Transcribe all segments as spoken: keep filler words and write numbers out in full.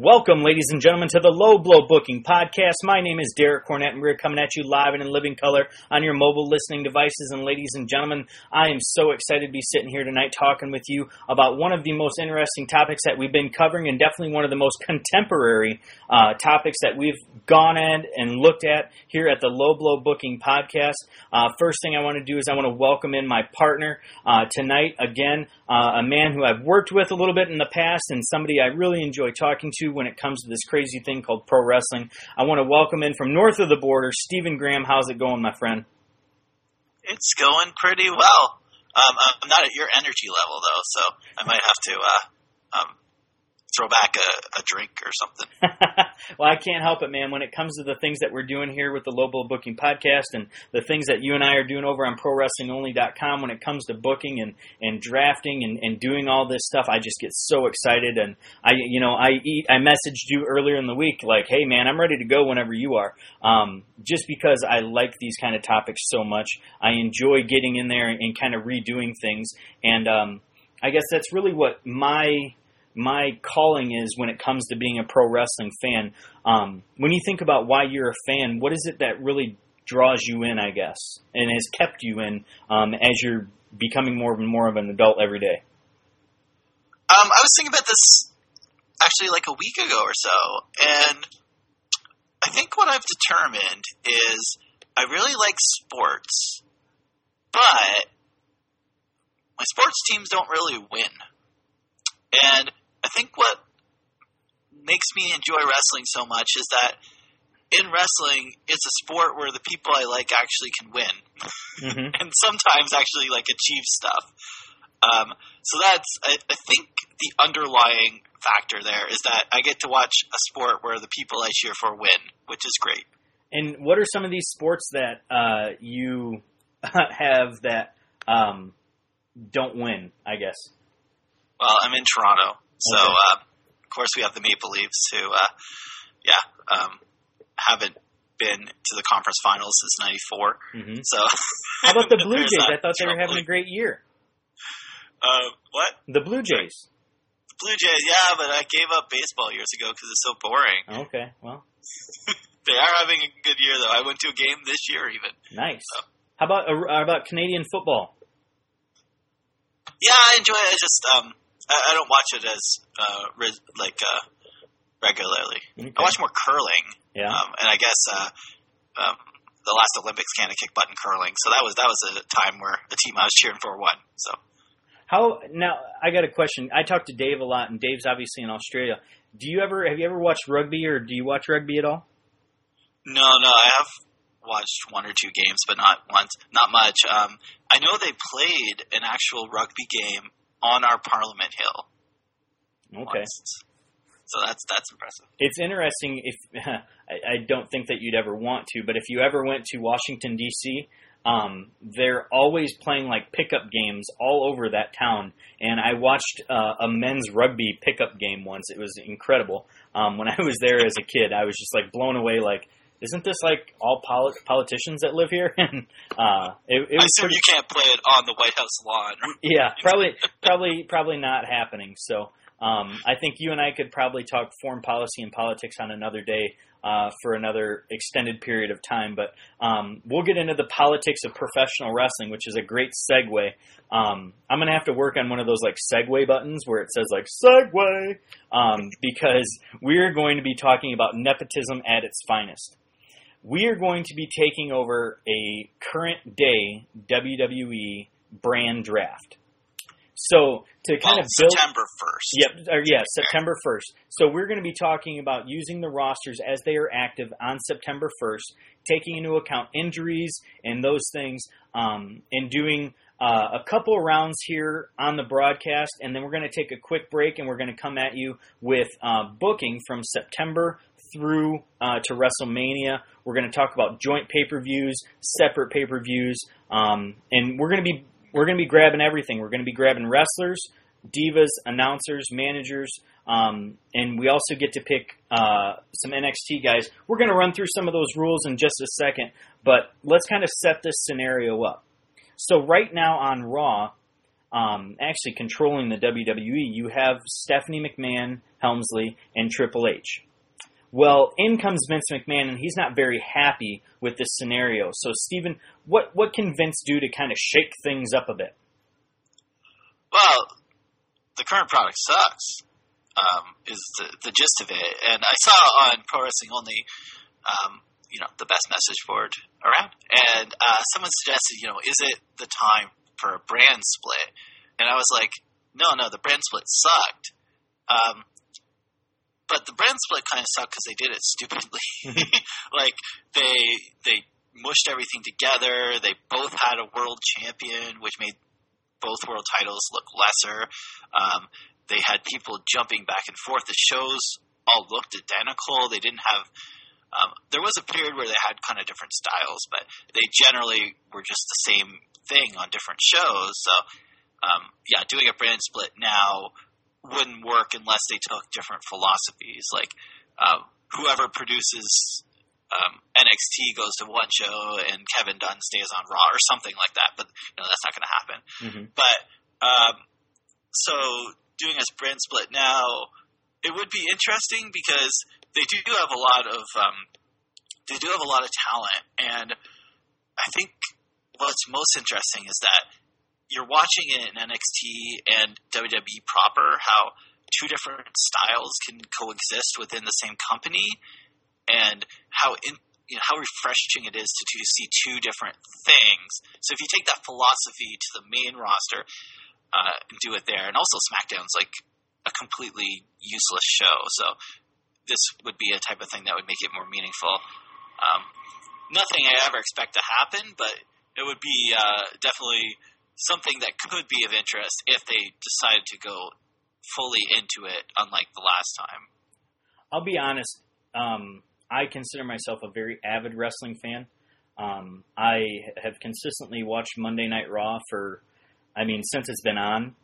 Welcome, ladies and gentlemen, to the Low Blow Booking Podcast. My name is Derek Cornett, and we're coming at you live and in living color on your mobile listening devices. And ladies and gentlemen, I am so excited to be sitting here tonight talking with you about one of the most interesting topics that we've been covering, and definitely one of the most contemporary uh, topics that we've gone at and looked at here at the Low Blow Booking Podcast. Uh, first thing I want to do is I want to welcome in my partner uh, tonight, again, uh, a man who I've worked with a little bit in the past and somebody I really enjoy talking to when it comes to this crazy thing called pro wrestling. I want to welcome in from north of the border, Steven Graham. How's it going, my friend? It's going pretty well. Um, I'm not at your energy level, though, so I might have to uh, um, throw back a, a drink or something. Well, I can't help it, man. When it comes to the things that we're doing here with the Low Blow Booking Podcast and the things that you and I are doing over on Pro Wrestling Only dot com, when it comes to booking and, and drafting and, and doing all this stuff, I just get so excited. And I, you know, I I messaged you earlier in the week like, hey, man, I'm ready to go whenever you are. Um, just because I like these kind of topics so much. I enjoy getting in there and, and kind of redoing things. And um, I guess that's really what my... my calling is when it comes to being a pro wrestling fan. Um, when you think about why you're a fan, what is it that really draws you in, I guess, and has kept you in um, as you're becoming more and more of an adult every day? Um, I was thinking about this actually like a week ago or so, and I think what I've determined is I really like sports, but my sports teams don't really win. And I think what makes me enjoy wrestling so much is that in wrestling, it's a sport where the people I like actually can win, mm-hmm. and sometimes actually like achieve stuff. Um, so that's, I, I think the underlying factor there is that I get to watch a sport where the people I cheer for win, which is great. And what are some of these sports that uh, you have that um, don't win, I guess? Well, I'm in Toronto, so okay. uh, of course we have the Maple Leafs, who, uh, yeah, um, haven't been to the conference finals since ninety-four. Mm-hmm. So, how about the Blue Jays? I thought they were having a great year. Uh, what? The Blue Jays. The Blue Jays, yeah, but I gave up baseball years ago because it's so boring. Okay, well, they are having a good year though. I went to a game this year, even. Nice. So. How about uh, how about Canadian football? Yeah, I enjoy it. I just um. I don't watch it as uh, like uh, regularly. Okay. I watch more curling, yeah. um, and I guess uh, um, the last Olympics Canada kicked butt in curling, so that was that was a time where the team I was cheering for won. So, how now? I got a question. I talk to Dave a lot, and Dave's obviously in Australia. Do you ever have you ever watched rugby, or do you watch rugby at all? No, no, I have watched one or two games, but not once, not much. Um, I know they played an actual rugby game on our Parliament Hill. Okay. Once. So that's that's impressive. It's interesting. If I, I don't think that you'd ever want to, but if you ever went to Washington, D C, um, they're always playing like pickup games all over that town. And I watched uh, a men's rugby pickup game once. It was incredible. Um, when I was there as a kid, I was just like blown away. Like, isn't this like all polit- politicians that live here? And uh, it, it was I assume pretty... you can't play it on the White House lawn. Right? Yeah, probably, probably, probably not happening. So um, I think you and I could probably talk foreign policy and politics on another day uh, for another extended period of time. But um, we'll get into the politics of professional wrestling, which is a great segue. Um, I'm going to have to work on one of those like segue buttons where it says like segue, um, because we're going to be talking about nepotism at its finest. We are going to be taking over a current day W W E brand draft. So to kind well, of build September first. Yep, or yeah, September first. So we're going to be talking about using the rosters as they are active on September first, taking into account injuries and those things, um, and doing uh, a couple of rounds here on the broadcast, and then we're going to take a quick break and we're going to come at you with uh, booking from September through uh, to WrestleMania. We're going to talk about joint pay-per-views, separate pay-per-views, um, and we're going to be we're going to be grabbing everything. We're going to be grabbing wrestlers, divas, announcers, managers, um, and we also get to pick uh, some N X T guys. We're going to run through some of those rules in just a second, but let's kind of set this scenario up. So right now on Raw, um, actually controlling the W W E, you have Stephanie McMahon, Helmsley, and Triple H. Well, in comes Vince McMahon, and he's not very happy with this scenario. So, Steven, what, what can Vince do to kind of shake things up a bit? Well, the current product sucks, um, is the, the gist of it. And I saw on Pro Wrestling Only, um, you know, the best message board around. And uh, someone suggested, you know, is it the time for a brand split? And I was like, no, no, the brand split sucked. Um But the brand split kind of sucked because they did it stupidly. Like, they they mushed everything together. They both had a world champion, which made both world titles look lesser. Um, they had people jumping back and forth. The shows all looked identical. They didn't have um, – there was a period where they had kind of different styles, but they generally were just the same thing on different shows. So, um, yeah, doing a brand split now – wouldn't work unless they took different philosophies. Like, um, whoever produces um, N X T goes to one show and Kevin Dunn stays on Raw or something like that. But you know, that's not going to happen. Mm-hmm. But um, so doing a brand split now, it would be interesting because they do have a lot of um, they do have a lot of talent, and I think what's most interesting is that you're watching it in N X T and W W E proper, how two different styles can coexist within the same company, and how in, you know, how refreshing it is to, to see two different things. So if you take that philosophy to the main roster uh, and do it there, and also SmackDown's like a completely useless show, so this would be a type of thing that would make it more meaningful. Um, nothing I ever expect to happen, but it would be uh, definitely something that could be of interest if they decided to go fully into it, unlike the last time. I'll be honest. Um, I consider myself a very avid wrestling fan. Um, I have consistently watched Monday Night Raw for, I mean, since it's been on.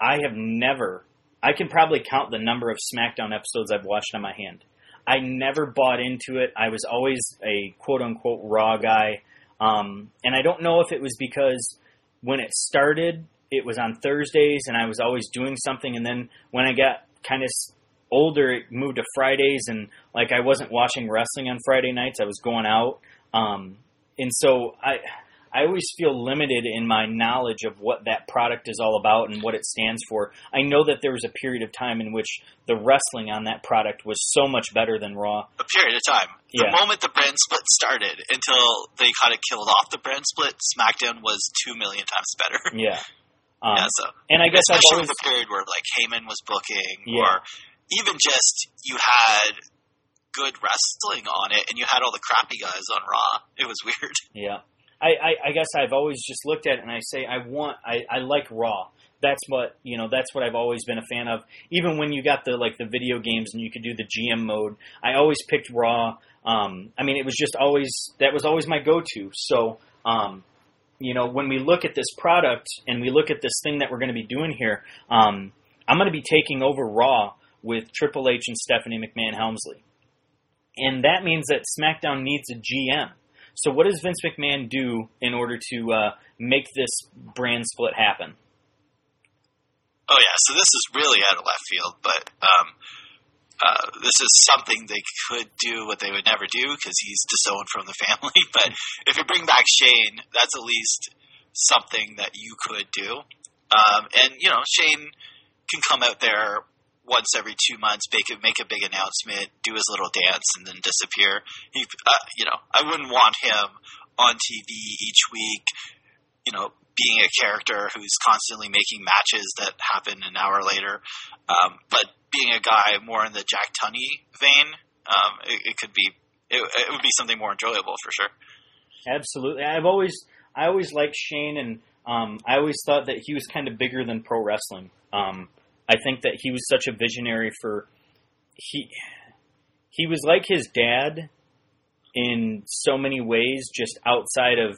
I have never, I can probably count the number of SmackDown episodes I've watched on my hand. I never bought into it. I was always a quote-unquote Raw guy. Um, and I don't know if it was because when it started, it was on Thursdays, and I was always doing something. And then when I got kind of older, it moved to Fridays, and like I wasn't watching wrestling on Friday nights. I was going out, um, and so I I always feel limited in my knowledge of what that product is all about and what it stands for. I know that there was a period of time in which the wrestling on that product was so much better than Raw. A period of time. Yeah. The moment the brand split started until they kind of killed off the brand split, SmackDown was two million times better. Yeah. Um, yeah, so. And I guess I've always... the period where, like, Heyman was booking, yeah, or even just you had good wrestling on it and you had all the crappy guys on Raw. It was weird. Yeah. I, I, I guess I've always just looked at it and I say I want I, I like Raw. That's what you know. That's what I've always been a fan of. Even when you got the like the video games and you could do the G M mode, I always picked Raw. Um, I mean, it was just always that was always my go-to. So um, you know, when we look at this product and we look at this thing that we're going to be doing here, um, I'm going to be taking over Raw with Triple H and Stephanie McMahon Helmsley, and that means that SmackDown needs a G M. So what does Vince McMahon do in order to uh, make this brand split happen? Oh, yeah. So this is really out of left field, but um, uh, this is something they could do what they would never do because he's disowned from the family. But if you bring back Shane, that's at least something that you could do. Um, and, you know, Shane can come out there once every two months, make a, make a big announcement, do his little dance, and then disappear. He, uh, you know, I wouldn't want him on T V each week, you know, being a character who's constantly making matches that happen an hour later. Um, but being a guy more in the Jack Tunney vein, um, it, it could be, it, it would be something more enjoyable for sure. Absolutely. I've always, I always liked Shane, and um, I always thought that he was kind of bigger than pro wrestling. Um, I think that he was such a visionary for he he was like his dad in so many ways, just outside of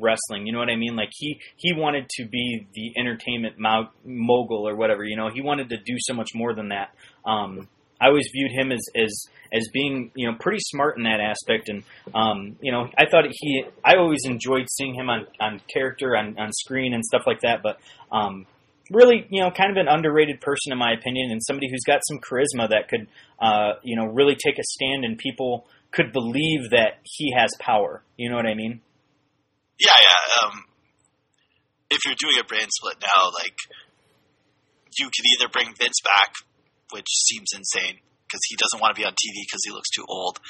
wrestling. You know what I mean? Like he, he wanted to be the entertainment mogul or whatever. You know, he wanted to do so much more than that. Um, I always viewed him as, as, as being, you know, pretty smart in that aspect. And, um, you know, I thought he, I always enjoyed seeing him on, on character, on, on screen and stuff like that. But, um, really, you know, kind of an underrated person in my opinion, and somebody who's got some charisma that could, uh, you know, really take a stand and people could believe that he has power. You know what I mean? Yeah, yeah. Um, if you're doing a brand split now, like, you could either bring Vince back, which seems insane because he doesn't want to be on T V because he looks too old,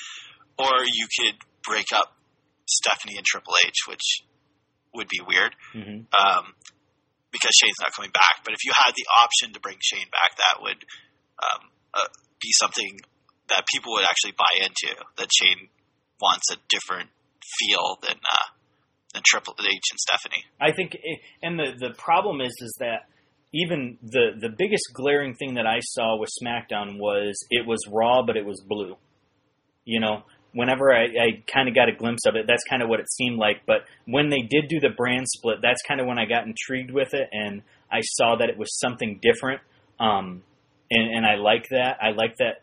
or you could break up Stephanie and Triple H, which would be weird. Mm-hmm. Um, because Shane's not coming back. But if you had the option to bring Shane back, that would um, uh, be something that people would actually buy into, that Shane wants a different feel than uh, than Triple H and Stephanie. I think it, and the, the problem is is that even the, the biggest glaring thing that I saw with SmackDown was it was Raw, but it was blue. You know, whenever I, I kind of got a glimpse of it, that's kind of what it seemed like. But when they did do the brand split, that's kind of when I got intrigued with it, and I saw that it was something different. Um, and, and I like that. I like that.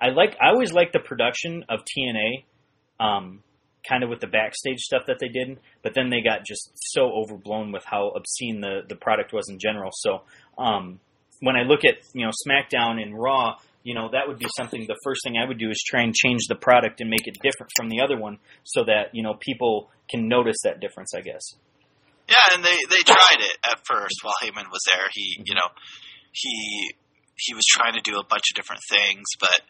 I like. I always liked the production of T N A, um, kind of with the backstage stuff that they did, but then they got just so overblown with how obscene the, the product was in general. So um, when I look at, you know, SmackDown and Raw, you know, that would be something, the first thing I would do is try and change the product and make it different from the other one so that, you know, people can notice that difference, I guess. Yeah, and they, they tried it at first while Heyman was there. He, you know, he he was trying to do a bunch of different things, but,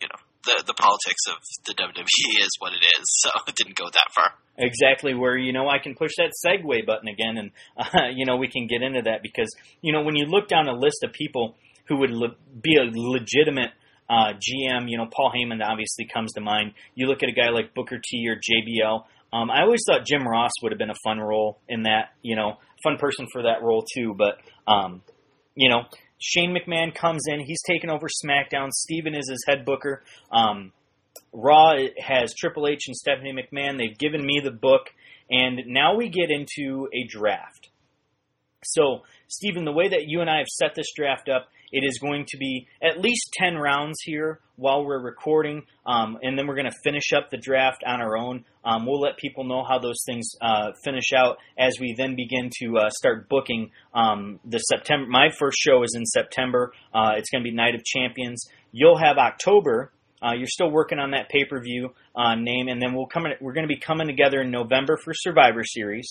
you know, the, the politics of the W W E is what it is, so it didn't go that far. Exactly, where, you know, I can push that segue button again, and, uh, you know, we can get into that because, you know, when you look down a list of people who would le- be a legitimate uh, G M, you know, Paul Heyman obviously comes to mind. You look at a guy like Booker T or J B L. Um, I always thought Jim Ross would have been a fun role in that, you know, fun person for that role too, but, um, you know, Shane McMahon comes in. He's taken over SmackDown. Steven is his head booker. Um, Raw has Triple H and Stephanie McMahon. They've given me the book. And now we get into a draft. So, Steven, the way that you and I have set this draft up, it is going to be at least ten rounds here while we're recording. Um, and then we're going to finish up the draft on our own. Um, we'll let people know how those things uh, finish out as we then begin to uh, start booking um, the September. My first show is in September. Uh, it's going to be Night of Champions. You'll have October. Uh, you're still working on that pay-per-view uh, name. And then we'll come in, we're going to be coming together in November for Survivor Series.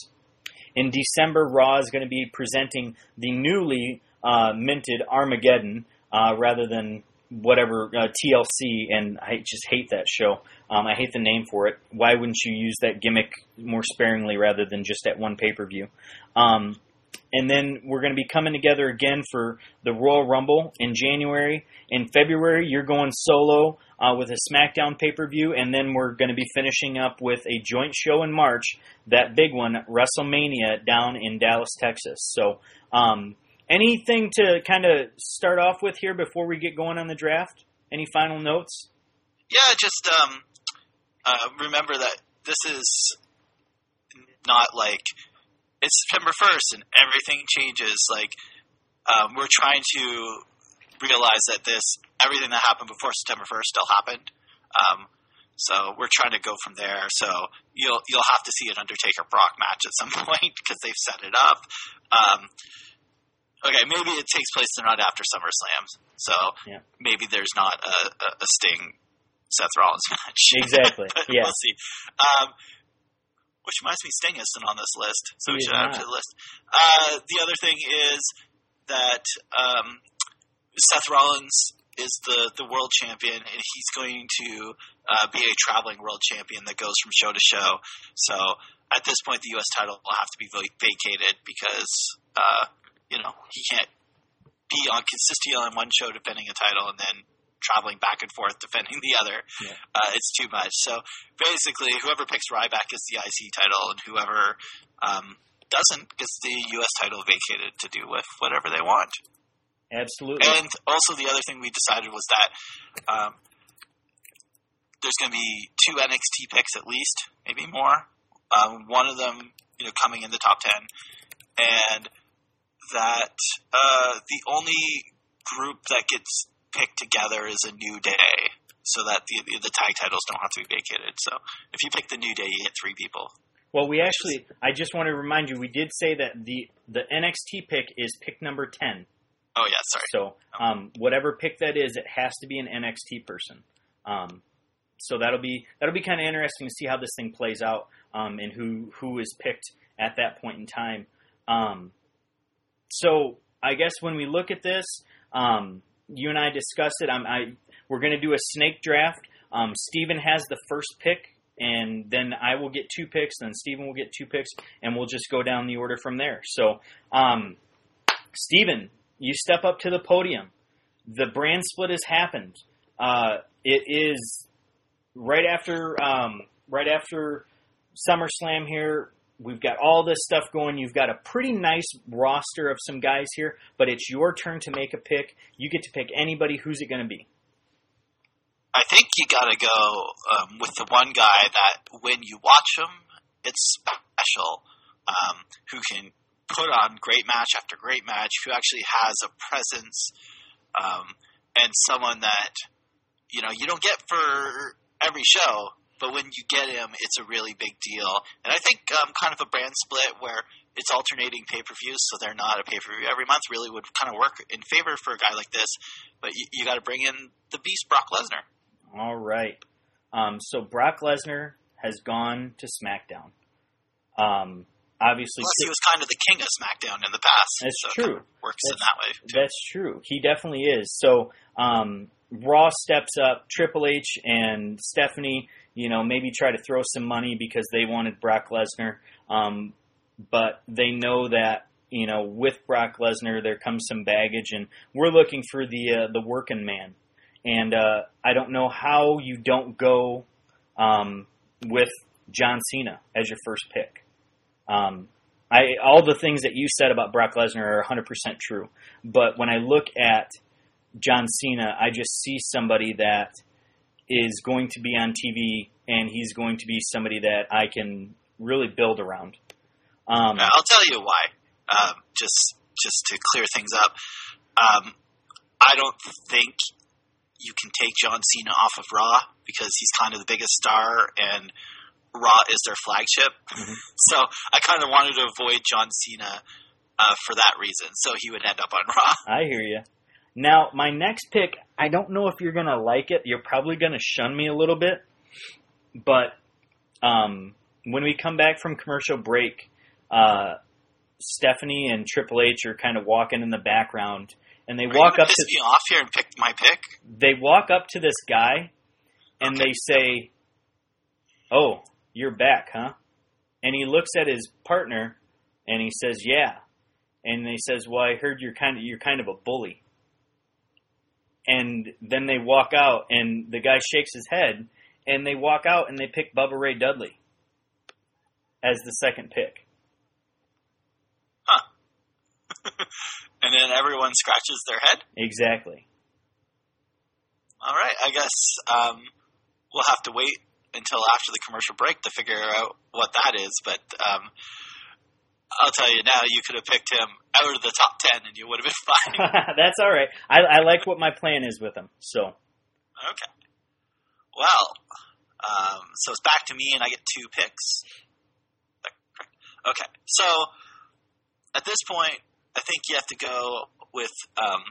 In December, Raw is going to be presenting the newly uh, minted Armageddon uh, rather than whatever, uh, T L C, and I just hate that show. Um, I hate the name for it. Why wouldn't you use that gimmick more sparingly rather than just at one pay-per-view? Um, and then we're going to be coming together again for the Royal Rumble in January. In February, you're going solo uh, with a SmackDown pay-per-view, and then we're going to be finishing up with a joint show in March, that big one, WrestleMania, down in Dallas, Texas. So, um, anything to kind of start off with here before we get going on the draft? Any final notes? Yeah, just um, uh, remember that this is not like it's September first and everything changes. Like, um, we're trying to realize that this everything that happened before September first still happened. Um, so we're trying to go from there. So you'll you'll have to see an Undertaker Brock match at some point because they've set it up. Um, Okay, maybe it takes place the night after SummerSlam, so yeah. Maybe there's not a, a, a Sting Seth Rollins match. Exactly. Yeah. We'll see. Um, which reminds me, Sting isn't on this list, so he we should add him to the list. Uh, the other thing is that um, Seth Rollins is the, the world champion, and he's going to uh, be a traveling world champion that goes from show to show. So at this point, the U S title will have to be vacated because uh, – you know, he can't be on consistently on one show defending a title and then traveling back and forth defending the other. Yeah. Uh, it's too much. So basically, whoever picks Ryback gets the I C title, and whoever um, doesn't gets the U S title vacated to do with whatever they want. Absolutely. And also, the other thing we decided was that um, there's going to be two N X T picks at least, maybe more. Um, one of them, you know, coming in the top ten, and that uh, the only group that gets pick together as a New Day so that the, the tag titles don't have to be vacated. So if you pick the New Day, you hit three people. Well, we actually – I just want to remind you, we did say that the, the N X T pick is pick number ten. Oh, yeah, sorry. So um, whatever pick that is, it has to be an N X T person. Um, so that'll be that'll be kind of interesting to see how this thing plays out um, and who, who is picked at that point in time. Um, so I guess when we look at this, um, you and I discussed it. I'm, I we're going to do a snake draft. Um, Steven has the first pick. And then I will get two picks, then Steven will get two picks, and we'll just go down the order from there. So, um, Steven, you step up to the podium. The brand split has happened. Uh, it is right after um, right after SummerSlam here. We've got all this stuff going. You've got a pretty nice roster of some guys here, but it's your turn to make a pick. You get to pick anybody. Who's it going to be? I think you got to go um, with the one guy that when you watch him, it's special, um, who can put on great match after great match, who actually has a presence, um, and someone that, you know, you don't get for every show, but when you get him, it's a really big deal. And I think um, kind of a brand split where it's alternating pay-per-views, so they're not a pay-per-view every month, really would kind of work in favor for a guy like this. But you, you got to bring in the beast, Brock Lesnar. All right. Um, so Brock Lesnar has gone to SmackDown. Um, obviously, Plus he was kind of the king of SmackDown in the past. That's so true. It kind of works that's, in that way. Too. That's true. He definitely is. So um, Raw steps up. Triple H and Stephanie, you know, maybe try to throw some money because they wanted Brock Lesnar. Um, but they know that, you know, with Brock Lesnar, there comes some baggage. And we're looking for the uh, the working man. And uh, I don't know how you don't go um, with John Cena as your first pick. Um, I, all the things that you said about Brock Lesnar are one hundred percent true. But when I look at John Cena, I just see somebody that is going to be on T V, and he's going to be somebody that I can really build around. Um, I'll tell you why, um, just, just to clear things up. Um, I don't think... you can take John Cena off of Raw because he's kind of the biggest star and Raw is their flagship. Mm-hmm. So I kind of wanted to avoid John Cena uh, for that reason. So he would end up on Raw. I hear you. Now, my next pick, I don't know if you're going to like it. You're probably going to shun me a little bit. But um, when we come back from commercial break, uh, Stephanie and Triple H are kind of walking in the background. And they Are walk up piss to me off here and pick my pick. They walk up to this guy, and okay. they say, "Oh, you're back, huh?" And he looks at his partner, and he says, "Yeah." And they says, "Well, I heard you're kind of you're kind of a bully." And then they walk out, and the guy shakes his head, and they walk out, and they pick Bubba Ray Dudley as the second pick. Huh. And then everyone scratches their head? Exactly. All right. I guess um, we'll have to wait until after the commercial break to figure out what that is. But um, I'll tell you now, you could have picked him out of the top ten and you would have been fine. That's all right. I, I like what my plan is with him. So. Okay. Well, um, so it's back to me and I get two picks. Okay. So at this point, I think you have to go with um,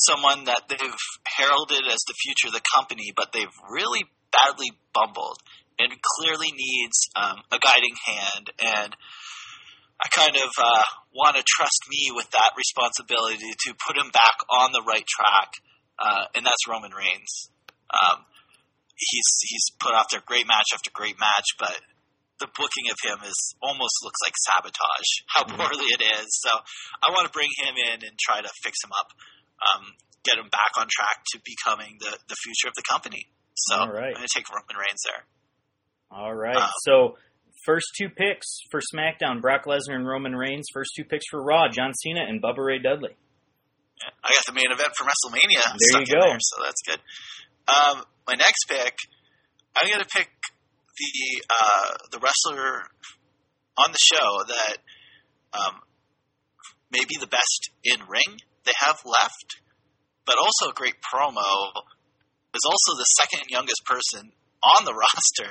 someone that they've heralded as the future of the company, but they've really badly bumbled and clearly needs um, a guiding hand. And I kind of uh, want to trust me with that responsibility to put him back on the right track, uh, and that's Roman Reigns. Um, he's he's put off their great match after great match, but the booking of him is almost looks like sabotage, how poorly it is. So I want to bring him in and try to fix him up, um, get him back on track to becoming the, the future of the company. So All right. I'm going to take Roman Reigns there. All right. Um, so first two picks for SmackDown, Brock Lesnar and Roman Reigns. First two picks for Raw, John Cena and Bubba Ray Dudley. I got the main event for WrestleMania. There you go. There, so that's good. Um, my next pick, I'm going to pick the uh, the wrestler on the show that um, may be the best in ring they have left, but also a great promo, is also the second youngest person on the roster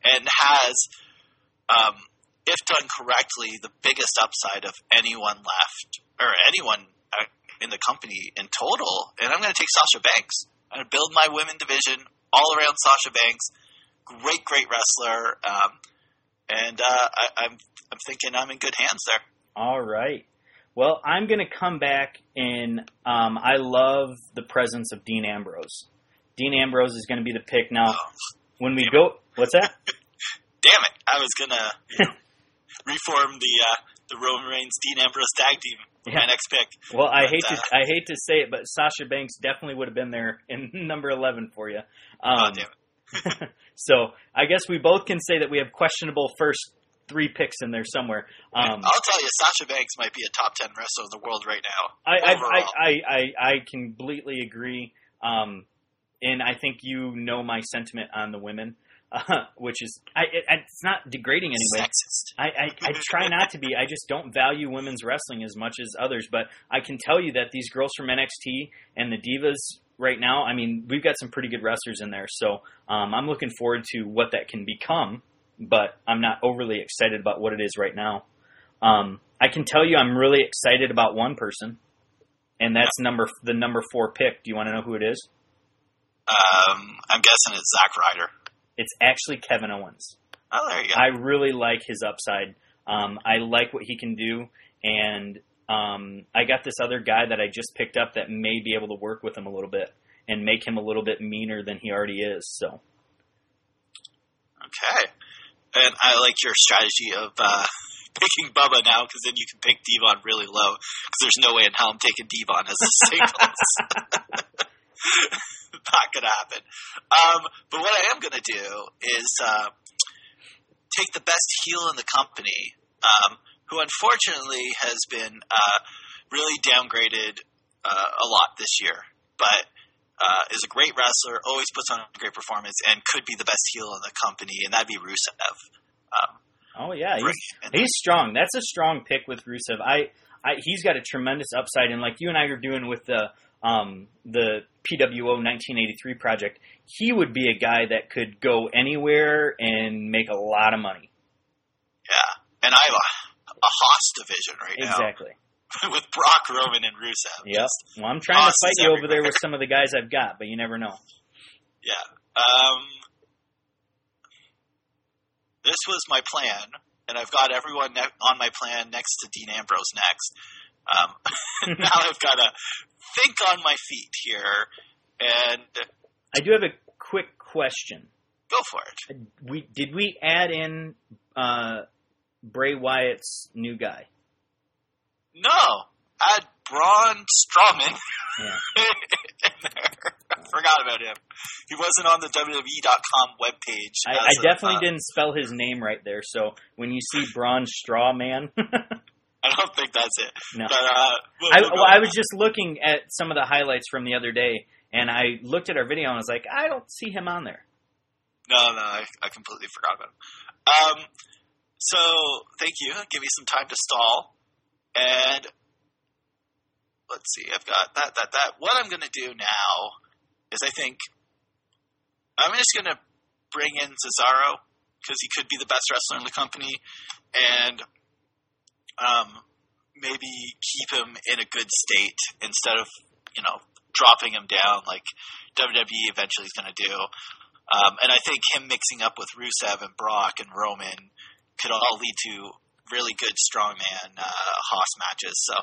and has, um, if done correctly, the biggest upside of anyone left or anyone in the company in total. And I'm going to take Sasha Banks. I'm going to build my women division all around Sasha Banks. Great, great wrestler. Um, and uh, I, I'm, I'm thinking I'm in good hands there. All right. Well, I'm going to come back, and um, I love the presence of Dean Ambrose. Dean Ambrose is going to be the pick. Now, oh, when we go... It. What's that? Damn it. I was going to you know, reform the uh, the Roman Reigns, Dean Ambrose tag team for yeah. my next pick. Well, but, I hate uh, to I hate to say it, but Sasha Banks definitely would have been there in number eleven for you. Um, oh, damn it. So I guess we both can say that we have questionable first three picks in there somewhere. Um, I'll tell you, Sasha Banks might be a top ten wrestler in the world right now. I I, I, I, I completely agree. Um, and I think you know my sentiment on the women, uh, which is I, it, it's not degrading anyway. Sexist. I, I, I try not to be. I just don't value women's wrestling as much as others. But I can tell you that these girls from N X T and the Divas right now, I mean, we've got some pretty good wrestlers in there. So um, I'm looking forward to what that can become. But I'm not overly excited about what it is right now. Um, I can tell you I'm really excited about one person, and that's number the number four pick. Do you want to know who it is? Um, I'm guessing it's Zack Ryder. It's actually Kevin Owens. Oh, there you go. I really like his upside. Um, I like what he can do, and um, I got this other guy that I just picked up that may be able to work with him a little bit and make him a little bit meaner than he already is. So, okay. And I like your strategy of uh, picking Bubba now, because then you can pick Devon really low, because there's no way in hell I'm taking Devon as a singles. Not going to happen. Um, but what I am going to do is uh, take the best heel in the company, um, who unfortunately has been uh, really downgraded uh, a lot this year, but Uh, is a great wrestler, always puts on a great performance, and could be the best heel in the company, and that'd be Rusev. Um, oh, yeah. He's, he's strong. That's a strong pick with Rusev. I, I, he's got a tremendous upside, and like you and I are doing with the um, the P W O nineteen eighty-three project, he would be a guy that could go anywhere and make a lot of money. Yeah, and I have a, a Haas division right exactly. now. Exactly. With Brock, Roman, and Rusev. Yep. Well, I'm trying to fight you everywhere. Over there with some of the guys I've got, but you never know. Yeah. Um, this was my plan, and I've got everyone ne- on my plan next to Dean Ambrose next. Um, now I've got to think on my feet here. And I do have a quick question. Go for it. We Did we add in uh, Bray Wyatt's new guy? No, add Braun Strowman yeah. in there. I forgot about him. He wasn't on the W W E dot com webpage. I, I definitely of, uh, didn't spell his name right there, so when you see Braun Strowman... I don't think that's it. No. But, uh, we'll, I, we'll well, I was just looking at some of the highlights from the other day, and I looked at our video and I was like, I don't see him on there. No, no, I, I completely forgot about him. Um, so, thank you. Give me some time to stall. And let's see, I've got that, that, that. What I'm going to do now is I think I'm just going to bring in Cesaro because he could be the best wrestler in the company and um, maybe keep him in a good state instead of, you know, dropping him down like W W E eventually is going to do. Um, and I think him mixing up with Rusev and Brock and Roman could all lead to – really good strongman uh, Haas matches, so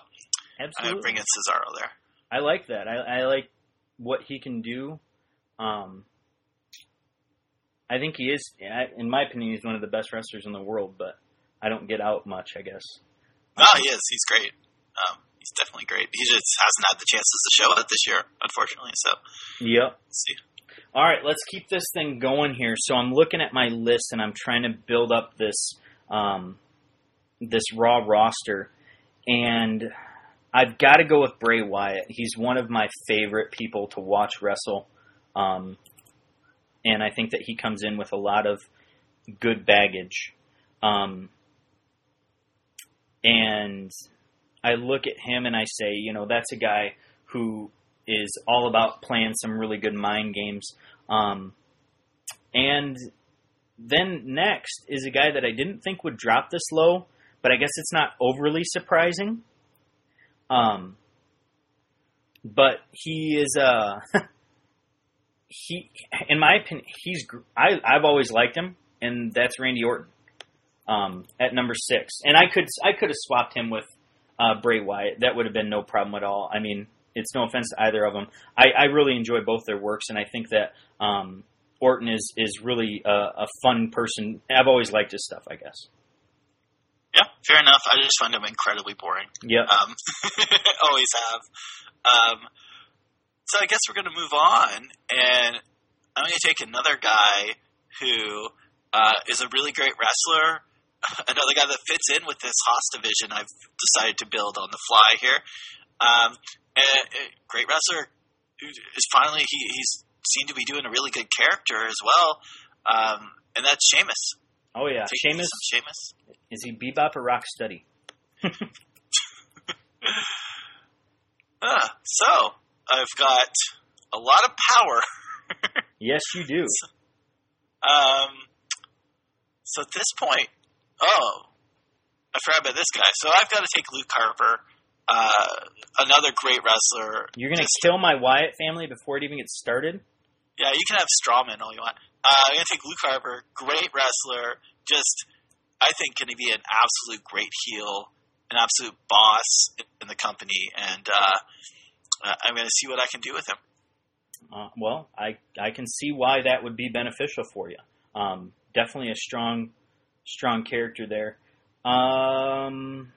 Absolutely. I'm going to bring in Cesaro there. I like that. I, I like what he can do. Um, I think he is, in my opinion, he's one of the best wrestlers in the world, but I don't get out much, I guess. No, he is. He's great. Um, he's definitely great. He just hasn't had the chances to show it this year, unfortunately. So, yep. Let's see. All right, let's keep this thing going here. So I'm looking at my list, and I'm trying to build up this... Um, this Raw roster, and I've got to go with Bray Wyatt. He's one of my favorite people to watch wrestle, um, and I think that he comes in with a lot of good baggage. Um, and I look at him and I say, you know, that's a guy who is all about playing some really good mind games. Um, and then next is a guy that I didn't think would drop this low, but I guess it's not overly surprising. Um, but he is, uh, he, in my opinion, he's, I, I've always liked him, and that's Randy Orton, um, at number six. And I could, I could have swapped him with, uh, Bray Wyatt. That would have been no problem at all. I mean, it's no offense to either of them. I, I really enjoy both their works, and I think that, um, Orton is, is really a, a fun person. I've always liked his stuff, I guess. Yeah, fair enough. I just find him incredibly boring. Yeah. Um, always have. Um, so I guess we're going to move on, and I'm going to take another guy who uh, is a really great wrestler, another guy that fits in with this Haas division I've decided to build on the fly here. Um, and, and great wrestler who is finally he, – he's seemed to be doing a really good character as well, um, and that's Sheamus. Oh, yeah. Sheamus. Sheamus. Is he Bebop or Rocksteady? uh, so, I've got a lot of power. Yes, you do. So, um, so, at this point, oh, I forgot about this guy. So, I've got to take Luke Harper, uh, another great wrestler. You're going to kill my Wyatt family before it even gets started? Yeah, you can have Strawman all you want. Uh, I'm going to take Luke Harper, great wrestler, just, I think, going to be an absolute great heel, an absolute boss in the company, and uh, I'm going to see what I can do with him. Uh, well, I I can see why that would be beneficial for you. Um, definitely a strong, strong character there. Um,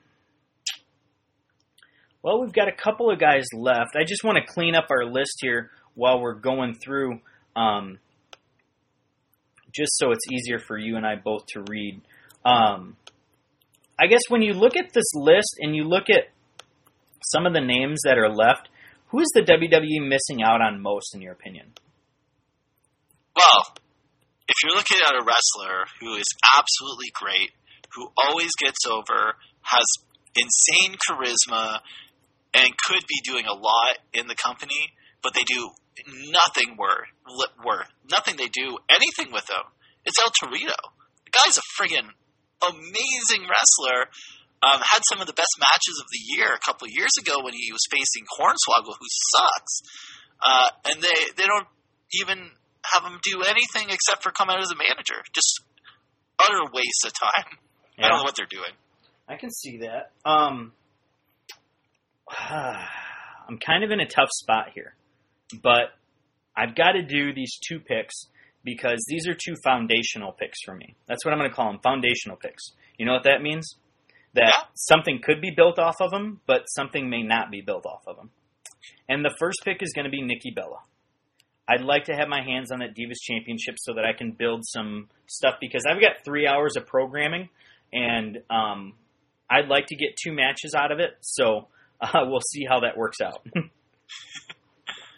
well, we've got a couple of guys left. I just want to clean up our list here while we're going through um, just so it's easier for you and I both to read. Um, I guess when you look at this list and you look at some of the names that are left, who is the W W E missing out on most in your opinion? Well, if you're looking at a wrestler who is absolutely great, who always gets over, has insane charisma, and could be doing a lot in the company, but they do nothing worth, worth, nothing they do anything with them. It's El Torito. The guy's a friggin' amazing wrestler. Um, had some of the best matches of the year a couple of years ago when he was facing Hornswoggle, who sucks. Uh, and they, they don't even have him do anything except for come out as a manager. Just utter waste of time. Yeah. I don't know what they're doing. I can see that. Um, uh, I'm kind of in a tough spot here. But I've got to do these two picks because these are two foundational picks for me. That's what I'm going to call them, foundational picks. You know what that means? That yeah. Something could be built off of them, but something may not be built off of them. And the first pick is going to be Nikki Bella. I'd like to have my hands on that Divas Championship so that I can build some stuff because I've got three hours of programming, and um, I'd like to get two matches out of it. So uh, we'll see how that works out.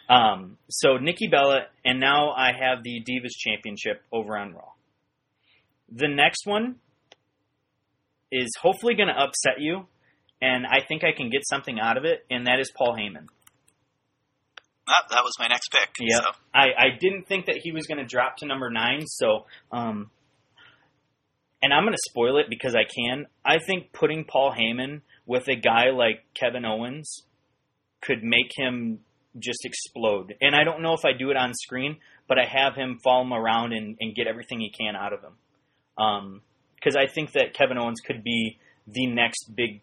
Um, so Nikki Bella, and now I have the Divas Championship over on Raw. The next one is hopefully going to upset you, and I think I can get something out of it, and that is Paul Heyman. That, that was my next pick. Yeah, so. I, I didn't think that he was going to drop to number nine, so, um, and I'm going to spoil it because I can. I think putting Paul Heyman with a guy like Kevin Owens could make him just explode. And I don't know if I do it on screen, but I have him follow him around and, and get everything he can out of him. Um, because I think that Kevin Owens could be the next big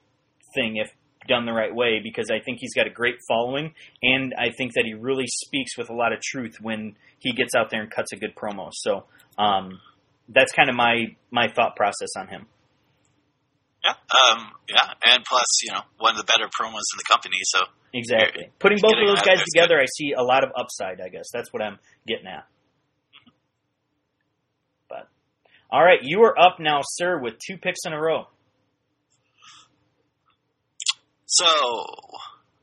thing if done the right way, because I think he's got a great following, and I think that he really speaks with a lot of truth when he gets out there and cuts a good promo. So um, that's kind of my, my thought process on him. Yeah, um, yeah, and plus, you know, one of the better promos in the company, so... Exactly. Putting both of those guys together, I see a lot of upside, I guess. That's what I'm getting at. But all right, you are up now, sir, with two picks in a row. So,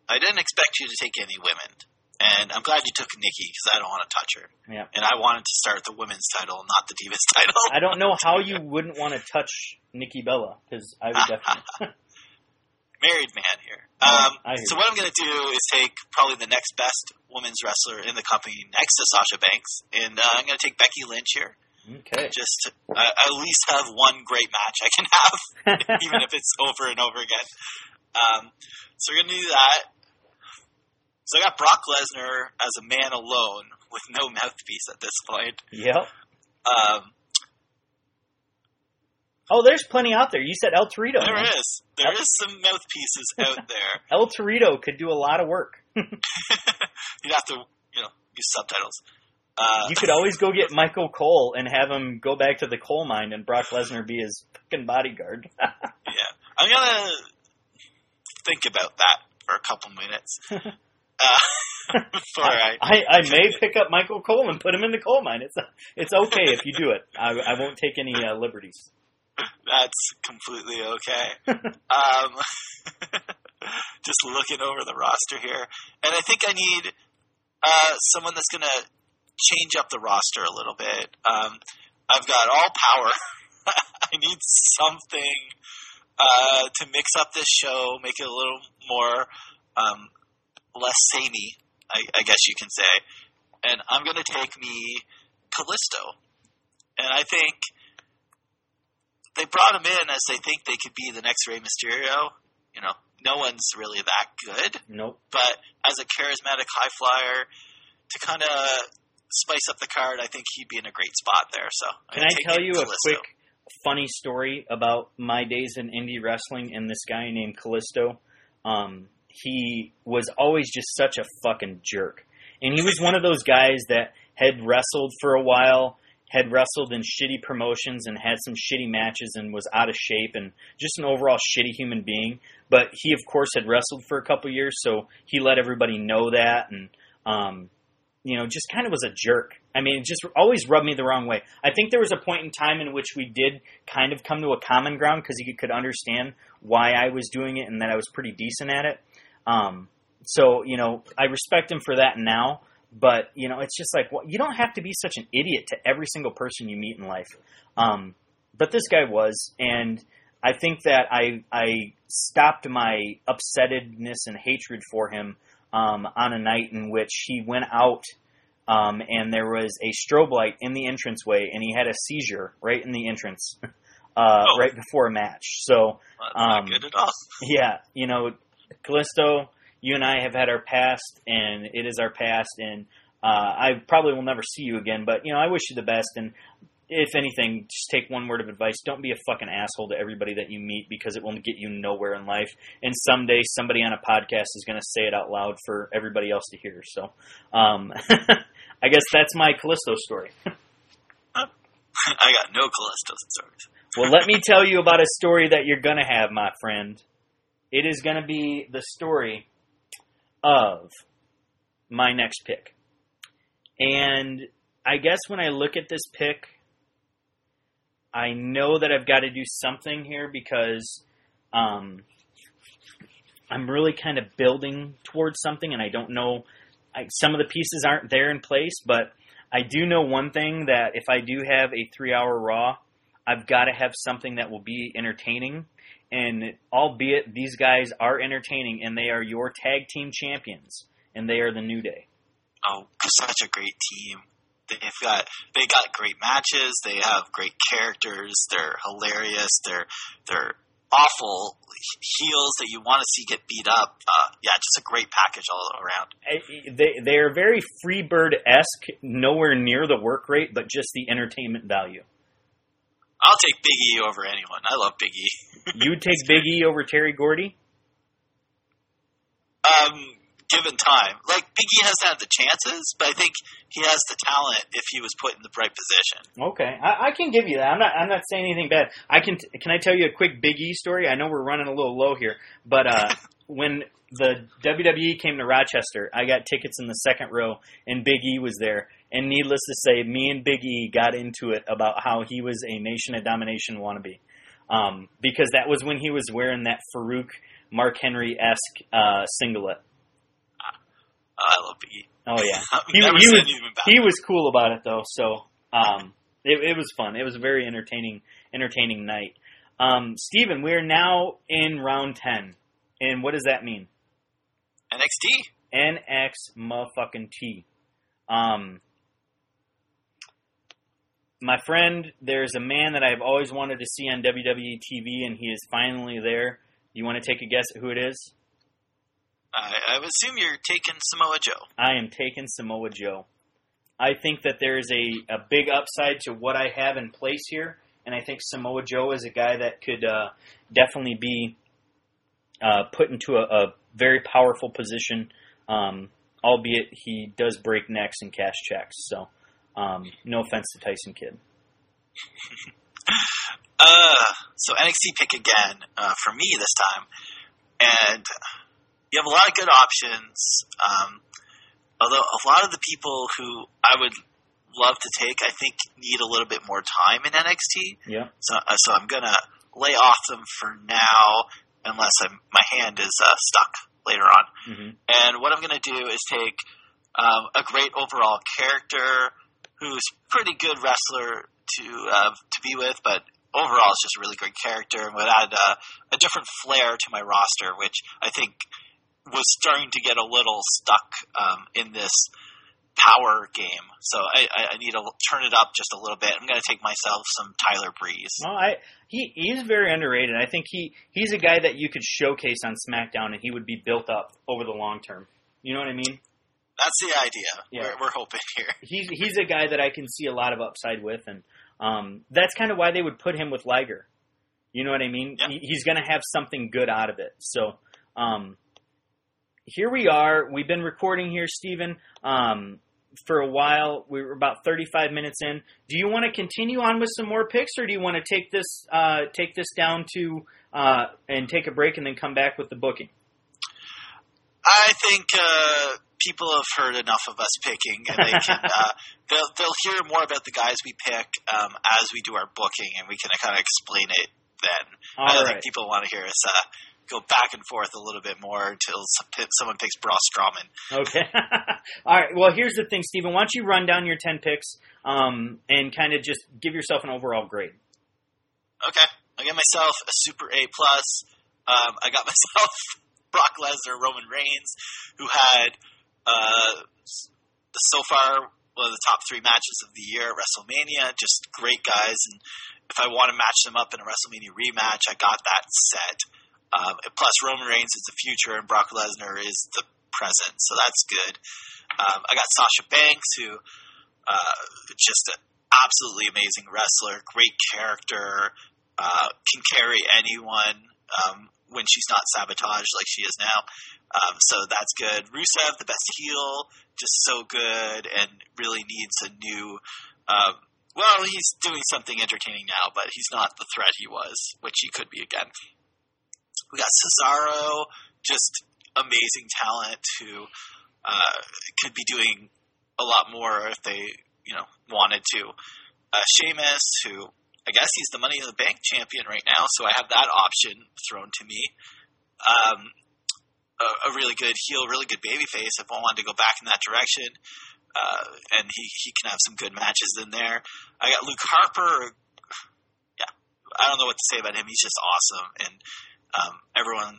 I didn't expect you to take any women, and I'm glad you took Nikki because I don't want to touch her. Yeah. And I wanted to start the women's title, not the Divas title. I don't know how you wouldn't want to touch Nikki Bella because I would definitely... Married man here. Um, so what I'm going to do is take probably the next best women's wrestler in the company next to Sasha Banks, and uh, I'm going to take Becky Lynch here. Okay. Just to, uh, at least have one great match I can have, even if it's over and over again. Um, so we're going to do that. So I got Brock Lesnar as a man alone with no mouthpiece at this point. Yep. Um, oh, there's plenty out there. You said El Torito. There man. is. There El- is some mouthpieces out there. El Torito could do a lot of work. You'd have to, you know, use subtitles. Uh, you could always go get Michael Cole and have him go back to the coal mine and Brock Lesnar be his fucking bodyguard. Yeah. I'm going to think about that for a couple minutes. Uh, before I, I, I may pick up Michael Cole and put him in the coal mine. It's it's okay if you do it. I, I won't take any uh, liberties. That's completely okay. um, just looking over the roster here. And I think I need uh, someone that's going to change up the roster a little bit. Um, I've got all power. I need something uh, to mix up this show, make it a little more um, less samey, I, I guess you can say. And I'm going to take me Callisto. And I think they brought him in as they think they could be the next Rey Mysterio. You know, no one's really that good. Nope. But as a charismatic high flyer, to kind of spice up the card, I think he'd be in a great spot there. So can I tell you Callisto. a quick funny story about my days in indie wrestling and this guy named Callisto? Um, he was always just such a fucking jerk. And he was one of those guys that had wrestled for a while, had wrestled in shitty promotions and had some shitty matches and was out of shape and just an overall shitty human being. But he, of course, had wrestled for a couple years, so he let everybody know that and, um, you know, just kind of was a jerk. I mean, it just always rubbed me the wrong way. I think there was a point in time in which we did kind of come to a common ground because he could understand why I was doing it and that I was pretty decent at it. Um, so, you know, I respect him for that now. But, you know, it's just like, well, you don't have to be such an idiot to every single person you meet in life. Um, but this guy was, and I think that I I stopped my upsettedness and hatred for him um, on a night in which he went out um, and there was a strobe light in the entranceway, and he had a seizure right in the entrance uh, oh. right before a match. So, well, that's um, not good at all. Yeah, you know, Callisto, you and I have had our past, and it is our past, and uh, I probably will never see you again, but, you know, I wish you the best, and if anything, just take one word of advice. Don't be a fucking asshole to everybody that you meet, because it will get you nowhere in life, and someday somebody on a podcast is going to say it out loud for everybody else to hear, so um, I guess that's my Callisto story. I got no Callisto stories. Well, let me tell you about a story that you're going to have, my friend. It is going to be the story of my next pick. And I guess when I look at this pick, I know that I've got to do something here because um, I'm really kind of building towards something, and I don't know. I, some of the pieces aren't there in place, but I do know one thing, that if I do have a three-hour Raw, I've got to have something that will be entertaining. And albeit these guys are entertaining, and they are your tag team champions, and they are the New Day. Oh, such a great team! They've got they got great matches. They have great characters. They're hilarious. They're they're awful heels that you want to see get beat up. Uh, yeah, just a great package all around. They they are very Freebird-esque. Nowhere near the work rate, but just the entertainment value. I'll take Big E over anyone. I love Big E. You'd take Big E over Terry Gordy? Um, given time. Like, Big E hasn't had the chances, but I think he has the talent if he was put in the right position. Okay. I, I can give you that. I'm not I'm not saying anything bad. I can can I tell you a quick Big E story? I know we're running a little low here, but uh, when the W W E came to Rochester, I got tickets in the second row, and Big E was there. And needless to say, me and Big E got into it about how he was a Nation of Domination wannabe. Um, because that was when he was wearing that Farouk, Mark Henry-esque uh, singlet. Uh, I love Big E. Oh, yeah. He, he, was, he was cool about it, though. So um, it, it was fun. It was a very entertaining entertaining night. Um, Steven, we are now in round ten. And what does that mean? N X T. N X motherfucking T. Um, my friend, there's a man that I've always wanted to see on W W E T V, and he is finally there. You want to take a guess at who it is? I, I assume you're taking Samoa Joe. I am taking Samoa Joe. I think that there is a, a big upside to what I have in place here, and I think Samoa Joe is a guy that could uh, definitely be uh, put into a, a very powerful position, um, albeit he does break necks and cash checks. So, um, no offense to Tyson Kidd. uh, so N X T pick again uh, for me this time, and you have a lot of good options. Um, Although a lot of the people who I would love to take, I think, need a little bit more time in N X T. Yeah. So, uh, so I'm going to lay off them for now, unless I'm, my hand is uh, stuck later on. Mm-hmm. And what I'm going to do is take um, a great overall character who's a pretty good wrestler to uh, to be with, but overall is just a really great character and would add uh, a different flair to my roster, which I think was starting to get a little stuck um, in this power game. So I, I need to turn it up just a little bit. I'm going to take myself some Tyler Breeze. Well, I, he he's very underrated. I think he, he's a guy that you could showcase on SmackDown, and he would be built up over the long term. You know what I mean? That's the idea. Yeah. We're, we're hoping here. He's, he's a guy that I can see a lot of upside with, and um, that's kind of why they would put him with Liger. You know what I mean? Yeah. He, he's going to have something good out of it. So, um, here we are. We've been recording here, Steven, um, for a while. We were about thirty-five minutes in. Do you want to continue on with some more picks, or do you want to take this uh, take this down to uh, and take a break and then come back with the booking? I think uh, people have heard enough of us picking, and they can uh, they'll, they'll hear more about the guys we pick um, as we do our booking, and we can kind of explain it then. All I don't right. think people want to hear us Uh, go back and forth a little bit more until someone picks Braun Strowman. Okay. All right. Well, here's the thing, Steven. Why don't you run down your ten picks um, and kind of just give yourself an overall grade? Okay. I got myself a super A plus. Um, I got myself Brock Lesnar, Roman Reigns, who had uh, so far one of the top three matches of the year at WrestleMania. Just great guys. And if I want to match them up in a WrestleMania rematch, I got that set. Um, plus, Roman Reigns is the future, and Brock Lesnar is the present, so that's good. Um, I got Sasha Banks, who uh, just an absolutely amazing wrestler, great character, uh, can carry anyone um, when she's not sabotaged like she is now. Um, so that's good. Rusev, the best heel, just so good, and really needs a new. Um, well, he's doing something entertaining now, but he's not the threat he was, which he could be again. We got Cesaro, just amazing talent who uh, could be doing a lot more if they, you know, wanted to. Uh, Sheamus, who I guess he's the Money in the Bank champion right now, so I have that option thrown to me. Um, a, a really good heel, really good babyface if I wanted to go back in that direction, uh, and he, he can have some good matches in there. I got Luke Harper. Yeah, I don't know what to say about him. He's just awesome, and Um, everyone,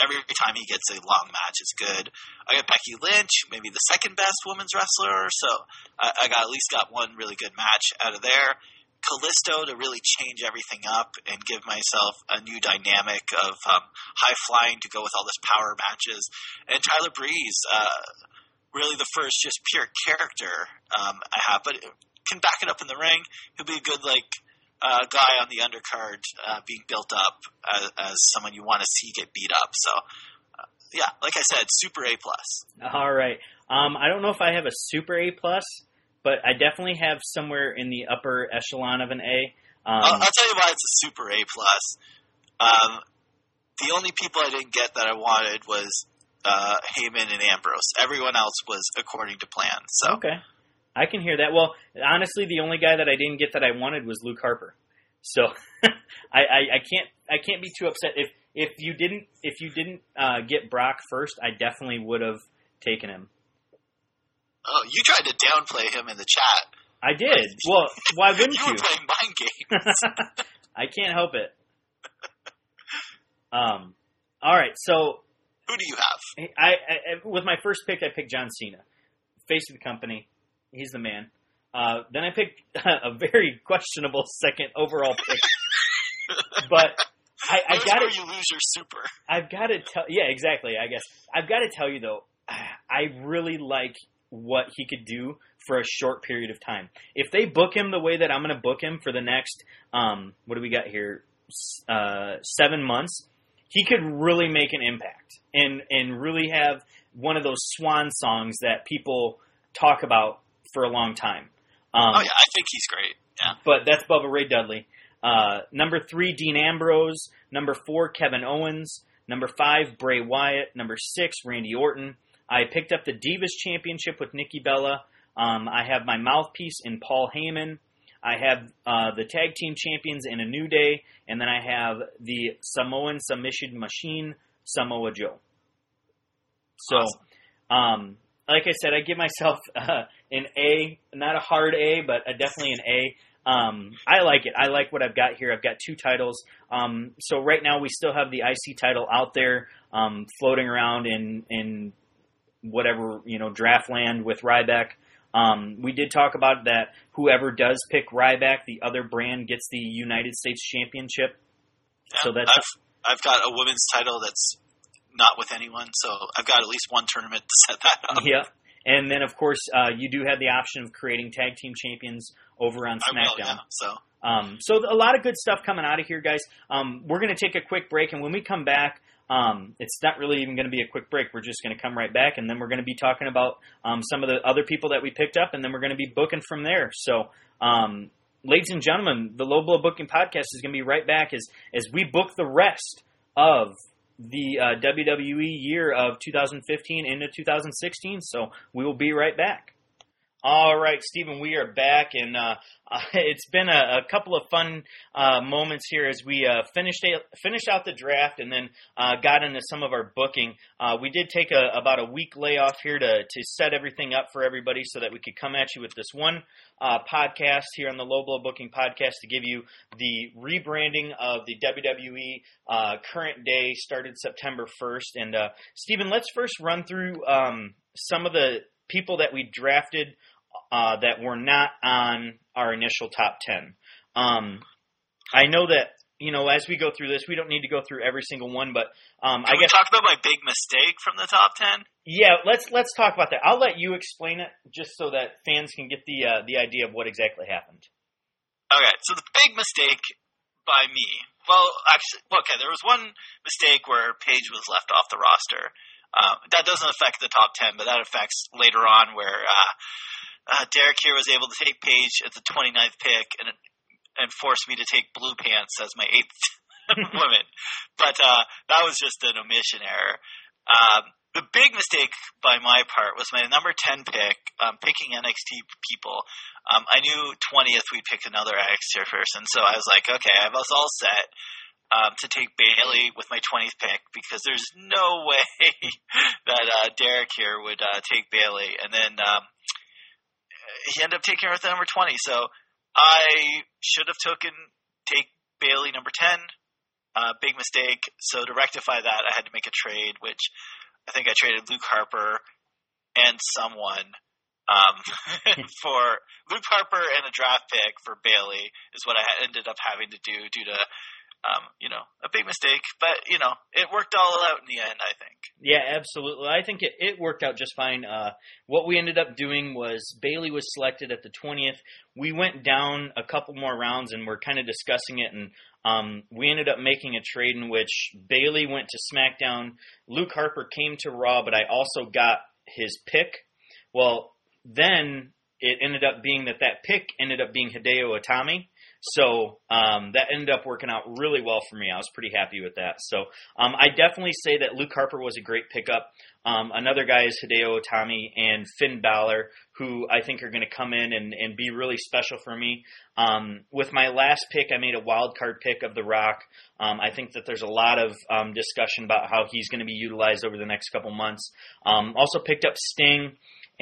every time he gets a long match, it's good. I got Becky Lynch, maybe the second best women's wrestler, so I, I got at least got one really good match out of there. Callisto to really change everything up and give myself a new dynamic of um, high flying to go with all this power matches, and Tyler Breeze, uh, really the first just pure character um, I have, but can back it up in the ring. He'll be a good like. Uh, guy on the undercard uh, being built up as, as someone you want to see get beat up. So, uh, yeah, like I said, super A plus. All right. Um, I don't know if I have a super A plus, but I definitely have somewhere in the upper echelon of an A. Um, I'll, I'll tell you why it's a super A plus. Um, the only people I didn't get that I wanted was uh, Heyman and Ambrose. Everyone else was according to plan. So. Okay. I can hear that. Well, honestly, the only guy that I didn't get that I wanted was Luke Harper. So I, I, I can't I can't be too upset. If if you didn't if you didn't uh, get Brock first, I definitely would have taken him. Oh, you tried to downplay him in the chat. I did. Well, why wouldn't you? You were playing mind games. I can't help it. Um. All right. So Who do you have? I, I, I with my first pick, I picked John Cena, face of the company. He's the man. Uh, then I picked a very questionable second overall pick, but I, I got to. You lose your super. I've got to tell. Yeah, exactly. I guess I've got to tell you though. I really like what he could do for a short period of time. If they book him the way that I'm going to book him for the next, um, what do we got here? Uh, seven months. He could really make an impact and and really have one of those swan songs that people talk about for a long time. Um, oh, yeah, I think he's great. Yeah. But that's Bubba Ray Dudley. Uh, number three, Dean Ambrose. Number four, Kevin Owens. Number five, Bray Wyatt. Number six, Randy Orton. I picked up the Divas Championship with Nikki Bella. Um, I have my mouthpiece in Paul Heyman. I have uh, the Tag Team Champions in A New Day. And then I have the Samoan Submission Machine, Samoa Joe. So, awesome. um, like I said, I give myself uh, an A. Not a hard A, but a, definitely an A. Um, I like it. I like what I've got here. I've got two titles. Um, so right now we still have the I C title out there um, floating around in in whatever, you know, draft land with Ryback. Um, we did talk about that whoever does pick Ryback, the other brand, gets the United States Championship. Yeah, so that's I've, I've got a women's title that's not with anyone, so I've got at least one tournament to set that up. Yeah. And then, of course, uh, you do have the option of creating tag team champions over on SmackDown. I will, yeah, so. Um, so a lot of good stuff coming out of here, guys. Um, we're going to take a quick break, and when we come back, um, it's not really even going to be a quick break. We're just going to come right back, and then we're going to be talking about um, some of the other people that we picked up, and then we're going to be booking from there. So, um, ladies and gentlemen, the Low Blow Booking Podcast is going to be right back as, as we book the rest of the uh, W W E year of two thousand fifteen into two thousand sixteen, so we will be right back. All right, Stephen, we are back, and uh, uh, it's been a, a couple of fun uh, moments here as we uh, finished a, finished out the draft and then uh, got into some of our booking. Uh, we did take a, about a week layoff here to, to set everything up for everybody so that we could come at you with this one uh, podcast here on the Low Blow Booking Podcast to give you the rebranding of the W W E uh, current day, started September first. And, uh, Stephen, let's first run through um, some of the people that we drafted Uh, that were not on our initial top ten. Um, I know that, you know, as we go through this, we don't need to go through every single one, but um, I guess... Can we talk about my big mistake from the top ten? Yeah, let's let's talk about that. I'll let you explain it just so that fans can get the uh, the idea of what exactly happened. Okay, so the big mistake by me... Well, actually, okay, there was one mistake where Paige was left off the roster. Uh, that doesn't affect the top ten, but that affects later on where... Uh, Uh, Derek here was able to take Paige at the twenty-ninth pick and and forced me to take Blue Pants as my eighth woman. But uh, that was just an omission error. Um, the big mistake by my part was my number ten pick, um, picking N X T people. Um, I knew twentieth we'd pick another N X T person, so I was like, okay, I was all set um, to take Bayley with my twentieth pick because there's no way that uh, Derek here would uh, take Bayley. And then um, – he ended up taking her at the number twenty, so I should have taken take Bayley number ten. Uh, big mistake. So to rectify that, I had to make a trade, which I think I traded Luke Harper and someone um, for Luke Harper and a draft pick for Bayley is what I ended up having to do due to. Um, you know, a big mistake, but, you know, it worked all out in the end, I think. Yeah, absolutely. I think it, it worked out just fine. Uh, what we ended up doing was Bayley was selected at the twentieth. We went down a couple more rounds and we're kind of discussing it, and um, we ended up making a trade in which Bayley went to SmackDown. Luke Harper came to Raw, but I also got his pick. Well, then it ended up being that that pick ended up being Hideo Itami. So um, that ended up working out really well for me. I was pretty happy with that. So um, I definitely say that Luke Harper was a great pickup. Um, another guy is Hideo Itami and Finn Balor, who I think are going to come in and, and be really special for me. Um, with my last pick, I made a wild card pick of The Rock. Um, I think that there's a lot of um, discussion about how he's going to be utilized over the next couple months. Um, also picked up Sting.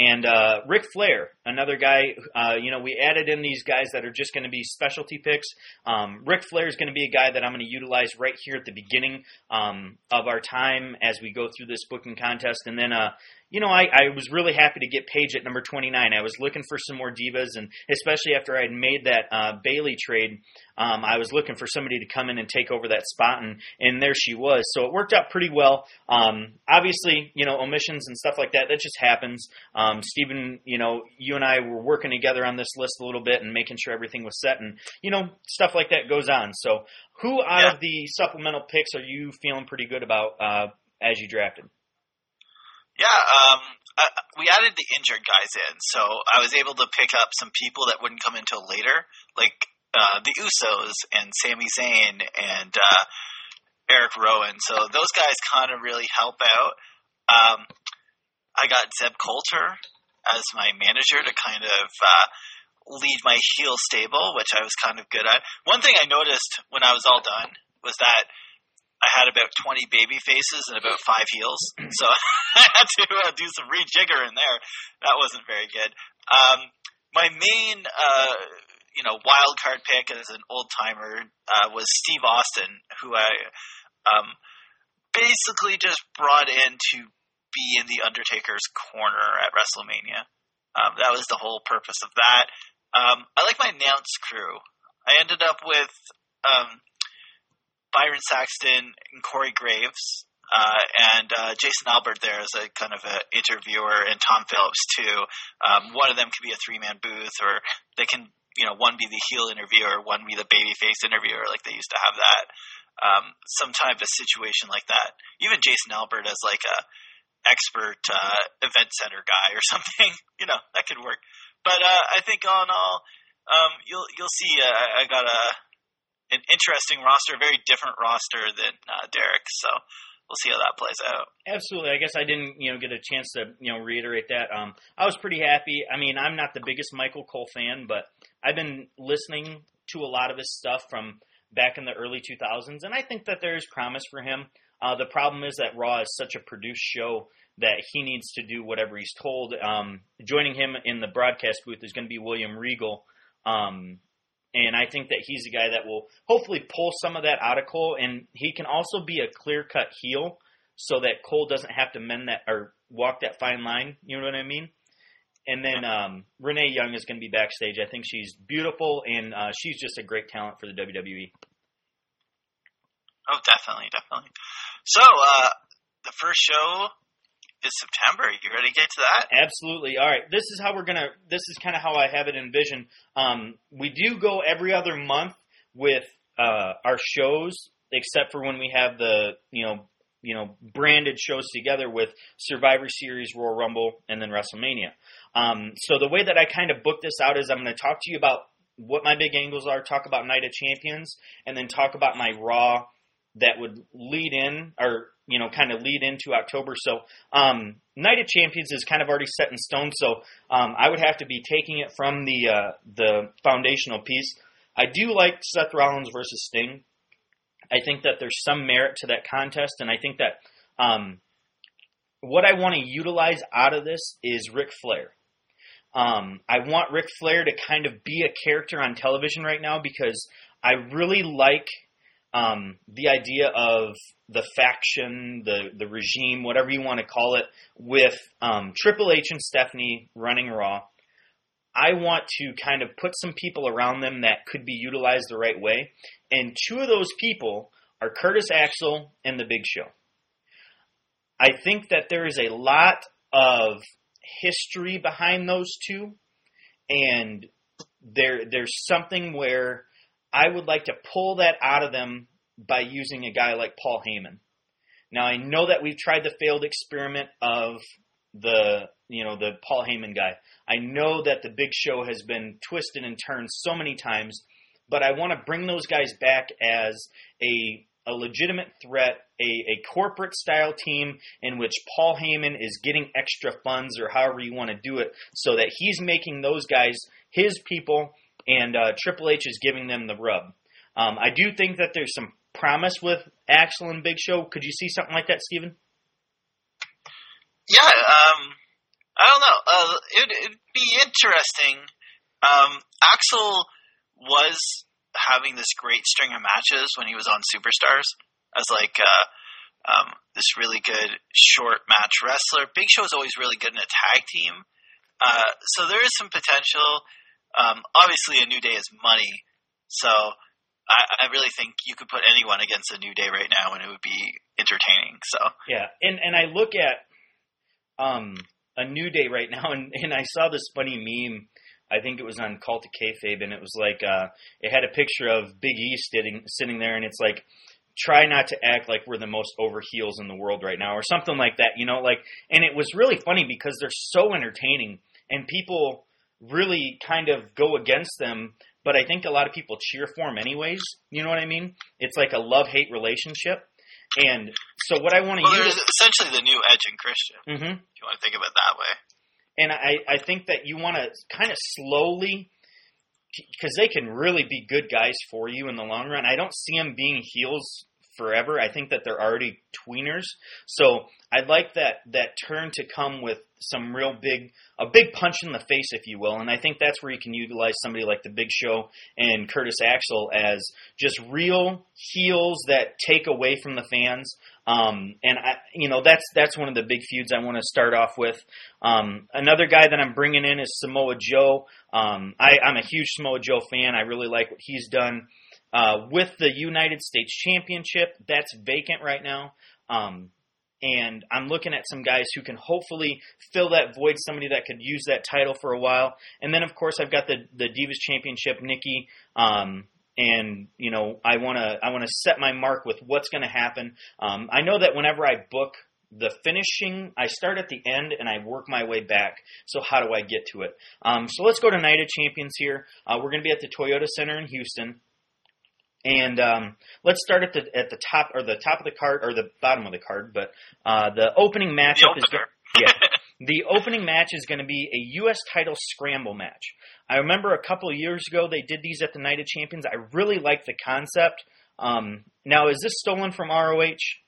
And uh, Ric Flair, another guy, uh, you know, we added in these guys that are just going to be specialty picks. Um, Ric Flair is going to be a guy that I'm going to utilize right here at the beginning um, of our time as we go through this booking contest. And then, uh, you know, I, I was really happy to get Paige at number twenty-nine. I was looking for some more divas, and especially after I had made that uh, Bayley trade, um, I was looking for somebody to come in and take over that spot, and, and there she was. So it worked out pretty well. Um, obviously, you know, omissions and stuff like that, that just happens. Um, Um, Steven, you know, you and I were working together on this list a little bit and making sure everything was set, and, you know, stuff like that goes on. So who out yeah. of the supplemental picks are you feeling pretty good about uh, as you drafted? Yeah, um, I, we added the injured guys in, so I was able to pick up some people that wouldn't come until later, like uh, the Usos and Sami Zayn and uh, Eric Rowan. So those guys kind of really help out. Um I got Zeb Coulter as my manager to kind of uh, lead my heel stable, which I was kind of good at. One thing I noticed when I was all done was that I had about twenty baby faces and about five heels. So I had to uh, do some rejigger in there. That wasn't very good. Um, my main uh, you know, wild card pick as an old-timer uh, was Steve Austin, who I um, basically just brought in to – be in the Undertaker's corner at WrestleMania. Um, that was the whole purpose of that. Um, I like my announce crew. I ended up with um, Byron Saxton and Corey Graves uh, and uh, Jason Albert there as a kind of an interviewer, and Tom Phillips too. Um, one of them could be a three-man booth, or they can, you know, one be the heel interviewer, one be the babyface interviewer, like they used to have that. Um, some type of situation like that. Even Jason Albert as like a expert uh, event center guy or something, you know, that could work. But uh, I think all in all, um, you'll you'll see uh, I got a an interesting roster, a very different roster than uh, Derek. So we'll see how that plays out. Absolutely. I guess I didn't, you know, get a chance to, you know, reiterate that. Um, I was pretty happy. I mean, I'm not the biggest Michael Cole fan, but I've been listening to a lot of his stuff from back in the early two thousands, and I think that there is promise for him. Uh, the problem is that Raw is such a produced show that he needs to do whatever he's told. Um, joining him in the broadcast booth is going to be William Regal. Um, and I think that he's a guy that will hopefully pull some of that out of Cole. And he can also be a clear-cut heel so that Cole doesn't have to mend that or walk that fine line. You know what I mean? And then um, Renee Young is going to be backstage. I think she's beautiful, and uh, she's just a great talent for the W W E. Oh, definitely, definitely. So, uh, the first show is September. You ready to get to that? Absolutely. All right. This is how we're going to – this is kind of how I have it envisioned. Um, we do go every other month with uh, our shows, except for when we have the, you know, you know, branded shows together with Survivor Series, Royal Rumble, and then WrestleMania. Um, so the way that I kind of book this out is I'm going to talk to you about what my big angles are, talk about Night of Champions, and then talk about my Raw – that would lead in, or, you know, kind of lead into October. So um, Night of Champions is kind of already set in stone, so um, I would have to be taking it from the uh, the foundational piece. I do like Seth Rollins versus Sting. I think that there's some merit to that contest, and I think that um, what I want to utilize out of this is Ric Flair. Um, I want Ric Flair to kind of be a character on television right now because I really like... Um, the idea of the faction, the, the regime, whatever you want to call it, with um, Triple H and Stephanie running Raw. I want to kind of put some people around them that could be utilized the right way. And two of those people are Curtis Axel and The Big Show. I think that there is a lot of history behind those two. And there there's something where... I would like to pull that out of them by using a guy like Paul Heyman. Now, I know that we've tried the failed experiment of the, you know, the Paul Heyman guy. I know that the Big Show has been twisted and turned so many times, but I want to bring those guys back as a a legitimate threat, a, a corporate-style team in which Paul Heyman is getting extra funds or however you want to do it so that he's making those guys his people. And uh, Triple H is giving them the rub. Um, I do think that there's some promise with Axel and Big Show. Could you see something like that, Steven? Yeah, um, I don't know. Uh, it'd, it'd be interesting. Um, Axel was having this great string of matches when he was on Superstars as like uh, um, this really good short match wrestler. Big Show is always really good in a tag team. Uh, so there is some potential. Um, obviously, a New Day is money. So I, I really think you could put anyone against a New Day right now and it would be entertaining. So yeah, and, and I look at um, a New Day right now and, and I saw this funny meme. I think it was on Cult of Kayfabe, and it was like uh, it had a picture of Big E sitting sitting there, and it's like, try not to act like we're the most over heels in the world right now, or something like that, you know? Like, and it was really funny because they're so entertaining, and people really kind of go against them, but I think a lot of people cheer for them anyways. You know what I mean? It's like a love-hate relationship. And so what I want to well, use... essentially the new Edge and Christian, mm-hmm. if you want to think of it that way. And I, I think that you want to kind of slowly, because they can really be good guys for you in the long run. I don't see them being heels forever. I think that they're already tweeners. So I'd like that that turn to come with some real big, a big punch in the face, if you will. And I think that's where you can utilize somebody like the Big Show and Curtis Axel as just real heels that take away from the fans. Um, and I, you know, that's, that's one of the big feuds I want to start off with. Um, another guy that I'm bringing in is Samoa Joe. Um, I, I'm a huge Samoa Joe fan. I really like what he's done, uh, with the United States Championship. That's vacant right now. Um, And I'm looking at some guys who can hopefully fill that void, somebody that could use that title for a while. And then, of course, I've got the, the Divas Championship, Nikki. Um, and, you know, I want to I want to set my mark with what's going to happen. Um, I know that whenever I book the finishing, I start at the end and I work my way back. So how do I get to it? Um, so let's go to Night of Champions here. Uh, we're going to be at the Toyota Center in Houston. And um, let's start at the at the top or the top of the card or the bottom of the card, but uh, the opening matchup the is go- yeah. The opening match is going to be a U S title scramble match. I remember a couple of years ago they did these at the Night of Champions. I really liked the concept. Um, now, is this stolen from R O H?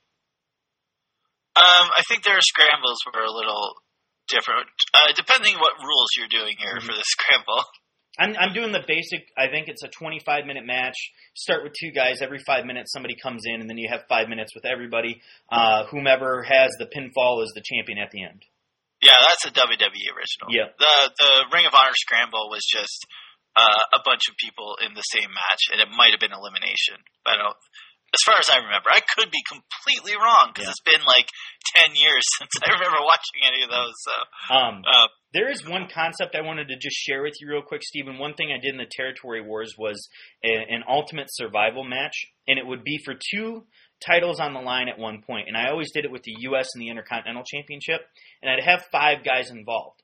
Um, I think their scrambles were a little different, uh, depending what rules you're doing here mm-hmm. for the scramble. I'm, I'm doing the basic, I think it's a twenty-five minute match. Start with two guys. Every five minutes somebody comes in, and then you have five minutes with everybody. Uh, whomever has the pinfall is the champion at the end. Yeah, that's a W W E original. Yeah. The the Ring of Honor Scramble was just uh, a bunch of people in the same match, and it might have been elimination. But I don't, as far as I remember, I could be completely wrong because yeah. it's been like ten years since I remember watching any of those. So. Um. Uh, There is one concept I wanted to just share with you real quick, Steven. One thing I did in the Territory Wars was a, an ultimate survival match, and it would be for two titles on the line at one point. And I always did it with the U S and the Intercontinental Championship, and I'd have five guys involved.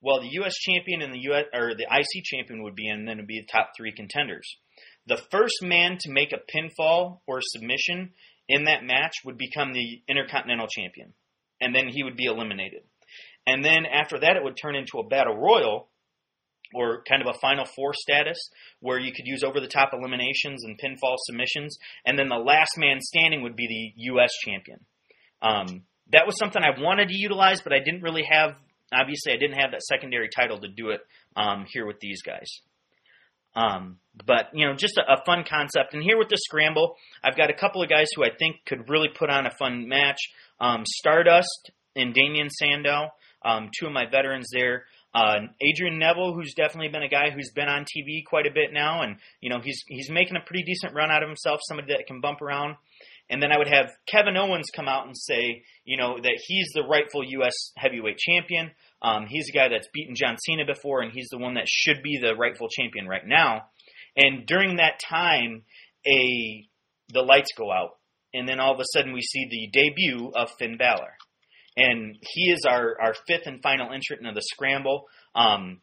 Well, the U S champion and the U S or the I C champion would be in, and then it would be the top three contenders. The first man to make a pinfall or submission in that match would become the Intercontinental Champion, and then he would be eliminated. And then after that, it would turn into a battle royal or kind of a final four status where you could use over-the-top eliminations and pinfall submissions. And then the last man standing would be the U S champion. Um, that was something I wanted to utilize, but I didn't really have – obviously I didn't have that secondary title to do it um, here with these guys. Um, but, you know, just a, a fun concept. And here with the scramble, I've got a couple of guys who I think could really put on a fun match. Um, Stardust and Damian Sandow. Um, two of my veterans there, uh, Adrian Neville, who's definitely been a guy who's been on T V quite a bit now. And, you know, he's, he's making a pretty decent run out of himself, somebody that can bump around. And then I would have Kevin Owens come out and say, you know, that he's the rightful U S heavyweight champion. Um, he's a guy that's beaten John Cena before, and he's the one that should be the rightful champion right now. And during that time, a, the lights go out. And then all of a sudden we see the debut of Finn Balor. And he is our, our fifth and final entrant into the scramble. Um,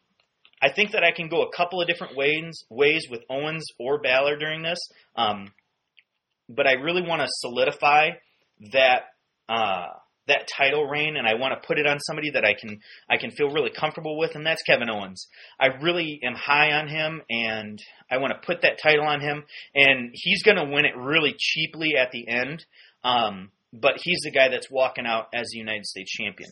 I think that I can go a couple of different ways ways with Owens or Balor during this. Um, but I really want to solidify that uh, that title reign, and I want to put it on somebody that I can I can feel really comfortable with, and that's Kevin Owens. I really am high on him, and I want to put that title on him. And he's going to win it really cheaply at the end. Um But he's the guy that's walking out as the United States champion.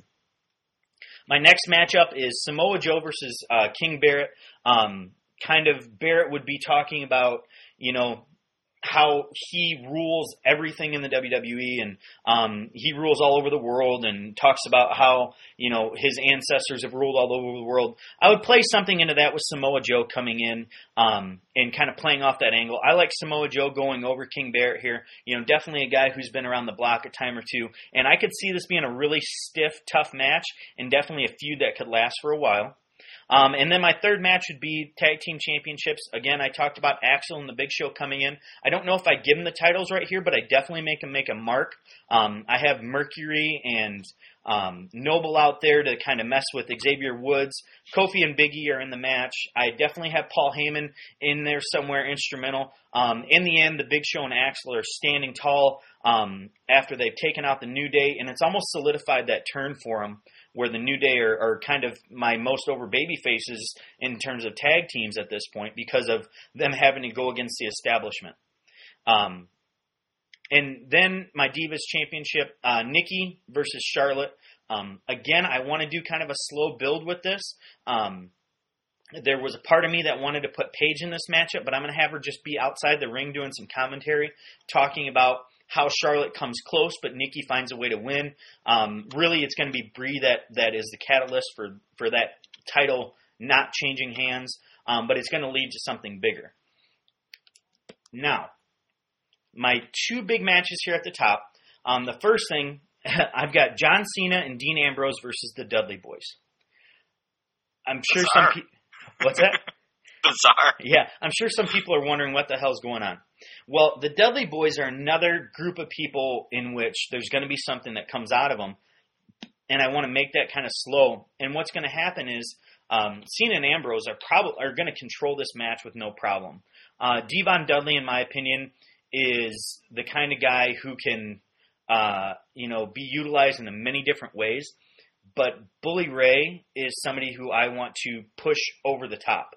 My next matchup is Samoa Joe versus uh, King Barrett. Um, kind of Barrett would be talking about, you know, how he rules everything in the W W E, and um, he rules all over the world, and talks about how, you know, his ancestors have ruled all over the world. I would play something into that with Samoa Joe coming in um, and kind of playing off that angle. I like Samoa Joe going over King Barrett here. You know, definitely a guy who's been around the block a time or two, and I could see this being a really stiff, tough match, and definitely a feud that could last for a while. Um, and then my third match would be Tag Team Championships. Again, I talked about Axel and the Big Show coming in. I don't know if I give them the titles right here, but I definitely make them make a mark. Um, I have Mercury and um, Noble out there to kind of mess with Xavier Woods. Kofi and Big E are in the match. I definitely have Paul Heyman in there somewhere, instrumental. Um, in the end, the Big Show and Axel are standing tall um, after they've taken out the New Day, and it's almost solidified that turn for them, where the New Day are, are kind of my most over baby faces in terms of tag teams at this point, because of them having to go against the establishment. Um, and then my Divas Championship, uh, Nikki versus Charlotte. Um, again, I want to do kind of a slow build with this. Um, There was a part of me that wanted to put Paige in this matchup, but I'm going to have her just be outside the ring doing some commentary, talking about how Charlotte comes close, but Nikki finds a way to win. Um, really, it's going to be Brie that, that is the catalyst for, for that title not changing hands, um, but it's going to lead to something bigger. Now, my two big matches here at the top. Um, the first thing, I've got John Cena and Dean Ambrose versus the Dudley Boys. I'm sure some people... What's that? Bizarre. Yeah, I'm sure some people are wondering what the hell's going on. Well, the Dudley Boys are another group of people in which there's going to be something that comes out of them, and I want to make that kind of slow. And what's going to happen is um, Cena and Ambrose are probably are going to control this match with no problem. Uh, Devon Dudley, in my opinion, is the kind of guy who can uh, you know be utilized in many different ways. But Bully Ray is somebody who I want to push over the top.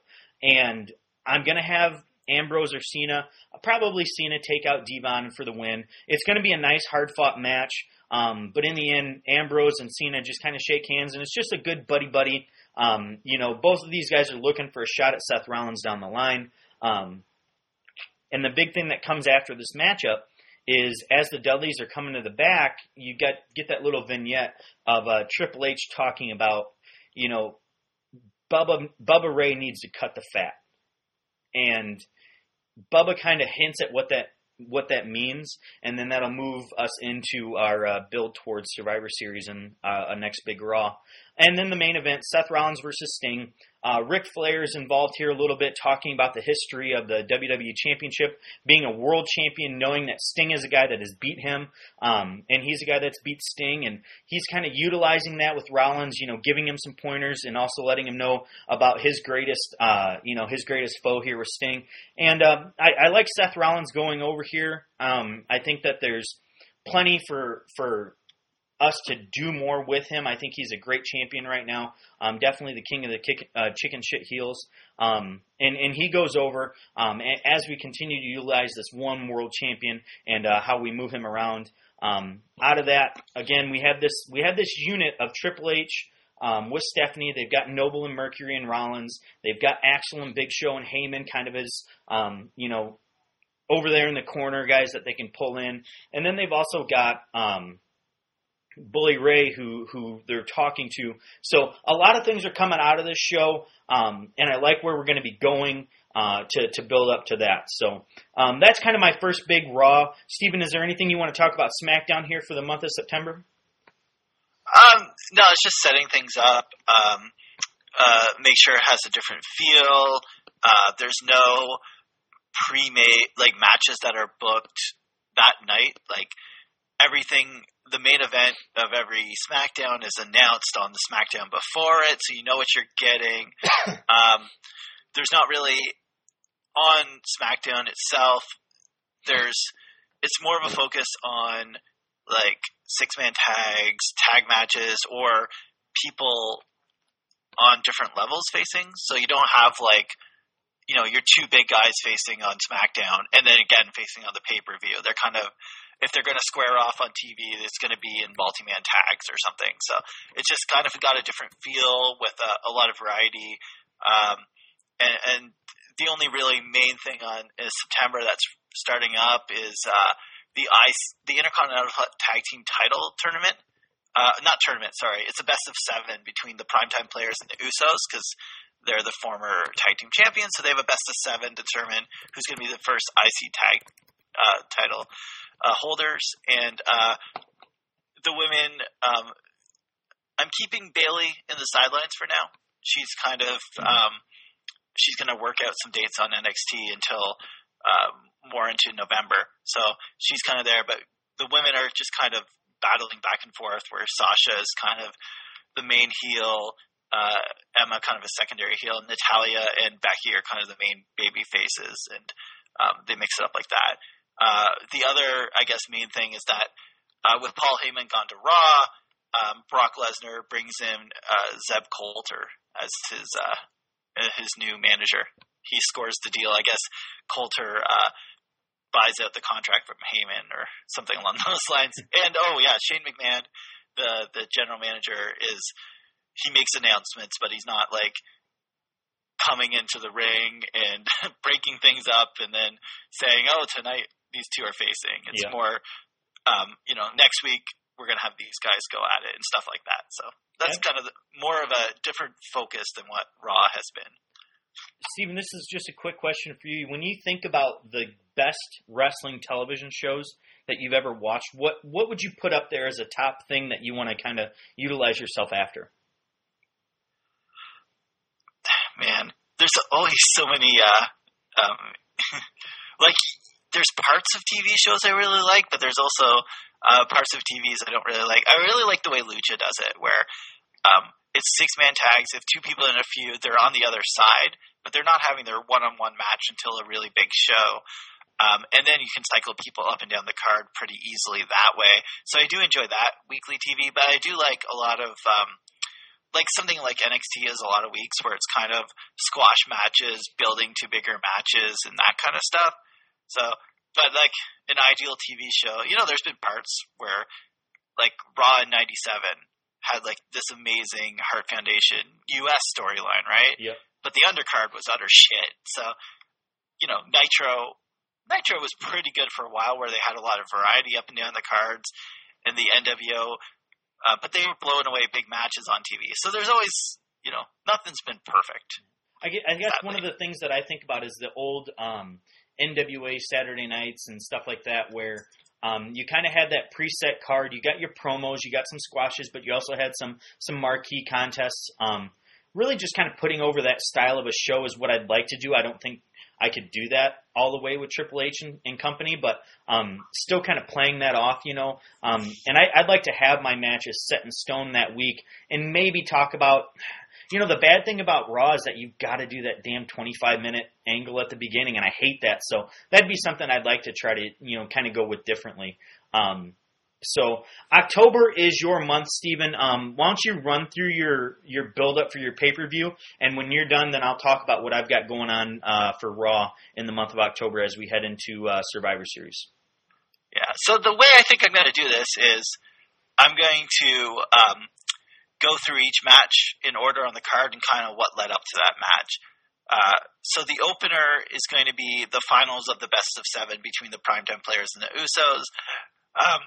And I'm going to have Ambrose or Cena, probably Cena, take out Devon for the win. It's going to be a nice, hard-fought match. Um, but in the end, Ambrose and Cena just kind of shake hands, and it's just a good buddy-buddy. Um, you know, both of these guys are looking for a shot at Seth Rollins down the line. Um, and the big thing that comes after this matchup is as the Dudleys are coming to the back, you get, get that little vignette of uh, Triple H talking about, you know, Bubba, Bubba Ray needs to cut the fat. And Bubba kind of hints at what that what that means, and then that'll move us into our uh, build towards Survivor Series and uh, a next big Raw. And then the main event, Seth Rollins versus Sting. Uh, Ric Flair is involved here a little bit, talking about the history of the W W E Championship, being a world champion, knowing that Sting is a guy that has beat him, um, and he's a guy that's beat Sting, and he's kind of utilizing that with Rollins, you know, giving him some pointers and also letting him know about his greatest, uh, you know, his greatest foe here with Sting. And uh, I, I like Seth Rollins going over here. Um, I think that there's plenty for for. us to do more with him. I think he's a great champion right now. Um, definitely the king of the kick, uh, chicken shit heels. Um, and, and he goes over um, as we continue to utilize this one world champion and uh, how we move him around. Um, out of that, again, we have this we have this unit of Triple H um, with Stephanie. They've got Noble and Mercury and Rollins. They've got Axel and Big Show and Heyman kind of as, um, you know, over there in the corner, guys that they can pull in. And then they've also got... Um, Bully Ray, who who they're talking to. So a lot of things are coming out of this show, um, and I like where we're going to be going uh, to, to build up to that. So um, that's kind of my first big Raw. Steven, is there anything you want to talk about SmackDown here for the month of September? Um, no, it's just setting things up. Um, uh, make sure it has a different feel. Uh, there's no pre-made like matches that are booked that night. Like everything... The main event of every SmackDown is announced on the SmackDown before it, so you know what you're getting. Um, there's not really on SmackDown itself. There's it's more of a focus on like six-man tags, tag matches, or people on different levels facing. So you don't have like you know your two big guys facing on SmackDown and then again facing on the pay-per-view. They're kind of if they're going to square off on T V, it's going to be in multi-man tags or something. So it's just kind of got a different feel with a, a lot of variety. Um, and, and the only really main thing on is September that's starting up is uh, the IC, the Intercontinental Tag Team Title Tournament. Uh, not tournament, sorry. It's a best of seven between the Primetime Players and the Usos because they're the former tag team champions, so they have a best of seven to determine who's going to be the first I C tag uh, title uh, holders. And uh, the women, um, I'm keeping Bayley in the sidelines for now. She's kind of um, she's going to work out some dates on N X T until um, more into November, so she's kind of there. But the women are just kind of battling back and forth, where Sasha is kind of the main heel, uh, Emma kind of a secondary heel, and Natalya and Becky are kind of the main baby faces, and um, they mix it up like that. Uh, the other, I guess, main thing is that uh, with Paul Heyman gone to Raw, um, Brock Lesnar brings in uh, Zeb Coulter as his uh, his new manager. He scores the deal, I guess. Coulter Uh, buys out the contract from Heyman or something along those lines. And, oh, yeah, Shane McMahon, the, the general manager, is he makes announcements, but he's not, like, coming into the ring and breaking things up and then saying, oh, tonight these two are facing. It's yeah. more, um, you know, next week we're going to have these guys go at it and stuff like that. So that's yeah. kind of the, more of a different focus than what Raw has been. Steven, this is just a quick question for you. When you think about the best wrestling television shows that you've ever watched, what, what would you put up there as a top thing that you want to kind of utilize yourself after? Man, there's always so many, uh, um, like, there's parts of T V shows I really like, but there's also uh, parts of T Vs I don't really like. I really like the way Lucha does it, where um, – it's six-man tags. If two people in a feud, they're on the other side, but they're not having their one-on-one match until a really big show. Um, and then you can cycle people up and down the card pretty easily that way. So I do enjoy that weekly T V, but I do like a lot of um, – like something like N X T is a lot of weeks where it's kind of squash matches, building to bigger matches, and that kind of stuff. So, but like an ideal T V show – you know, there's been parts where like Raw in ninety-seven – had like this amazing Hart Foundation U S storyline, right? Yeah. But the undercard was utter shit. So, you know, Nitro Nitro was pretty good for a while where they had a lot of variety up and down the cards and the N W O, uh, but they were blowing away big matches on T V. So there's always, you know, nothing's been perfect. I guess, I guess one of the things that I think about is the old um, N W A Saturday nights and stuff like that where – Um, you kind of had that preset card. You got your promos, you got some squashes, but you also had some some marquee contests. Um, really just kind of putting over that style of a show is what I'd like to do. I don't think I could do that all the way with Triple H and, and company, but um, still kind of playing that off, you know. Um, and I, I'd like to have my matches set in stone that week and maybe talk about, you know, the bad thing about Raw is that you've got to do that damn twenty-five minute angle at the beginning, and I hate that. So that'd be something I'd like to try to, you know, kind of go with differently. Um, so October is your month, Steven. Um, why don't you run through your, your build-up for your pay-per-view, and when you're done, then I'll talk about what I've got going on uh, for Raw in the month of October as we head into uh, Survivor Series. Yeah, so the way I think I'm going to do this is I'm going to um, – go through each match in order on the card and kind of what led up to that match. Uh, so the opener is going to be the finals of the best of seven between the Primetime Players and the Usos. Um,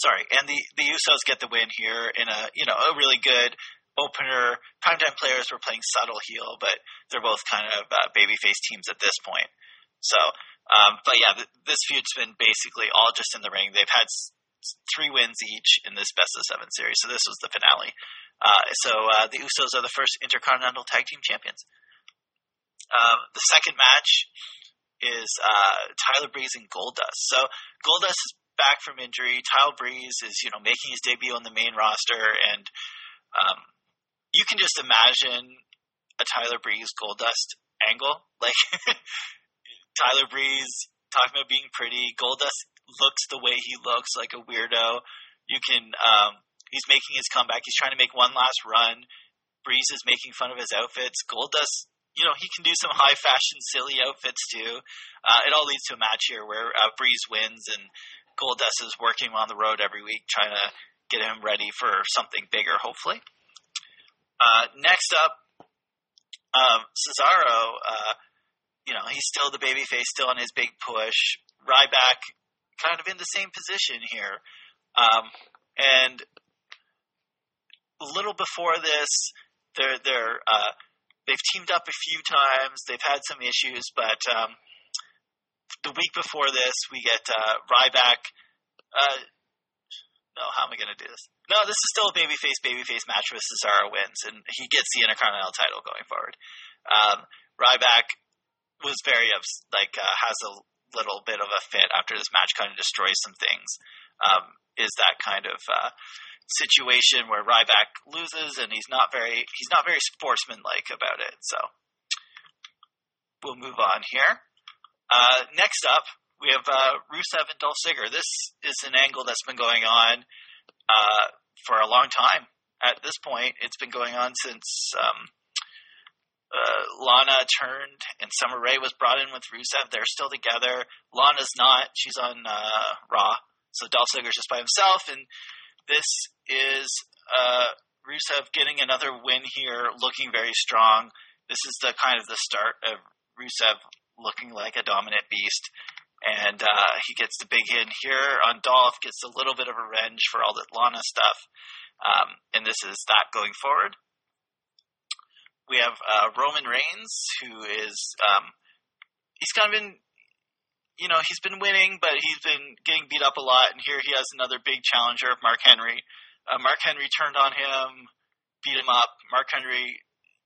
sorry, and the, the Usos get the win here in a, you know, a really good opener. Primetime Players were playing subtle heel, but they're both kind of uh, babyface teams at this point. So, um, but yeah, th- this feud's been basically all just in the ring. They've had s- three wins each in this best of seven series. So this was the finale. Uh, so uh, the Usos are the first Intercontinental Tag Team Champions. Um, the second match is uh, Tyler Breeze and Goldust. So Goldust is back from injury. Tyler Breeze is, you know, making his debut on the main roster. And um, you can just imagine a Tyler Breeze Goldust angle. Like Tyler Breeze talking about being pretty. Goldust looks the way he looks, like a weirdo. You can um, – he's making his comeback. He's trying to make one last run. Breeze is making fun of his outfits. Goldust, you know, he can do some high-fashion, silly outfits too. Uh, it all leads to a match here where uh, Breeze wins and Goldust is working on the road every week, trying to get him ready for something bigger, hopefully. Uh, next up, um, Cesaro, uh, you know, he's still the babyface, still on his big push. Ryback kind of in the same position here. Um, and a little before this, they're, they're, uh, they've teamed up a few times. They've had some issues, but um, the week before this, we get uh, Ryback. Uh, no, how am I going to do this? No, this is still a babyface, babyface match with Cesaro wins, and he gets the Intercontinental title going forward. Um, Ryback was very, ups- like, uh, has a little bit of a fit after this match, kind of destroys some things. Um, is that kind of uh, situation where Ryback loses, and he's not very he's not very sportsmanlike about it. So we'll move on here. Uh, next up, we have uh, Rusev and Dolph Ziggler. This is an angle that's been going on uh, for a long time. At this point, it's been going on since um, uh, Lana turned and Summer Rae was brought in with Rusev. They're still together. Lana's not. She's on uh, Raw. So Dolph Ziggler's just by himself, and this is uh, Rusev getting another win here, looking very strong. This is the kind of the start of Rusev looking like a dominant beast, and uh, he gets the big hit here on Dolph, gets a little bit of revenge for all that Lana stuff, um, and this is that going forward. We have uh, Roman Reigns, who is um, he's kind of in. You know, he's been winning, but he's been getting beat up a lot. And here he has another big challenger of Mark Henry. Uh, Mark Henry turned on him, beat him up. Mark Henry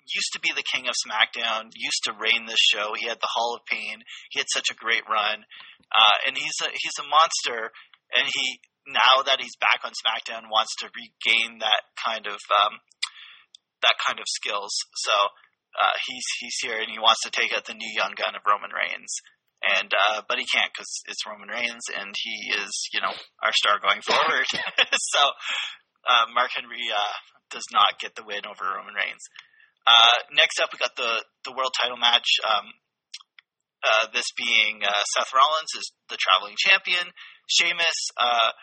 used to be the king of SmackDown, used to reign this show. He had the Hall of Pain. He had such a great run. Uh, and he's a, he's a monster. And he, now that he's back on SmackDown, wants to regain that kind of, um, that kind of skills. So uh, he's, he's here, and he wants to take out the new young gun of Roman Reigns. And, uh, but he can't because it's Roman Reigns, and he is, you know, our star going forward. so, uh, Mark Henry, uh, does not get the win over Roman Reigns. Uh, next up, we got the, the world title match. Um, uh, this being, uh, Seth Rollins is the traveling champion. Sheamus, uh,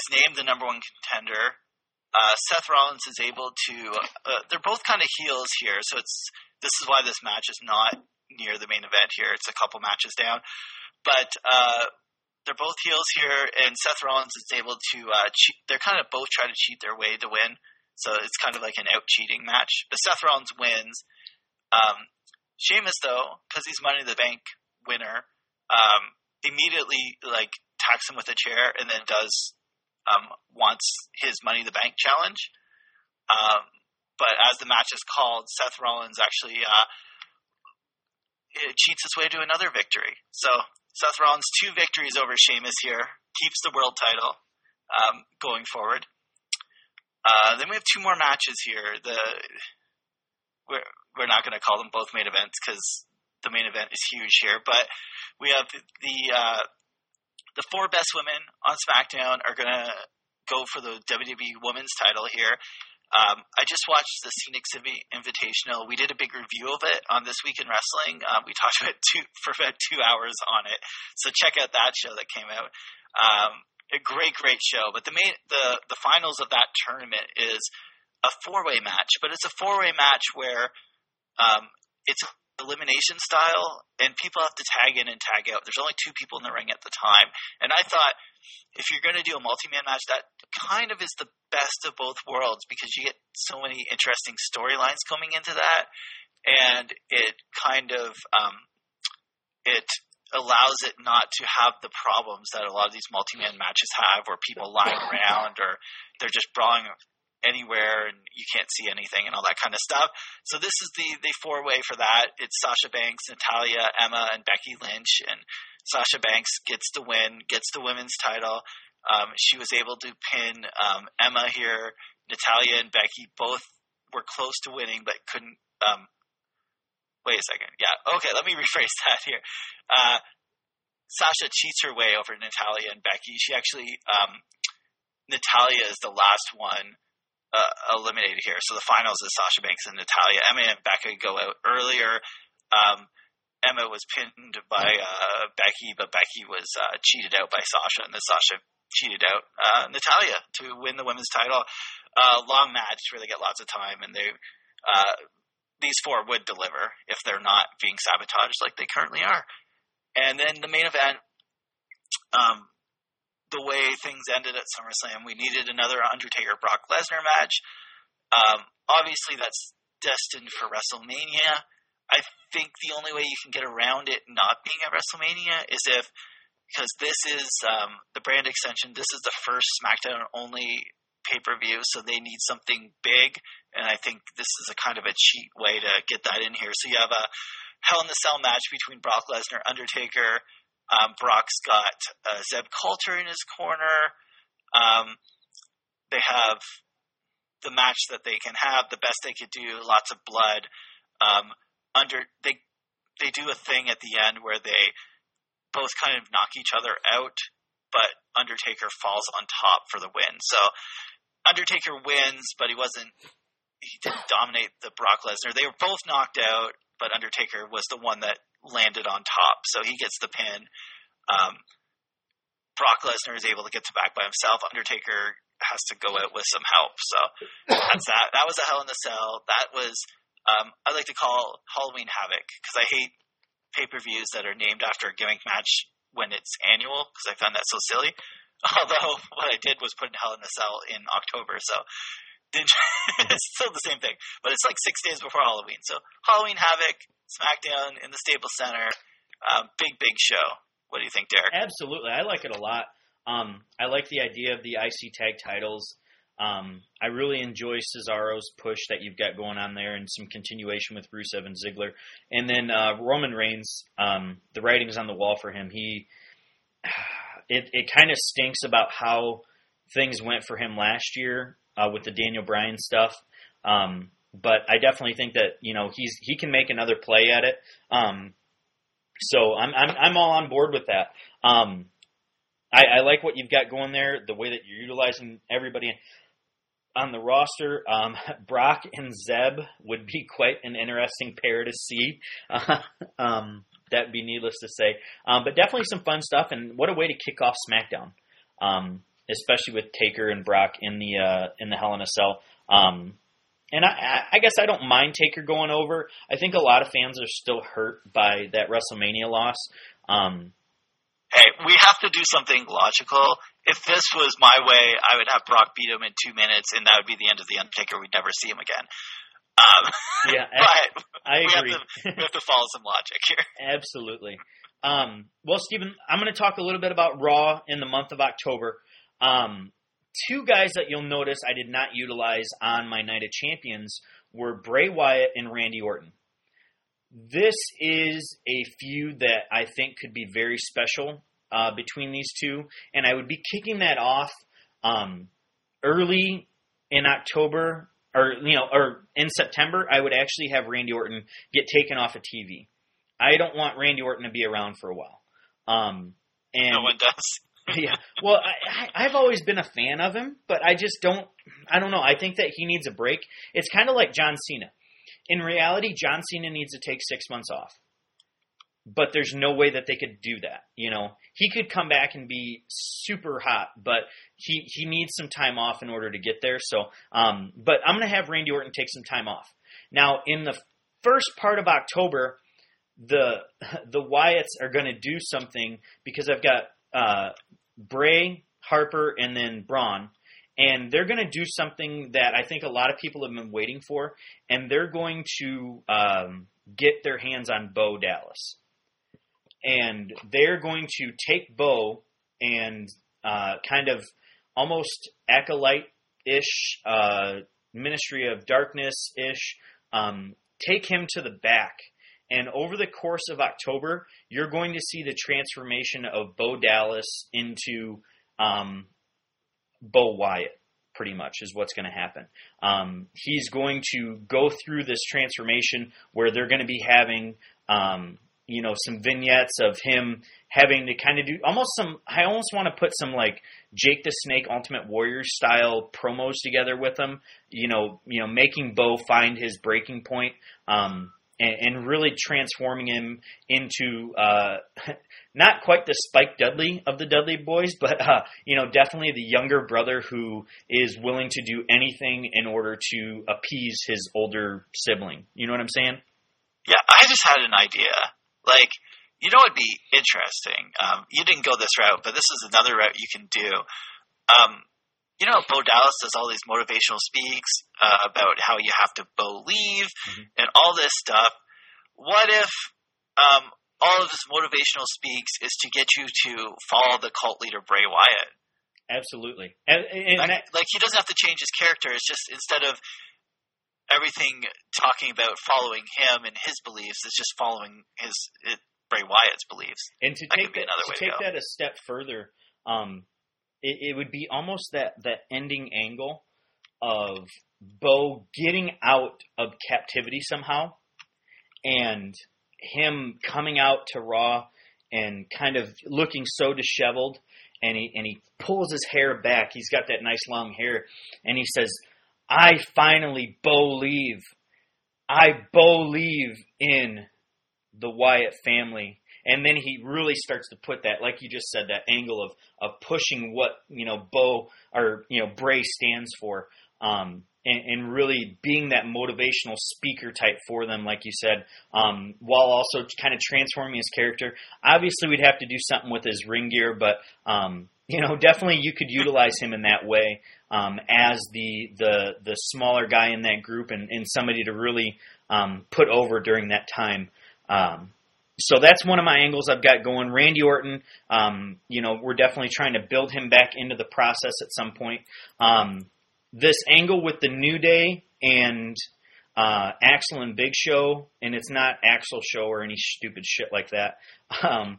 is named the number one contender. Uh, Seth Rollins is able to, uh, they're both kind of heels here. So it's, this is why this match is not near the main event here. It's a couple matches down, but uh, they're both heels here, and Seth Rollins is able to uh, cheat. They're kind of both trying to cheat their way to win, so it's kind of like an out-cheating match. But Seth Rollins wins. Um, Sheamus, though, because he's Money in the Bank winner, um, immediately like attacks him with a chair, and then does um, wants his Money in the Bank challenge. Um, but as the match is called, Seth Rollins actually. Uh, It cheats his way to another victory. So Seth Rollins, two victories over Sheamus here, keeps the world title um, going forward. Uh, then we have two more matches here. The we're we're not going to call them both main events because the main event is huge here. But we have the uh, the four best women on SmackDown are going to go for the W W E Women's title here. Um, I just watched the Scenic City Invitational. We did a big review of it on This Week in Wrestling. Um, we talked about two, for about two hours on it. So check out that show that came out. Um, a great, great show. But the main, the, the finals of that tournament is a four-way match. But it's a four-way match where um, it's elimination style, and people have to tag in and tag out. There's only two people in the ring at the time. And I thought, if you're going to do a multi-man match, that kind of is the best of both worlds because you get so many interesting storylines coming into that, and it kind of um, it allows it not to have the problems that a lot of these multi-man matches have where people lying around or they're just brawling anywhere and you can't see anything and all that kind of stuff. So this is the, the four-way for that. It's Sasha Banks, Natalya, Emma, and Becky Lynch, and Sasha Banks gets the win, gets the women's title. Um, she was able to pin um, Emma here. Natalya and Becky both were close to winning but couldn't um, – wait a second. Yeah, okay, let me rephrase that here. Uh, Sasha cheats her way over Natalya and Becky. She actually um, – Natalya is the last one uh, eliminated here. So the finals is Sasha Banks and Natalya. Emma and Becky go out earlier. Um, Emma was pinned by uh, Becky, but Becky was uh, cheated out by Sasha, and then Sasha cheated out uh, Natalya to win the women's title. Uh, long match where they get lots of time, and they uh, these four would deliver if they're not being sabotaged like they currently are. And then the main event, um, the way things ended at SummerSlam, we needed another Undertaker Brock Lesnar match. Um, obviously, that's destined for WrestleMania. I think the only way you can get around it not being at WrestleMania is if, because this is um, the brand extension, this is the first SmackDown-only pay-per-view, so they need something big, and I think this is a kind of a cheat way to get that in here. So you have a Hell in the Cell match between Brock Lesnar, Undertaker. Um, Brock's got uh, Zeb Coulter in his corner. Um, they have the match that they can have, the best they could do, lots of blood. Um, under they they do a thing at the end where they both kind of knock each other out, but Undertaker falls on top for the win. So Undertaker wins, but he wasn't he didn't dominate the Brock Lesnar. They were both knocked out, but Undertaker was the one that landed on top, so he gets the pin. Um, Brock Lesnar is able to get to back by himself. Undertaker has to go out with some help. So that's that. That was a Hell in the Cell. That was um, I like to call Halloween Havoc, because I hate pay-per-views that are named after a gimmick match when it's annual, because I found that so silly. Although what I did was put in Hell in a Cell in October, so it's still the same thing. But it's like six days before Halloween. So Halloween Havoc, SmackDown in the Staples Center, um, big, big show. What do you think, Derek? Absolutely. I like it a lot. Um, I like the idea of the I C tag titles. Um, I really enjoy Cesaro's push that you've got going on there, and some continuation with Rusev and Ziggler. And then uh, Roman Reigns, um, the writing's on the wall for him. He, it, it kind of stinks about how things went for him last year uh, with the Daniel Bryan stuff. Um, but I definitely think that, you know, he's he can make another play at it. Um, so I'm, I'm I'm all on board with that. Um, I, I like what you've got going there, the way that you're utilizing everybody on the roster. Um, Brock and Zeb would be quite an interesting pair to see. Uh, um, that'd be needless to say. Um, but definitely some fun stuff, and what a way to kick off SmackDown, um, especially with Taker and Brock in the uh, in the Hell in a Cell. Um, and I, I guess I don't mind Taker going over. I think a lot of fans are still hurt by that WrestleMania loss. Um, hey, we have to do something logical. If this was my way, I would have Brock beat him in two minutes, and that would be the end of the Undertaker. We'd never see him again. Um, yeah, but I, I we agree. Have to, we have to follow some logic here. Absolutely. Um, well, Steven, I'm going to talk a little bit about Raw in the month of October. Um, two guys that you'll notice I did not utilize on my Night of Champions were Bray Wyatt and Randy Orton. This is a feud that I think could be very special uh, between these two, and I would be kicking that off um, early in October, or you know, or in September. I would actually have Randy Orton get taken off of T V. I don't want Randy Orton to be around for a while. Um, and no one does. yeah. Well, I, I, I've always been a fan of him, but I just don't. I don't know. I think that he needs a break. It's kind of like John Cena. In reality, John Cena needs to take six months off, but there's no way that they could do that. You know, he could come back and be super hot, but he, he needs some time off in order to get there. So, um, but I'm going to have Randy Orton take some time off. Now, in the first part of October, the the Wyatts are going to do something, because I've got uh, Bray, Harper, and then Braun. And they're going to do something that I think a lot of people have been waiting for, and they're going to um, get their hands on Bo Dallas. And they're going to take Bo and uh, kind of almost acolyte-ish, uh, Ministry of Darkness-ish, um, take him to the back. And over the course of October, you're going to see the transformation of Bo Dallas into um, – Bo Wyatt, pretty much, is what's going to happen. Um, he's going to go through this transformation where they're going to be having, um, you know, some vignettes of him having to kind of do almost some, I almost want to put some like Jake the Snake Ultimate Warrior style promos together with him, you know, you know, making Bo find his breaking point. Um, and, and really transforming him into uh, not quite the Spike Dudley of the Dudley Boys, but uh, you know, definitely the younger brother who is willing to do anything in order to appease his older sibling. You know what I'm saying? Yeah, I just had an idea. Like, you know what would be interesting? Um, you didn't go this route, but this is another route you can do. Um, you know, Bo Dallas does all these motivational speaks uh, about how you have to believe mm-hmm. and all this stuff. What if um, all of this motivational speaks is to get you to follow the cult leader Bray Wyatt? Absolutely. And, and like, that- like, he doesn't have to change his character. It's just instead of everything talking about following him and his beliefs, it's just following his, his Bray Wyatt's beliefs. And to that take, that, to take to that a step further, um, it, it would be almost that, that ending angle of Bo getting out of captivity somehow and him coming out to Raw and kind of looking so disheveled, and he, and he pulls his hair back. He's got that nice long hair, and he says, I finally believe. I believe in the Wyatt family. And then he really starts to put that, like you just said, that angle of, of pushing what, you know, Bo or, you know, Bray stands for, um, and, and really being that motivational speaker type for them, like you said, um, while also kind of transforming his character. Obviously, we'd have to do something with his ring gear, but, um, you know, definitely you could utilize him in that way, um, as the, the the smaller guy in that group and, and somebody to really um, put over during that time. Um, so that's one of my angles I've got going. Randy Orton, um, you know, we're definitely trying to build him back into the process at some point. Um, this angle with the New Day and uh, Axel and Big Show, and it's not Axel Show or any stupid shit like that. Um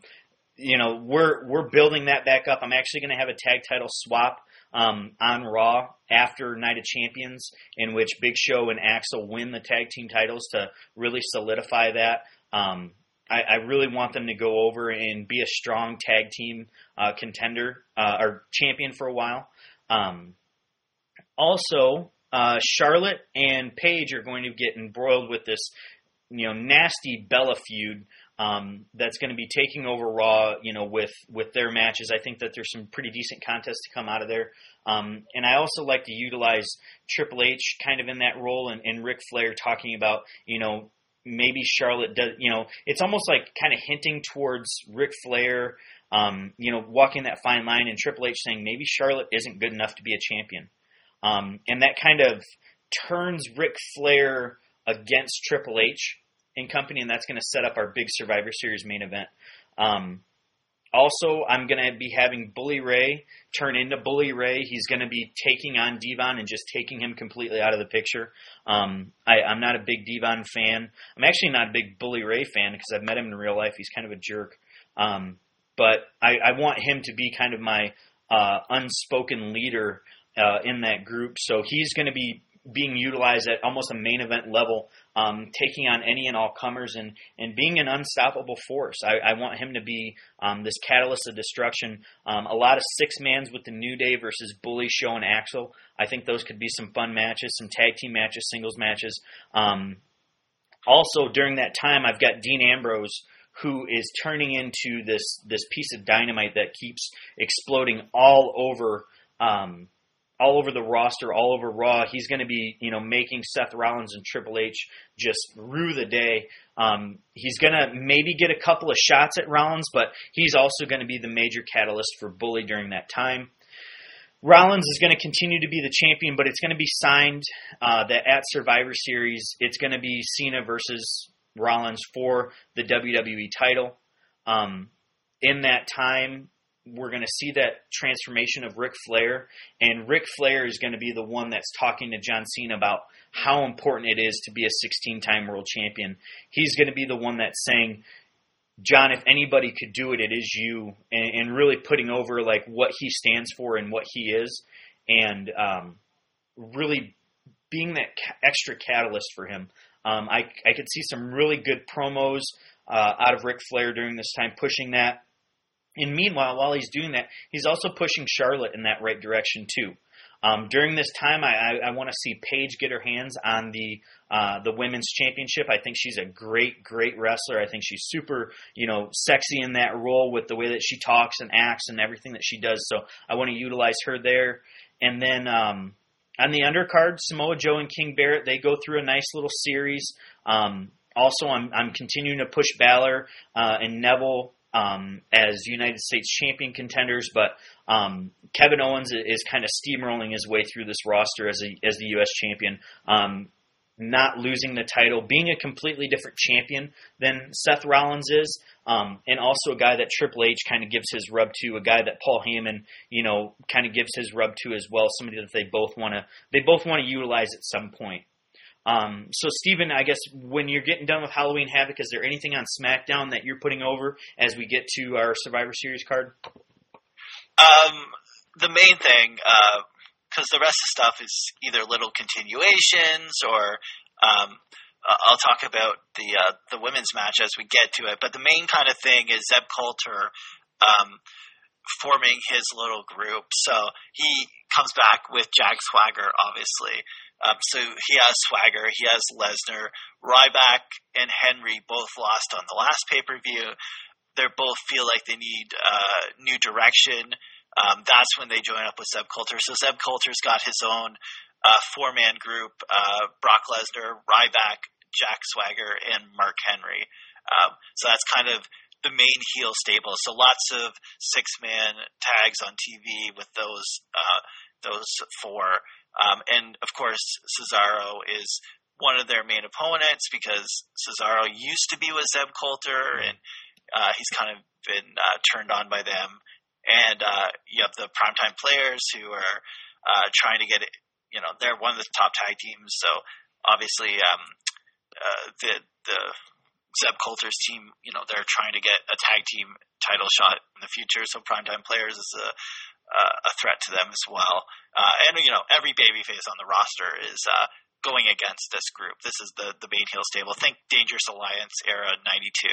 You know, we're we're building that back up. I'm actually going to have a tag title swap um, on Raw after Night of Champions, in which Big Show and Axel win the tag team titles to really solidify that. Um, I, I really want them to go over and be a strong tag team uh, contender uh, or champion for a while. Um, also, uh, Charlotte and Paige are going to get embroiled with this, you know, nasty Bella feud. Um, that's going to be taking over Raw, you know, with, with their matches. I think that there's some pretty decent contests to come out of there. Um, and I also like to utilize Triple H kind of in that role, and, and Ric Flair talking about, you know, maybe Charlotte does, you know, it's almost like kind of hinting towards Ric Flair, um, you know, walking that fine line, and Triple H saying maybe Charlotte isn't good enough to be a champion. Um, and that kind of turns Ric Flair against Triple H and company, and that's going to set up our big Survivor Series main event. Um, also, I'm going to be having Bully Ray turn into Bully Ray. He's going to be taking on Devon and just taking him completely out of the picture. Um, I, I'm not a big Devon fan. I'm actually not a big Bully Ray fan because I've met him in real life. He's kind of a jerk. Um, but I, I want him to be kind of my uh, unspoken leader uh, in that group. So he's going to be being utilized at almost a main event level, um, taking on any and all comers and, and being an unstoppable force. I, I want him to be um, this catalyst of destruction. Um, a lot of six-mans with the New Day versus Bully, Show, and Axel. I think those could be some fun matches, some tag team matches, singles matches. Um, also, during that time, I've got Dean Ambrose, who is turning into this, this piece of dynamite that keeps exploding all over um all over the roster, all over Raw. He's going to be, you know, making Seth Rollins and Triple H just rue the day. Um, he's going to maybe get a couple of shots at Rollins, but he's also going to be the major catalyst for Bully during that time. Rollins is going to continue to be the champion, but it's going to be signed uh, that at Survivor Series, it's going to be Cena versus Rollins for the W W E title. Um, in that time, we're going to see that transformation of Ric Flair, and Ric Flair is going to be the one that's talking to John Cena about how important it is to be a sixteen-time world champion. He's going to be the one that's saying, John, if anybody could do it, it is you, and, and really putting over like what he stands for and what he is, and um, really being that ca- extra catalyst for him. Um, I, I could see some really good promos uh, out of Ric Flair during this time, pushing that. And meanwhile, while he's doing that, he's also pushing Charlotte in that right direction too. Um, during this time, I, I, I want to see Paige get her hands on the uh, the women's championship. I think she's a great, great wrestler. I think she's super, you know, sexy in that role with the way that she talks and acts and everything that she does. So I want to utilize her there. And then um, on the undercard, Samoa Joe and King Barrett, they go through a nice little series. Um, also, I'm, I'm continuing to push Balor uh, and Neville Um, as United States champion contenders, but um, Kevin Owens is kind of steamrolling his way through this roster as a, as the U S champion, um, not losing the title, being a completely different champion than Seth Rollins is, um, and also a guy that Triple H kind of gives his rub to, a guy that Paul Heyman, you know, kind of gives his rub to as well, somebody that they both want to they both want to utilize at some point. Um, so, Steven, I guess when you're getting done with Halloween Havoc, is there anything on SmackDown that you're putting over as we get to our Survivor Series card? Um, the main thing, because uh, the rest of the stuff is either little continuations or um, I'll talk about the uh, the women's match as we get to it. But the main kind of thing is Zeb Coulter um, forming his little group. So he comes back with Jack Swagger, obviously. Um, so he has Swagger, he has Lesnar, Ryback and Henry both lost on the last pay-per-view. They both feel like they need uh, new direction. Um, that's when they join up with Zeb Coulter. So Zeb Coulter's got his own uh, four-man group, uh, Brock Lesnar, Ryback, Jack Swagger, and Mark Henry. Um, so that's kind of the main heel stable. So lots of six-man tags on T V with those uh, those four. Um, and, of course, Cesaro is one of their main opponents because Cesaro used to be with Zeb Coulter, and uh, he's kind of been uh, turned on by them. And uh, you have the primetime players who are uh, trying to get it. You know, they're one of the top tag teams, so obviously um, uh, the the Zeb Coulter's team, you know, they're trying to get a tag team title shot in the future, so primetime players is a Uh, a threat to them as well. Uh, and, you know, every babyface on the roster is uh, going against this group. This is the, the main heel stable. Think Dangerous Alliance era ninety-two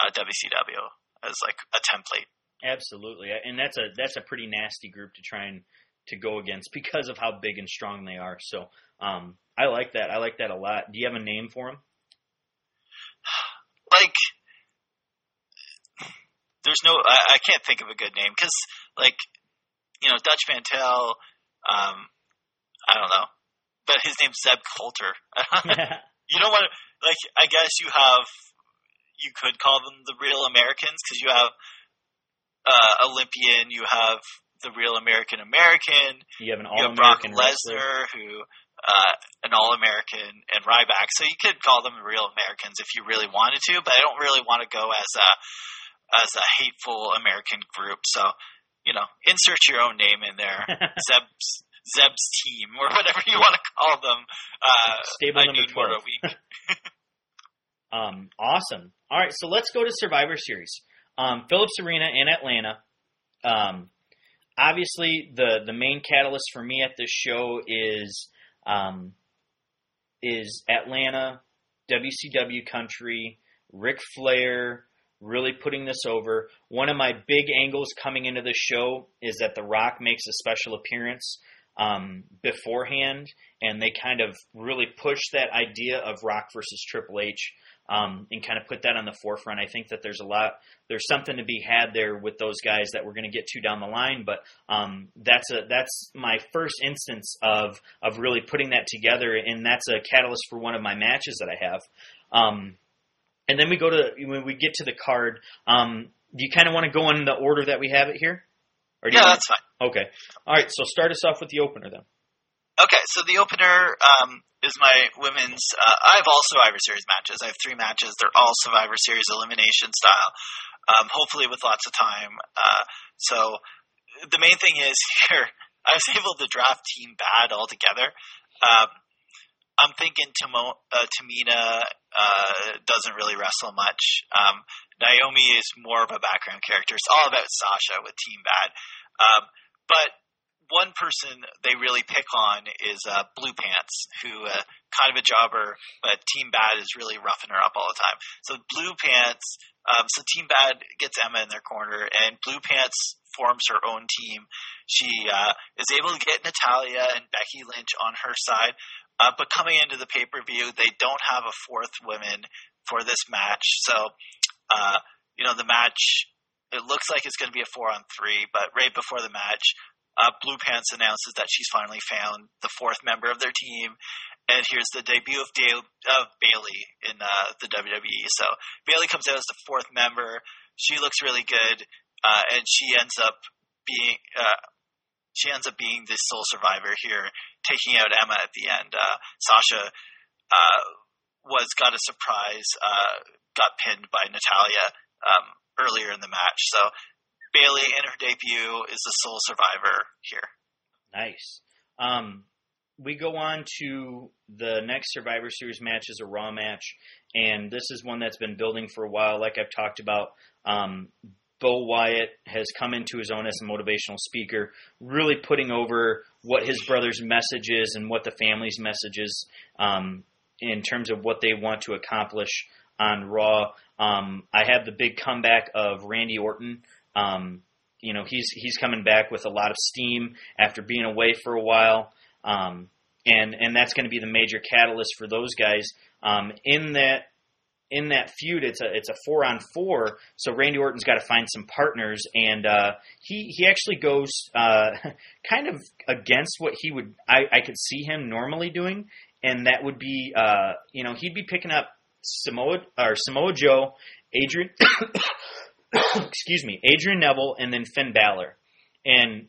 uh, W C W as like a template. Absolutely. And that's a, that's a pretty nasty group to try and to go against because of how big and strong they are. So um, I like that. I like that a lot. Do you have a name for them? Like, there's no, I, I can't think of a good name because like, you know, Dutch Mantel, um, I don't know. But his name's Zeb Coulter. You don't want to, like, I guess you have, you could call them the Real Americans because you have uh, Olympian, you have the Real American American. You have an All-American wrestler. Brock Lesnar, who, uh, an All-American, and Ryback. So you could call them the Real Americans if you really wanted to, but I don't really want to go as a as a hateful American group. So, you know, insert your own name in there, Zeb's, Zeb's team, or whatever you want to call them. Uh, Stable I need more a week. um, awesome. All right, so let's go to Survivor Series. Um, Phillips Arena in Atlanta. Um, obviously, the, the main catalyst for me at this show is um, is Atlanta, W C W country, Ric Flair, really putting this over. One of my big angles coming into the show is that The Rock makes a special appearance um, beforehand, and they kind of really push that idea of Rock versus Triple H um, and kind of put that on the forefront. I think that there's a lot, there's something to be had there with those guys that we're going to get to down the line, but um, that's a that's my first instance of of really putting that together, and that's a catalyst for one of my matches that I have. Um, And then we go to, when we get to the card, um, do you kind of want to go in the order that we have it here? Or do yeah, you that's fine. Okay. All right, so start us off with the opener then. Okay, so the opener um, is my women's, uh, I have all Survivor Series matches. I have three matches. They're all Survivor Series elimination style, um, hopefully with lots of time. Uh, so the main thing is here, I was able to draft Team Bad altogether. Um, I'm thinking Tamo- uh, Tamina uh, doesn't really wrestle much. Um, Naomi is more of a background character. It's all about Sasha with Team Bad. Um, but one person they really pick on is uh, Blue Pants, who uh, kind of a jobber, but Team Bad is really roughing her up all the time. So Blue Pants Um, so Team Bad gets Emma in their corner, and Blue Pants forms her own team. She uh, is able to get Natalya and Becky Lynch on her side, uh, but coming into the pay-per-view, they don't have a fourth woman for this match. So, uh, you know, the match, it looks like it's going to be a four on three, but right before the match, uh, Blue Pants announces that she's finally found the fourth member of their team. And here's the debut of, Dale, of Bayley in uh, the W W E. So Bayley comes out as the fourth member. She looks really good, uh, and she ends up being uh, she ends up being the sole survivor here, taking out Emma at the end. Uh, Sasha uh, was got a surprise, uh, got pinned by Natalya um, earlier in the match. So Bayley in her debut is the sole survivor here. Nice. Um, we go on to the next Survivor Series match is a Raw match, and this is one that's been building for a while. Like I've talked about, um, Bo Wyatt has come into his own as a motivational speaker, really putting over what his brother's message is and what the family's message is um, in terms of what they want to accomplish on Raw. Um, I have the big comeback of Randy Orton. Um, you know, he's he's coming back with a lot of steam after being away for a while. Um, and, and that's going to be the major catalyst for those guys. Um, in that, in that feud, it's a, it's a four on four. So Randy Orton's got to find some partners, and, uh, he, he actually goes, uh, kind of against what he would, I, I could see him normally doing. And that would be, uh, you know, he'd be picking up Samoa or Samoa Joe, Adrian, excuse me, Adrian Neville, and then Finn Balor. And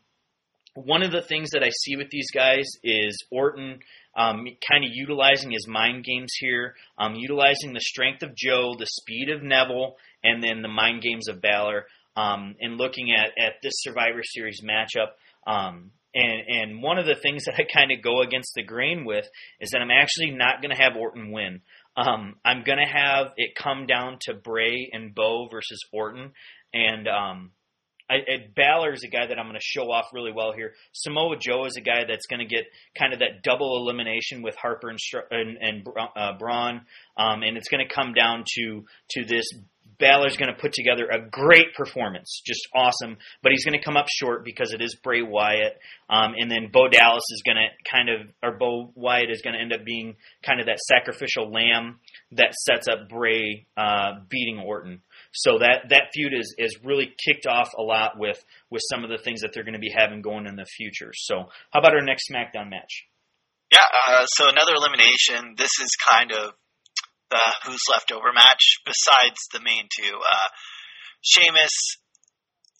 one of the things that I see with these guys is Orton um, kind of utilizing his mind games here, um, utilizing the strength of Joe, the speed of Neville, and then the mind games of Balor, um, and looking at, at this Survivor Series matchup. Um, and, and one of the things that I kind of go against the grain with is that I'm actually not going to have Orton win. Um, I'm going to have it come down to Bray and Bo versus Orton, and um, – I, I, Balor is a guy that I'm going to show off really well here. Samoa Joe is a guy that's going to get kind of that double elimination with Harper and, and, and uh, Braun, um, and it's going to come down to to this. Balor's going to put together a great performance, just awesome, but he's going to come up short because it is Bray Wyatt, um, and then Bo Dallas is going to kind of, or Bo Wyatt is going to end up being kind of that sacrificial lamb that sets up Bray uh, beating Orton. So that, that feud is, is really kicked off a lot with, with some of the things that they're going to be having going in the future. So how about our next SmackDown match? Yeah, uh, so another elimination. This is kind of the who's left over match besides the main two. Uh, Sheamus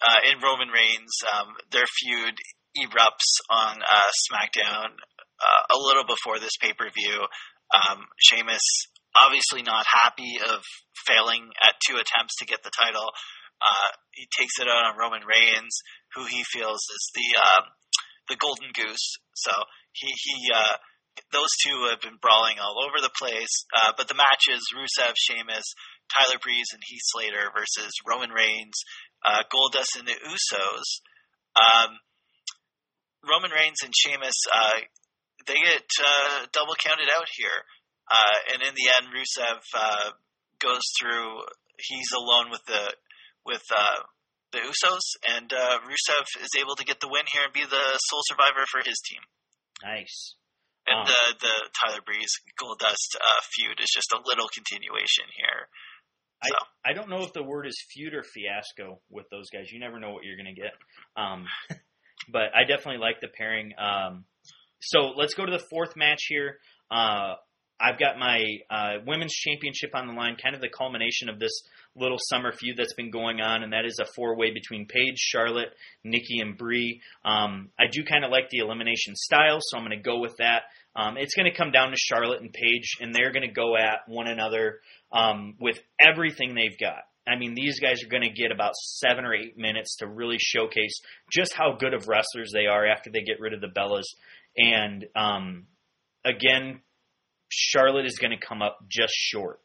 uh, and Roman Reigns, um, their feud erupts on uh, SmackDown uh, a little before this pay-per-view. Um, Sheamus obviously not happy of failing at two attempts to get the title. Uh, he takes it out on Roman Reigns, who he feels is the um, the golden goose. So he he uh, those two have been brawling all over the place. Uh, but the matches: Rusev, Sheamus, Tyler Breeze, and Heath Slater versus Roman Reigns, uh, Goldust, and the Usos. Um, Roman Reigns and Sheamus uh, they get uh, double counted out here. Uh, and in the end, Rusev uh, goes through. He's alone with the with uh, the Usos, and uh, Rusev is able to get the win here and be the sole survivor for his team. Nice. And um, the the Tyler Breeze Goldust uh, feud is just a little continuation here. So. I I don't know if the word is feud or fiasco with those guys. You never know what you're going to get. Um, but I definitely like the pairing. Um, so let's go to the fourth match here. Uh, I've got my uh, women's championship on the line, kind of the culmination of this little summer feud that's been going on, and that is a four-way between Paige, Charlotte, Nikki, and Bree. Um, I do kind of like the elimination style, so I'm going to go with that. Um, it's going to come down to Charlotte and Paige, and they're going to go at one another um, with everything they've got. I mean, these guys are going to get about seven or eight minutes to really showcase just how good of wrestlers they are after they get rid of the Bellas. And, um, again, Charlotte is going to come up just short,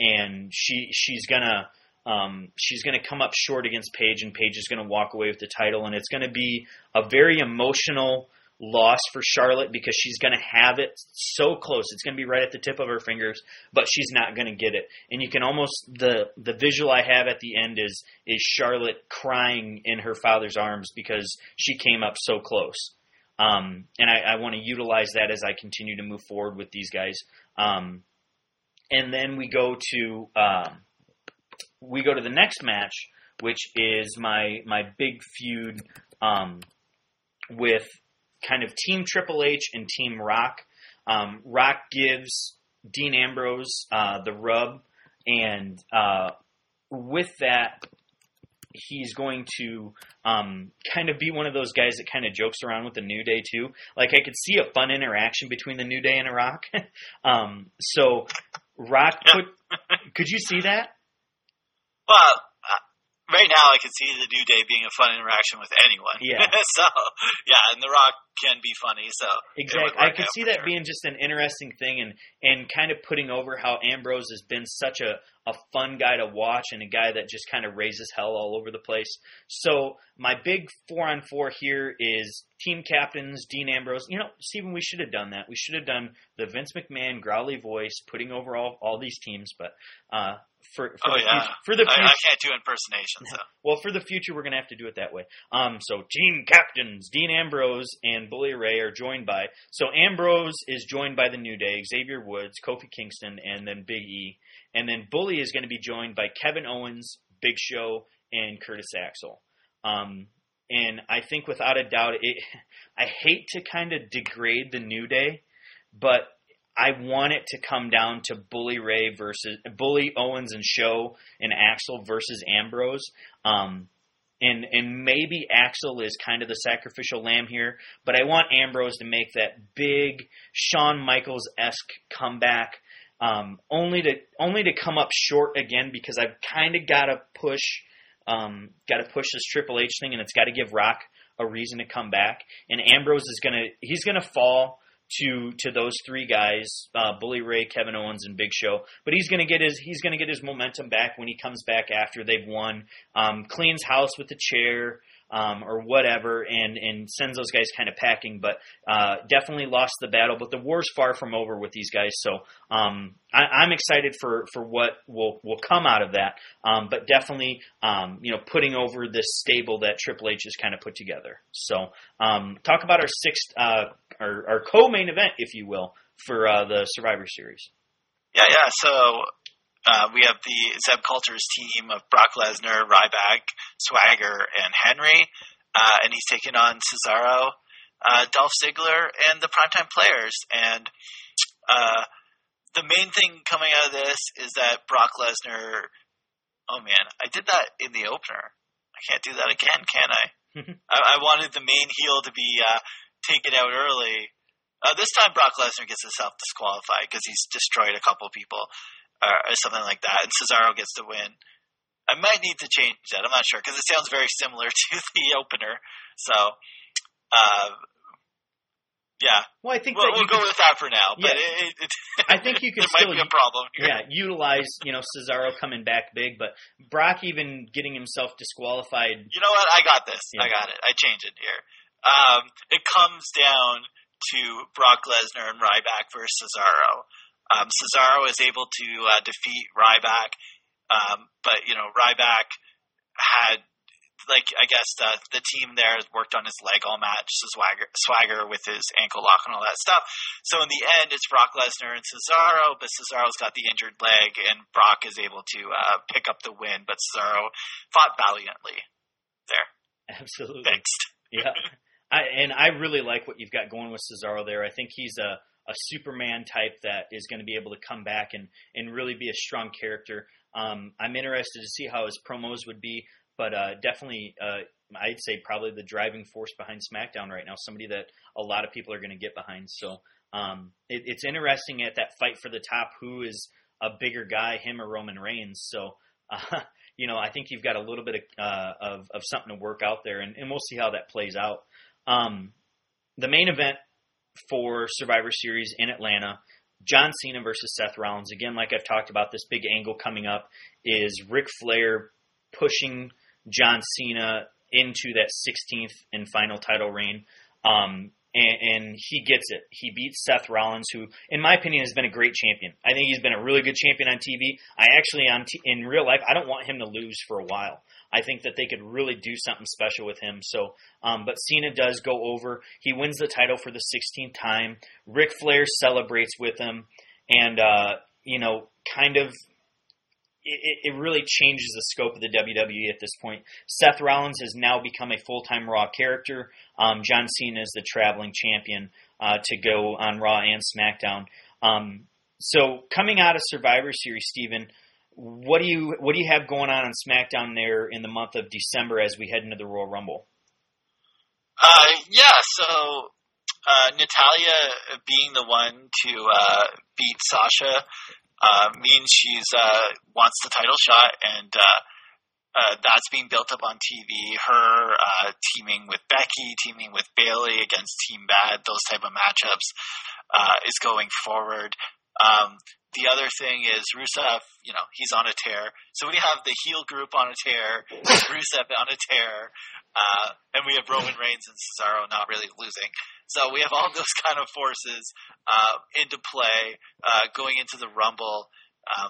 and she she's going to um, she's going to come up short against Paige, and Paige is going to walk away with the title, and it's going to be a very emotional loss for Charlotte because she's going to have it so close. It's going to be right at the tip of her fingers, but she's not going to get it. And you can almost, the the visual I have at the end is is Charlotte crying in her father's arms because she came up so close. Um, and I, I want to utilize that as I continue to move forward with these guys. Um, and then we go to uh, we go to the next match, which is my my big feud um, with kind of Team Triple H and Team Rock. Um, Rock gives Dean Ambrose uh, the rub, and uh, with that, he's going to um, kind of be one of those guys that kind of jokes around with the New Day too. Like, I could see a fun interaction between the New Day and a Rock. um, so Rock, put, could you see that? Well, uh, right now I could see the New Day being a fun interaction with anyone. Yeah. so yeah, and the Rock can be funny. So exactly, I could see that there. being just an interesting thing, and and kind of putting over how Ambrose has been such a, a fun guy to watch and a guy that just kind of raises hell all over the place. So my big four on four here is team captains, Dean Ambrose. You know, Steven, we should have done that. We should have done the Vince McMahon growly voice, putting over all, all these teams. But uh, for for oh, the, yeah. future, for the I, future, I can't do impersonations. So. Well, for the future, we're gonna have to do it that way. Um, so team captains, Dean Ambrose and Bully Ray are joined by, so Ambrose is joined by the New Day, Xavier Woods, Kofi Kingston, and then Big E. And then Bully is going to be joined by Kevin Owens, Big Show, and Curtis Axel. Um, and I think without a doubt, it, I hate to kind of degrade the New Day, but I want it to come down to Bully Ray versus Bully, Owens and Show, and Axel versus Ambrose. Um, And and maybe Axel is kind of the sacrificial lamb here, but I want Ambrose to make that big Shawn Michaels-esque comeback, um, only to only to come up short again, because I've kind of got to push, um, got to push this Triple H thing, and it's got to give Rock a reason to come back. And Ambrose is gonna he's gonna fall to to those three guys, uh, Bully Ray, Kevin Owens, and Big Show. But he's gonna get his he's gonna get his momentum back when he comes back after they've won, um, cleans house with a chair um, or whatever, and and sends those guys kind of packing. But uh, definitely lost the battle. But the war's far from over with these guys. So um, I, I'm excited for for what will will come out of that. Um, but definitely um, you know putting over this stable that Triple H has kind of put together. So um, talk about our sixth. Uh, Our, our co-main event, if you will, for uh, the Survivor Series. Yeah, yeah. So uh, we have the Zeb Coulter's team of Brock Lesnar, Ryback, Swagger, and Henry. Uh, and he's taking on Cesaro, uh, Dolph Ziggler, and the Primetime Players. And uh, the main thing coming out of this is that Brock Lesnar... Oh, man. I did that in the opener. I can't do that again, can I? I, I wanted the main heel to be... Uh, take it out early. Uh, this time Brock Lesnar gets himself disqualified because he's destroyed a couple people uh, or something like that, and Cesaro gets the win. I might need to change that. I'm not sure because it sounds very similar to the opener. So, uh, yeah. Well, I think we'll, that we'll go could, with that for now. But yeah, it, it, it, I think you could still might be a problem here. Yeah, utilize you know Cesaro coming back big, but Brock even getting himself disqualified. You know what? I got this. Yeah. I got it. I changed it here. Um, it comes down to Brock Lesnar and Ryback versus Cesaro. Um, Cesaro is able to uh, defeat Ryback, um, but, you know, Ryback had, like, I guess the, the team there worked on his leg all match, so Swagger, Swagger with his ankle lock and all that stuff. So in the end, it's Brock Lesnar and Cesaro, but Cesaro's got the injured leg, and Brock is able to uh, pick up the win, but Cesaro fought valiantly there. Absolutely. Thanks. Yeah. I, and I really like what you've got going with Cesaro there. I think he's a, a Superman type that is going to be able to come back and, and really be a strong character. Um, I'm interested to see how his promos would be, but uh, definitely uh, I'd say probably the driving force behind SmackDown right now, somebody that a lot of people are going to get behind. So um, it, it's interesting at that fight for the top, who is a bigger guy, him or Roman Reigns. So uh, you know, I think you've got a little bit of, uh, of, of something to work out there, and, and we'll see how that plays out. Um, the main event for Survivor Series in Atlanta, John Cena versus Seth Rollins. Again, like I've talked about, this big angle coming up is Ric Flair pushing John Cena into that sixteenth and final title reign. Um, and, and he gets it. He beats Seth Rollins, who, in my opinion, has been a great champion. I think he's been a really good champion on T V. I actually, on t- in real life, I don't want him to lose for a while. I think that they could really do something special with him. So, um, but Cena does go over. He wins the title for the sixteenth time. Ric Flair celebrates with him, and uh, you know, kind of. It, it really changes the scope of the W W E at this point. Seth Rollins has now become a full-time Raw character. Um, John Cena is the traveling champion uh, to go on Raw and SmackDown. Um, so coming out of Survivor Series, Steven, what do you what do you have going on on SmackDown there in the month of December as we head into the Royal Rumble? Uh, yeah, so uh, Natalya being the one to uh, beat Sasha Uh, means she's uh, wants the title shot, and uh, uh, that's being built up on T V. Her uh, teaming with Becky, teaming with Bayley against Team Bad, those type of matchups uh, is going forward. Um, the other thing is Rusev. You know, he's on a tear. So we have the heel group on a tear, Rusev on a tear, uh, and we have Roman Reigns and Cesaro not really losing. So we have all those kind of forces uh, into play uh, going into the Rumble. Um,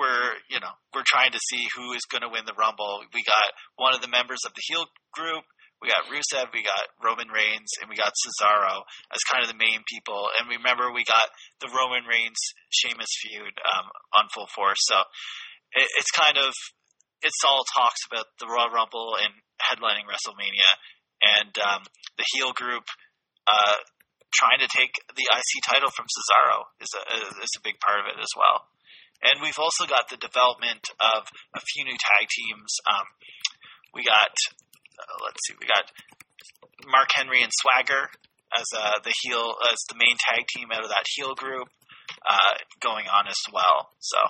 we're, you know, we're trying to see who is going to win the Rumble. We got one of the members of the heel group. We got Rusev, we got Roman Reigns, and we got Cesaro as kind of the main people. And remember, we got the Roman Reigns Sheamus feud um, on full force. So it, it's kind of it's all talks about the Royal Rumble and headlining WrestleMania. And um, the heel group uh, trying to take the I C title from Cesaro is a, is a big part of it as well. And we've also got the development of a few new tag teams. Um, we got, uh, let's see, we got Mark Henry and Swagger as uh, the heel as the main tag team out of that heel group uh, going on as well. So,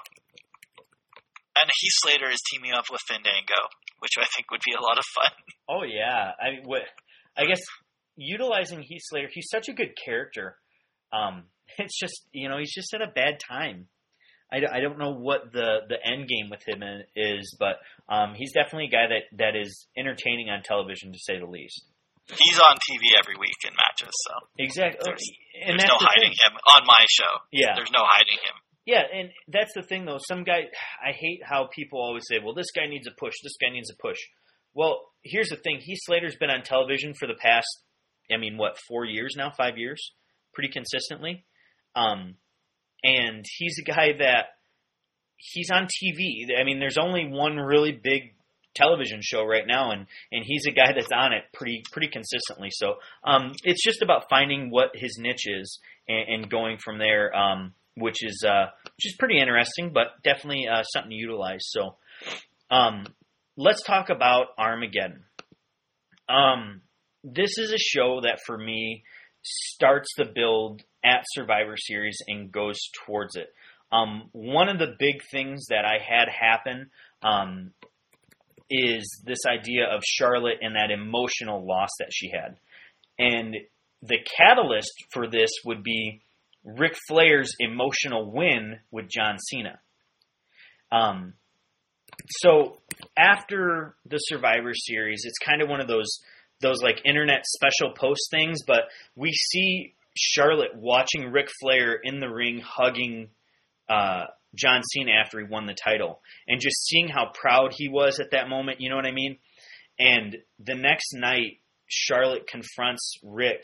and Heath Slater is teaming up with Fandango, which I think would be a lot of fun. Oh, yeah. I mean, what, I guess utilizing Heath Slater, he's such a good character. Um, it's just, you know, he's just at a bad time. I, I don't know what the, the end game with him is, but um, he's definitely a guy that, that is entertaining on television, to say the least. He's on T V every week in matches, so. Exactly. There's, and there's no the hiding thing. him on my show. Yeah. There's no hiding him. Yeah, and that's the thing, though. Some guy, I hate how people always say, well, this guy needs a push, this guy needs a push. Well, here's the thing. Heath Slater's been on television for the past, I mean, what, four years now, five years, pretty consistently. Um, and he's a guy that, he's on T V. I mean, there's only one really big television show right now, and, and he's a guy that's on it pretty pretty consistently. So um, it's just about finding what his niche is and, and going from there. Um Which is uh, which is pretty interesting, but definitely uh, something to utilize. So, um, let's talk about Armageddon. Um, this is a show that for me starts the build at Survivor Series and goes towards it. Um, one of the big things that I had happen um, is this idea of Charlotte and that emotional loss that she had, and the catalyst for this would be Ric Flair's emotional win with John Cena. Um, so after the Survivor Series, it's kind of one of those those like internet special post things, but we see Charlotte watching Ric Flair in the ring hugging uh, John Cena after he won the title, and just seeing how proud he was at that moment. You know what I mean? And the next night, Charlotte confronts Ric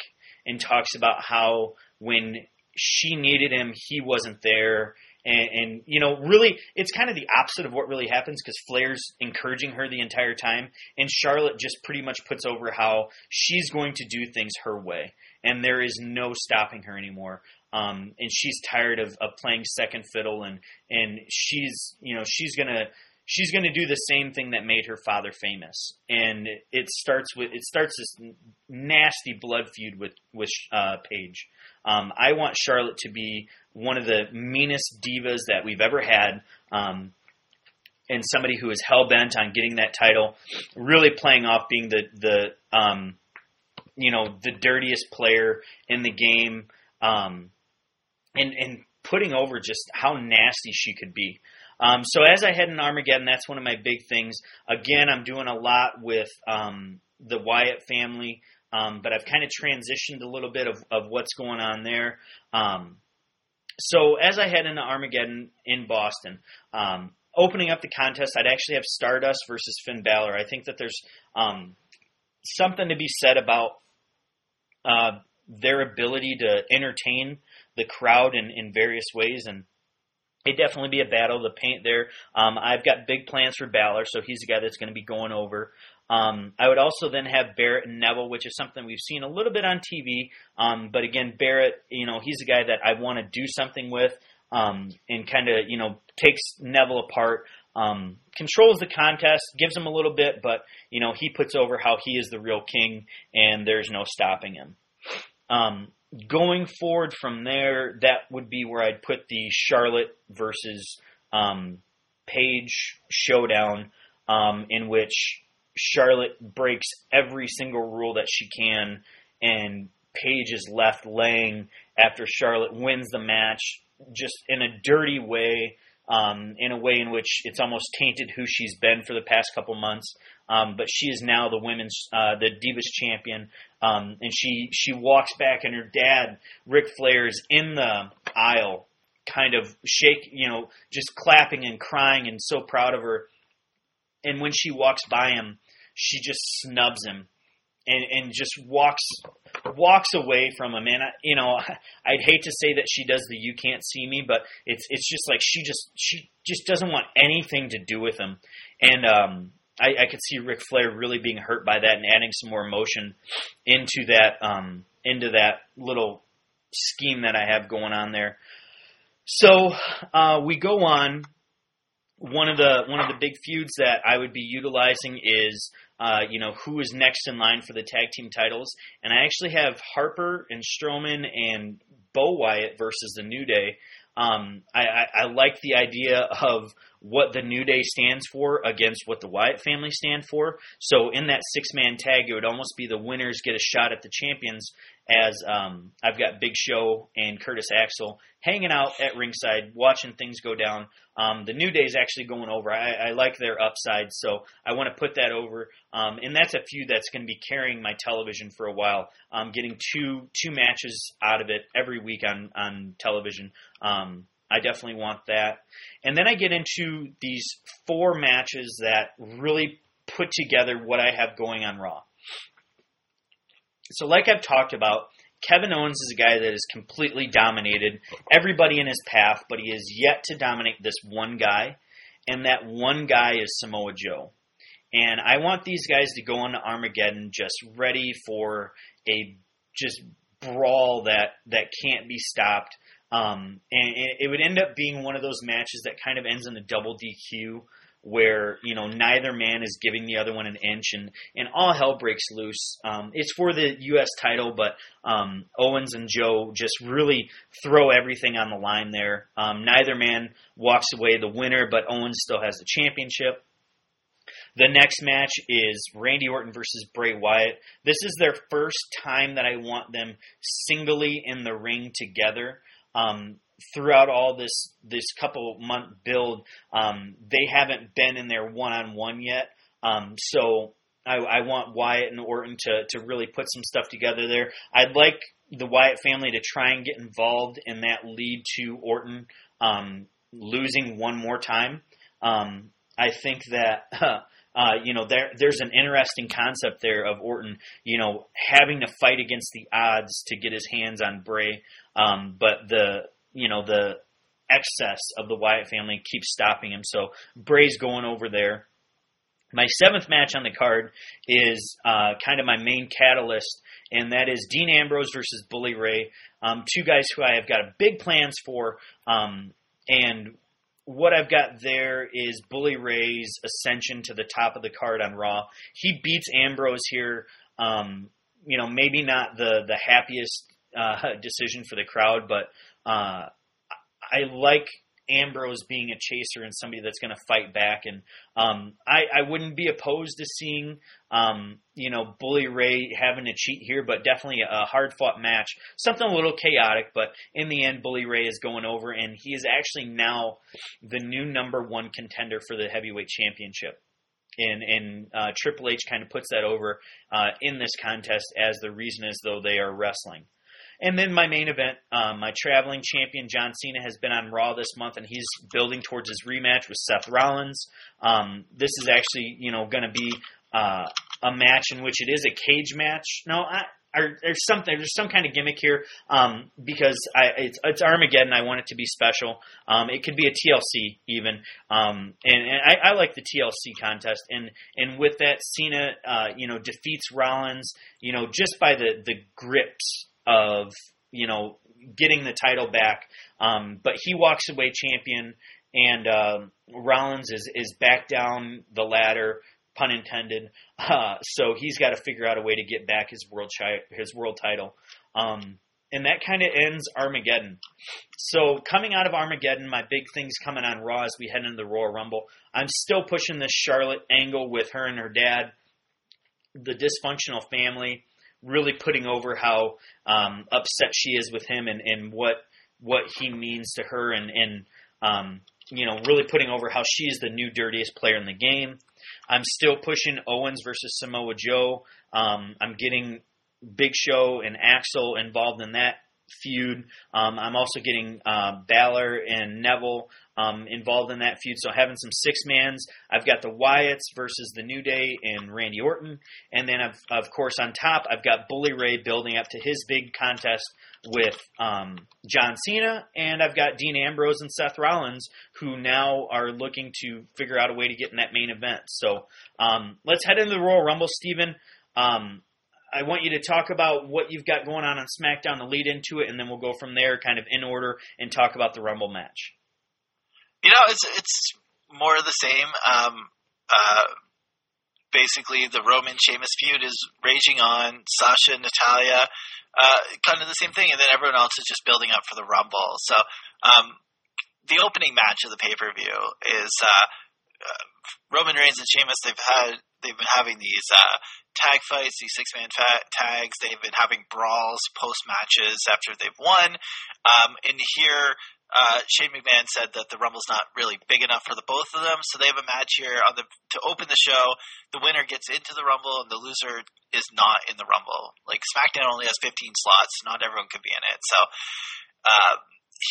and talks about how when she needed him, he wasn't there. And, and, you know, really, it's kind of the opposite of what really happens, because Flair's encouraging her the entire time. And Charlotte just pretty much puts over how she's going to do things her way. And there is no stopping her anymore. Um, and she's tired of, of playing second fiddle. And, and she's, you know, she's going to, she's going to do the same thing that made her father famous. And it, it starts with, it starts this nasty blood feud with, with uh, Paige. Um, I want Charlotte to be one of the meanest divas that we've ever had, um, and somebody who is hell-bent on getting that title, really playing off being the, the um, you know, the dirtiest player in the game, um, and, and putting over just how nasty she could be. Um, so as I head in Armageddon, that's one of my big things. Again, I'm doing a lot with um, the Wyatt family. Um, but I've kind of transitioned a little bit of, of what's going on there. Um, so as I head into Armageddon in Boston, um, opening up the contest, I'd actually have Stardust versus Finn Balor. I think that there's um, something to be said about uh, their ability to entertain the crowd in, in various ways, and it'd definitely be a battle to paint there. Um, I've got big plans for Balor, so he's the guy that's going to be going over. Um, I would also then have Barrett and Neville, which is something we've seen a little bit on T V. Um, but again, Barrett, you know, he's a guy that I want to do something with, um, and kind of, you know, takes Neville apart, um, controls the contest, gives him a little bit, but, you know, he puts over how he is the real king and there's no stopping him. Um, going forward from there, that would be where I'd put the Charlotte versus, um, Paige showdown, um, in which Charlotte breaks every single rule that she can, and Paige is left laying after Charlotte wins the match, just in a dirty way, um, in a way in which it's almost tainted who she's been for the past couple months. Um, but she is now the women's, uh, the Divas champion. Um, and she, she walks back, and her dad, Ric Flair, is in the aisle, kind of shake, you know, just clapping and crying and so proud of her. And when she walks by him, she just snubs him and, and just walks walks away from him. And, I, you know, I'd hate to say that she does the you can't see me, but it's it's just like she just she just doesn't want anything to do with him. And um, I, I could see Ric Flair really being hurt by that and adding some more emotion into that um, into that little scheme that I have going on there. So uh, we go on. One of the one of the big feuds that I would be utilizing is, uh, you know, who is next in line for the tag team titles. And I actually have Harper and Strowman and Bo Wyatt versus the New Day. Um, I, I, I like the idea of what the New Day stands for against what the Wyatt family stand for. So in that six-man tag, it would almost be the winners get a shot at the champions, as um, I've got Big Show and Curtis Axel hanging out at ringside, watching things go down. Um, the New Day is actually going over. I, I like their upside, so I want to put that over. Um, and that's a feud that's going to be carrying my television for a while. I'm getting two two matches out of it every week on, on television. Um I definitely want that. And then I get into these four matches that really put together what I have going on Raw. So like I've talked about, Kevin Owens is a guy that has completely dominated everybody in his path, but he is yet to dominate this one guy, and that one guy is Samoa Joe. And I want these guys to go into Armageddon just ready for a just brawl that, that can't be stopped. Um, and it would end up being one of those matches that kind of ends in a double D Q where, you know, neither man is giving the other one an inch, and, and all hell breaks loose. Um, it's for the U S title, but um, Owens and Joe just really throw everything on the line there. Um, neither man walks away the winner, but Owens still has the championship. The next match is Randy Orton versus Bray Wyatt. This is their first time that I want them singly in the ring together. Um, throughout all this, this couple month build, um, they haven't been in their one-on-one yet. Um, so I, I want Wyatt and Orton to, to really put some stuff together there. I'd like the Wyatt family to try and get involved in that lead to Orton, um, losing one more time. Um, I think that, huh, Uh, you know, there, there's an interesting concept there of Orton, you know, having to fight against the odds to get his hands on Bray. Um, but the, you know, the excess of the Wyatt family keeps stopping him. So Bray's going over there. My seventh match on the card is uh, kind of my main catalyst, and that is Dean Ambrose versus Bully Ray. Um, two guys who I have got big plans for, um, and what I've got there is Bully Ray's ascension to the top of the card on Raw. He beats Ambrose here. Um, you know, maybe not the the happiest uh, decision for the crowd, but uh, I like Ambrose being a chaser and somebody that's going to fight back. And um, I, I wouldn't be opposed to seeing, um, you know, Bully Ray having to cheat here, but definitely a hard-fought match. Something a little chaotic, but in the end, Bully Ray is going over, and he is actually now the new number one contender for the heavyweight championship. And, and uh, Triple H kind of puts that over uh, in this contest as the reason as though they are wrestling. And then my main event, um, my traveling champion, John Cena, has been on Raw this month, and he's building towards his rematch with Seth Rollins. Um, this is actually, you know, going to be uh, a match in which it is a cage match. No, I... Or, or something, there's some kind of gimmick here um, because I, it's, it's Armageddon. I want it to be special. Um, it could be a T L C even, um, and, and I, I like the T L C contest. And and with that, Cena, uh, you know, defeats Rollins, you know, just by the the grips of, you know, getting the title back. Um, but he walks away champion, and uh, Rollins is is back down the ladder. Pun intended. Uh, so he's got to figure out a way to get back his world chi- his world title. Um, and that kind of ends Armageddon. So coming out of Armageddon, my big things coming on Raw as we head into the Royal Rumble. I'm still pushing this Charlotte angle with her and her dad, the dysfunctional family, really putting over how um, upset she is with him and, and what what he means to her and, and um, you know, really putting over how she's the new dirtiest player in the game. I'm still pushing Owens versus Samoa Joe. Um, I'm getting Big Show and Axel involved in that feud. Um, I'm also getting uh, Balor and Neville um, involved in that feud. So having some six-mans. I've got the Wyatts versus the New Day and Randy Orton. And then, I've, of course, on top, I've got Bully Ray building up to his big contest with um, John Cena. And I've got Dean Ambrose and Seth Rollins, who now are looking to figure out a way to get in that main event. So um, let's head into the Royal Rumble, Steven. Um I want you to talk about what you've got going on on SmackDown, the lead into it, and then we'll go from there kind of in order and talk about the Rumble match. You know, it's it's more of the same. Um, uh, basically, the Roman Sheamus feud is raging on. Sasha and Natalya, uh, kind of the same thing, and then everyone else is just building up for the Rumble. So um, the opening match of the pay-per-view is uh, uh, Roman Reigns and Sheamus. They've had they've been having these uh, tag fights, these six-man fa- tags. They've been having brawls post-matches after they've won. Um, and here, uh, Shane McMahon said that the Rumble's not really big enough for the both of them, so they have a match here on the, to open the show. The winner gets into the Rumble, and the loser is not in the Rumble. Like, SmackDown only has fifteen slots, so not everyone could be in it. So uh,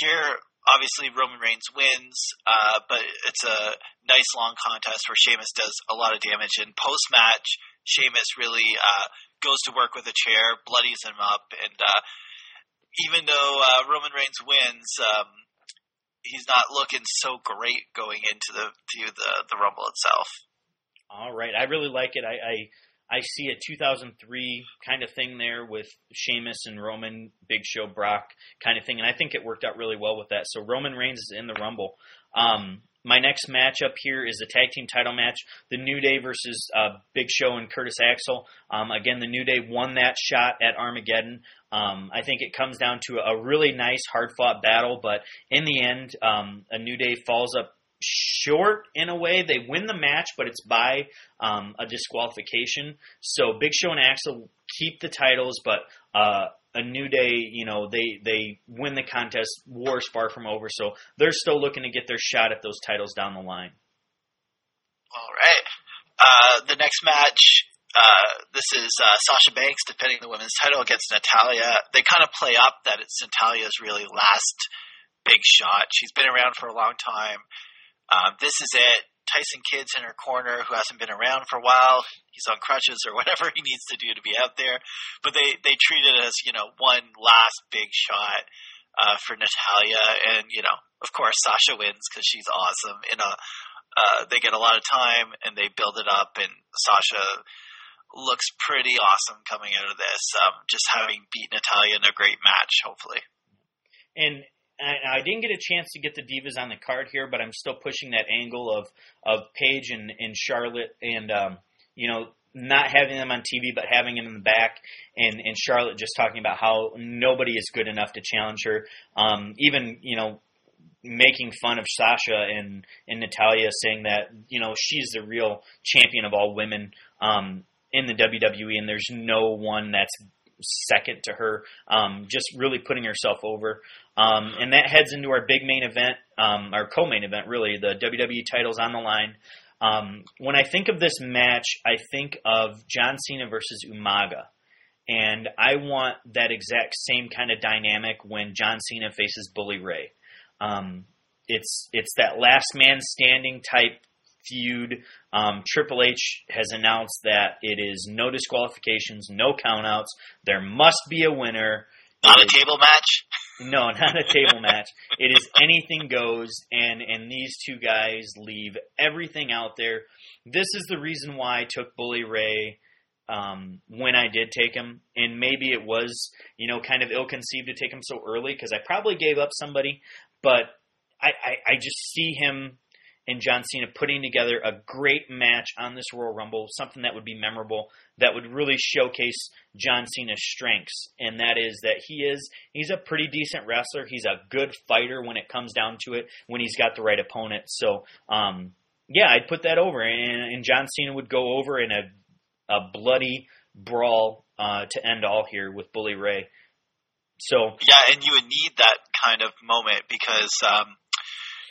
here... Obviously, Roman Reigns wins, uh, but it's a nice long contest where Sheamus does a lot of damage. And post-match, Sheamus really uh, goes to work with a chair, bloodies him up. And uh, even though uh, Roman Reigns wins, um, he's not looking so great going into the to the, the Rumble itself. All right. I really like it. I, I I see a two thousand three kind of thing there with Sheamus and Roman, Big Show, Brock kind of thing, and I think it worked out really well with that. So Roman Reigns is in the Rumble. Um, my next matchup here is the tag team title match, the New Day versus uh, Big Show and Curtis Axel. Um, again, the New Day won that shot at Armageddon. Um, I think it comes down to a really nice, hard-fought battle, but in the end, um, a New Day falls up short in a way. They win the match, but it's by um, a disqualification. So Big Show and Axel keep the titles, but uh, a New Day, you know, they they win the contest. War's far from over, so they're still looking to get their shot at those titles down the line. All right. Uh, the next match, uh, this is uh, Sasha Banks defending the women's title against Natalya. They kind of play up that it's Natalya's really last big shot. She's been around for a long time. Um, this is it. Tyson Kidd's in her corner, who hasn't been around for a while. He's on crutches or whatever he needs to do to be out there. But they, they treat it as, you know, one last big shot uh, for Natalya. And, you know, of course, Sasha wins because she's awesome. And uh, uh, they get a lot of time, and they build it up. And Sasha looks pretty awesome coming out of this, um, just having beat Natalya in a great match, hopefully. And – I didn't get a chance to get the Divas on the card here, but I'm still pushing that angle of, of Paige and, and Charlotte and, um, you know, not having them on T V, but having them in the back, and, and Charlotte just talking about how nobody is good enough to challenge her. Um, even, you know, making fun of Sasha and, and Natalya, saying that, you know, she's the real champion of all women um, in the W W E, and there's no one that's second to her, um, just really putting herself over. Um, and that heads into our big main event, um, our co-main event, really. The W W E title's on the line. Um, when I think of this match, I think of John Cena versus Umaga. And I want that exact same kind of dynamic when John Cena faces Bully Ray. Um, it's it's that last man standing type feud. Um, Triple H has announced that it is no disqualifications, no countouts. There must be a winner. Not it a is, table match? No, not a table match. It is anything goes, and, and these two guys leave everything out there. This is the reason why I took Bully Ray um, when I did take him, and maybe it was, you know, kind of ill-conceived to take him so early because I probably gave up somebody, but I, I, I just see him and John Cena putting together a great match on this Royal Rumble, something that would be memorable, that would really showcase John Cena's strengths. And that is that he is, he's a pretty decent wrestler. He's a good fighter when it comes down to it, when he's got the right opponent. So, um, yeah, I'd put that over. And, and John Cena would go over in a a bloody brawl uh, to end all here with Bully Ray. So yeah, and you would need that kind of moment because um, –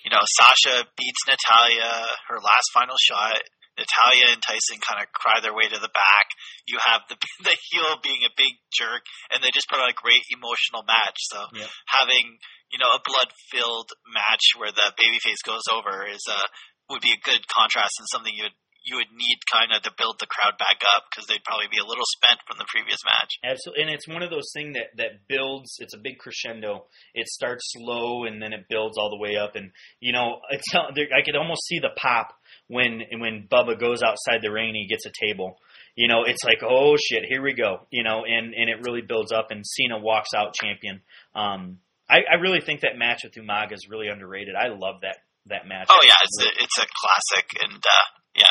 you know, Sasha beats Natalya, her last final shot. Natalya and Tyson kind of cry their way to the back. You have the the heel being a big jerk, and they just put on a great emotional match. So yeah. having, you know, a blood-filled match where the babyface goes over is uh, would be a good contrast and something you would, you would need kind of to build the crowd back up because they'd probably be a little spent from the previous match. Absolutely. And it's one of those things that, that builds, it's a big crescendo. It starts slow and then it builds all the way up. And, you know, it's, I could almost see the pop when, when Bubba goes outside the ring and he gets a table. You know, it's like, oh shit, here we go. You know, and, and it really builds up and Cena walks out champion. Um, I, I really think that match with Umaga is really underrated. I love that, that match. Oh yeah. It's a, it's a classic and, uh, yeah,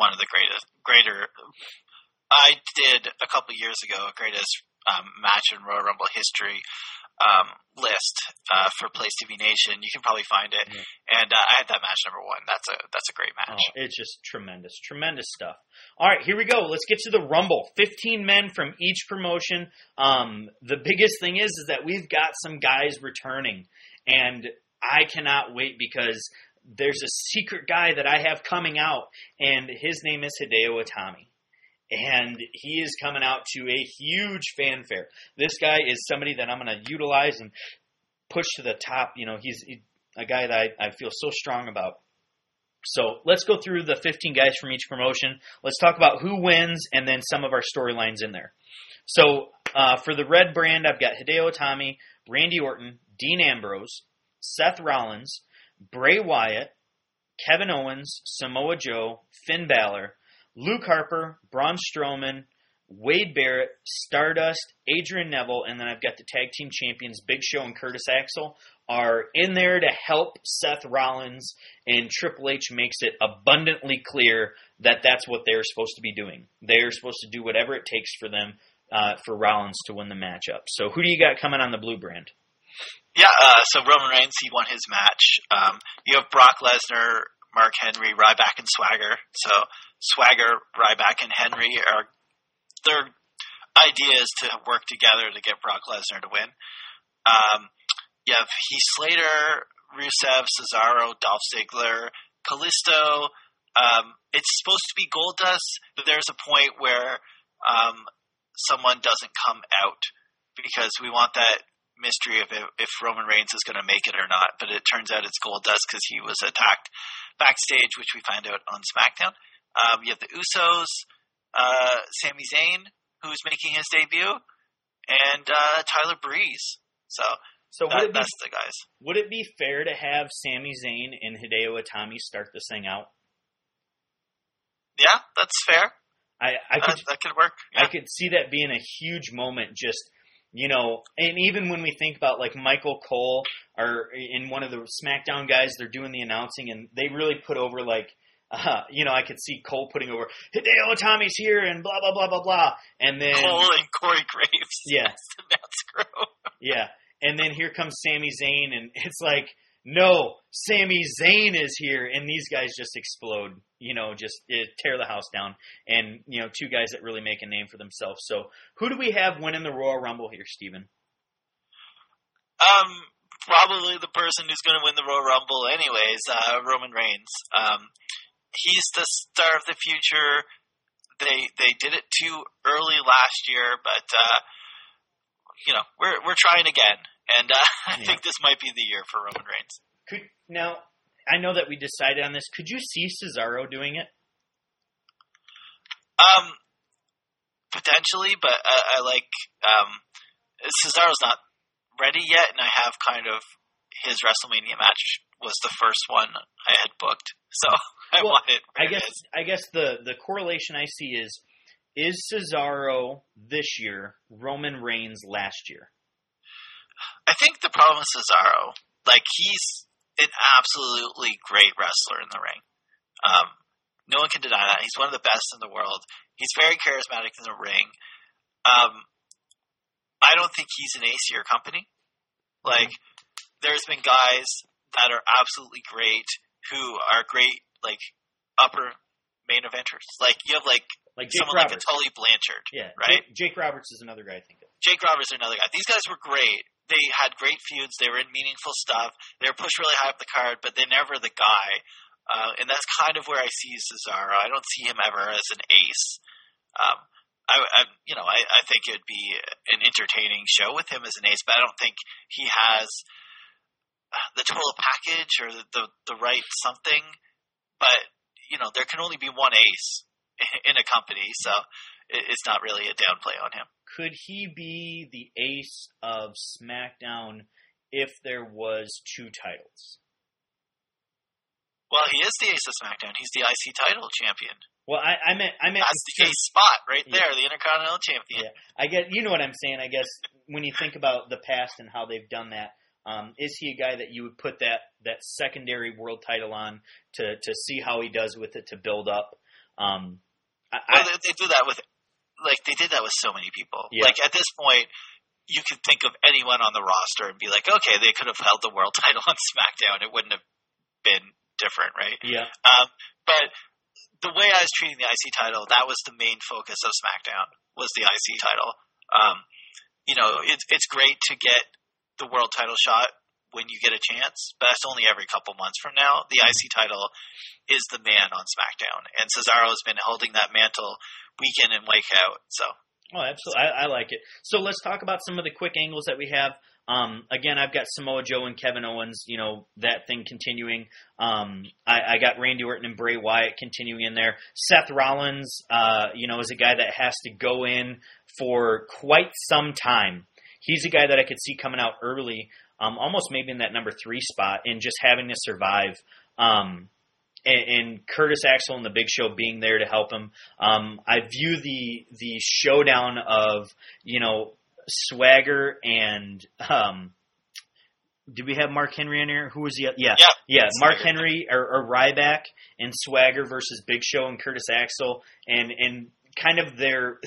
one of the greatest, greater, I did a couple years ago, a greatest um, match in Royal Rumble history um, list uh, for PlayStation Nation. You can probably find it. Mm-hmm. And uh, I had that match number one. That's a, that's a great match. Oh, it's just tremendous, tremendous stuff. All right, here we go. Let's get to the Rumble. fifteen men from each promotion. Um, the biggest thing is, is that we've got some guys returning. And I cannot wait because there's a secret guy that I have coming out, and his name is Hideo Itami. And he is coming out to a huge fanfare. This guy is somebody that I'm going to utilize and push to the top. You know, he's a guy that I, I feel so strong about. So let's go through the fifteen guys from each promotion. Let's talk about who wins and then some of our storylines in there. So uh, for the red brand, I've got Hideo Itami, Randy Orton, Dean Ambrose, Seth Rollins, Bray Wyatt, Kevin Owens, Samoa Joe, Finn Balor, Luke Harper, Braun Strowman, Wade Barrett, Stardust, Adrian Neville, and then I've got the tag team champions Big Show and Curtis Axel are in there to help Seth Rollins, and Triple H makes it abundantly clear that that's what they're supposed to be doing. They're supposed to do whatever it takes for them, uh, for Rollins to win the matchup. So who do you got coming on the blue brand? Yeah, uh, so Roman Reigns, he won his match. Um, you have Brock Lesnar, Mark Henry, Ryback, and Swagger. So Swagger, Ryback, and Henry, are their idea is to work together to get Brock Lesnar to win. Um, you have Heath Slater, Rusev, Cesaro, Dolph Ziggler, Callisto. Um, it's supposed to be Goldust, but there's a point where um, someone doesn't come out because we want that mystery of if Roman Reigns is going to make it or not, but it turns out it's Goldust because he was attacked backstage, which we find out on SmackDown. Um, you have the Usos, uh, Sami Zayn, who's making his debut, and uh, Tyler Breeze. So, so that, would it be, that's the guys. Would it be fair to have Sami Zayn and Hideo Itami start this thing out? Yeah, that's fair. I, I could, uh, that could work. Yeah. I could see that being a huge moment just – you know, and even when we think about like Michael Cole or in one of the SmackDown guys, they're doing the announcing and they really put over like, uh, you know, I could see Cole putting over Hideo Itami's here and blah, blah, blah, blah, blah. And then Cole and Corey Graves. Yeah. Yeah. And then here comes Sami Zayn and it's like, no, Sami Zayn is here. And these guys just explode, you know, just it, tear the house down. And, you know, two guys that really make a name for themselves. So who do we have winning the Royal Rumble here, Steven? Um, probably the person who's going to win the Royal Rumble anyways, uh, Roman Reigns. Um, he's the star of the future. They they did it too early last year, but uh, you know we're we're trying again, and uh, I yeah. think this might be the year for Roman Reigns. Could now I know that we decided on this. Could you see Cesaro doing it? Um, potentially, but I, I like um, Cesaro's not ready yet, and I have kind of his WrestleMania match was the first one I had booked, so I well, wanted. I guess is. I guess the, the correlation I see is is Cesaro this year Roman Reigns last year? I think the problem with Cesaro, like he's an absolutely great wrestler in the ring. Um, no one can deny that. He's one of the best in the world. He's very charismatic in the ring. Um, I don't think he's an ace to your company. Like, there's been guys that are absolutely great who are great, like, upper main eventers. Like, you have, like, like someone Roberts. like a Tully Blanchard, yeah, right? Jake, Jake Roberts is another guy I think of. Jake Roberts is another guy. These guys were great. They had great feuds. They were in meaningful stuff. They were pushed really high up the card, but they're never the guy. Uh, and that's kind of where I see Cesaro. I don't see him ever as an ace. Um, I, I, you know, I, I think it would be an entertaining show with him as an ace, but I don't think he has the total package or the, the, the right something. But, you know, there can only be one ace in a company, so it's not really a downplay on him. Could he be the ace of SmackDown if there was two titles? Well, he is the ace of SmackDown. He's the I C title champion. Well, I, I meant, I meant that's the ace spot right there, yeah. The Intercontinental Champion. Yeah, I get. You know what I'm saying? I guess when you think about the past and how they've done that, um, is he a guy that you would put that, that secondary world title on to, to see how he does with it to build up? Um, I, well, I, they do that with, like they did that with so many people. Yeah. Like at this point, you could think of anyone on the roster and be like, okay, they could have held the world title on SmackDown. It wouldn't have been different, right? Yeah. Um, but the way I was treating the I C title, that was the main focus of SmackDown, was the I C title. Um, you know, it's it's great to get the world title shot when you get a chance, but that's only every couple months from now. The I C title is the man on SmackDown, and Cesaro has been holding that mantle week in and week out. So, oh, absolutely, I, I like it. So let's talk about some of the quick angles that we have. Um, again, I've got Samoa Joe and Kevin Owens, you know, that thing continuing. Um, I, I got Randy Orton and Bray Wyatt continuing in there. Seth Rollins, uh, you know, is a guy that has to go in for quite some time. He's a guy that I could see coming out early, um, almost maybe in that number three spot and just having to survive. Um, and, and Curtis Axel and the Big Show being there to help him. Um, I view the, the showdown of, you know, Swagger and um, did we have Mark Henry in here? Who was the yeah yeah, yeah Mark Henry or, or Ryback and Swagger versus Big Show and Curtis Axel and and kind of their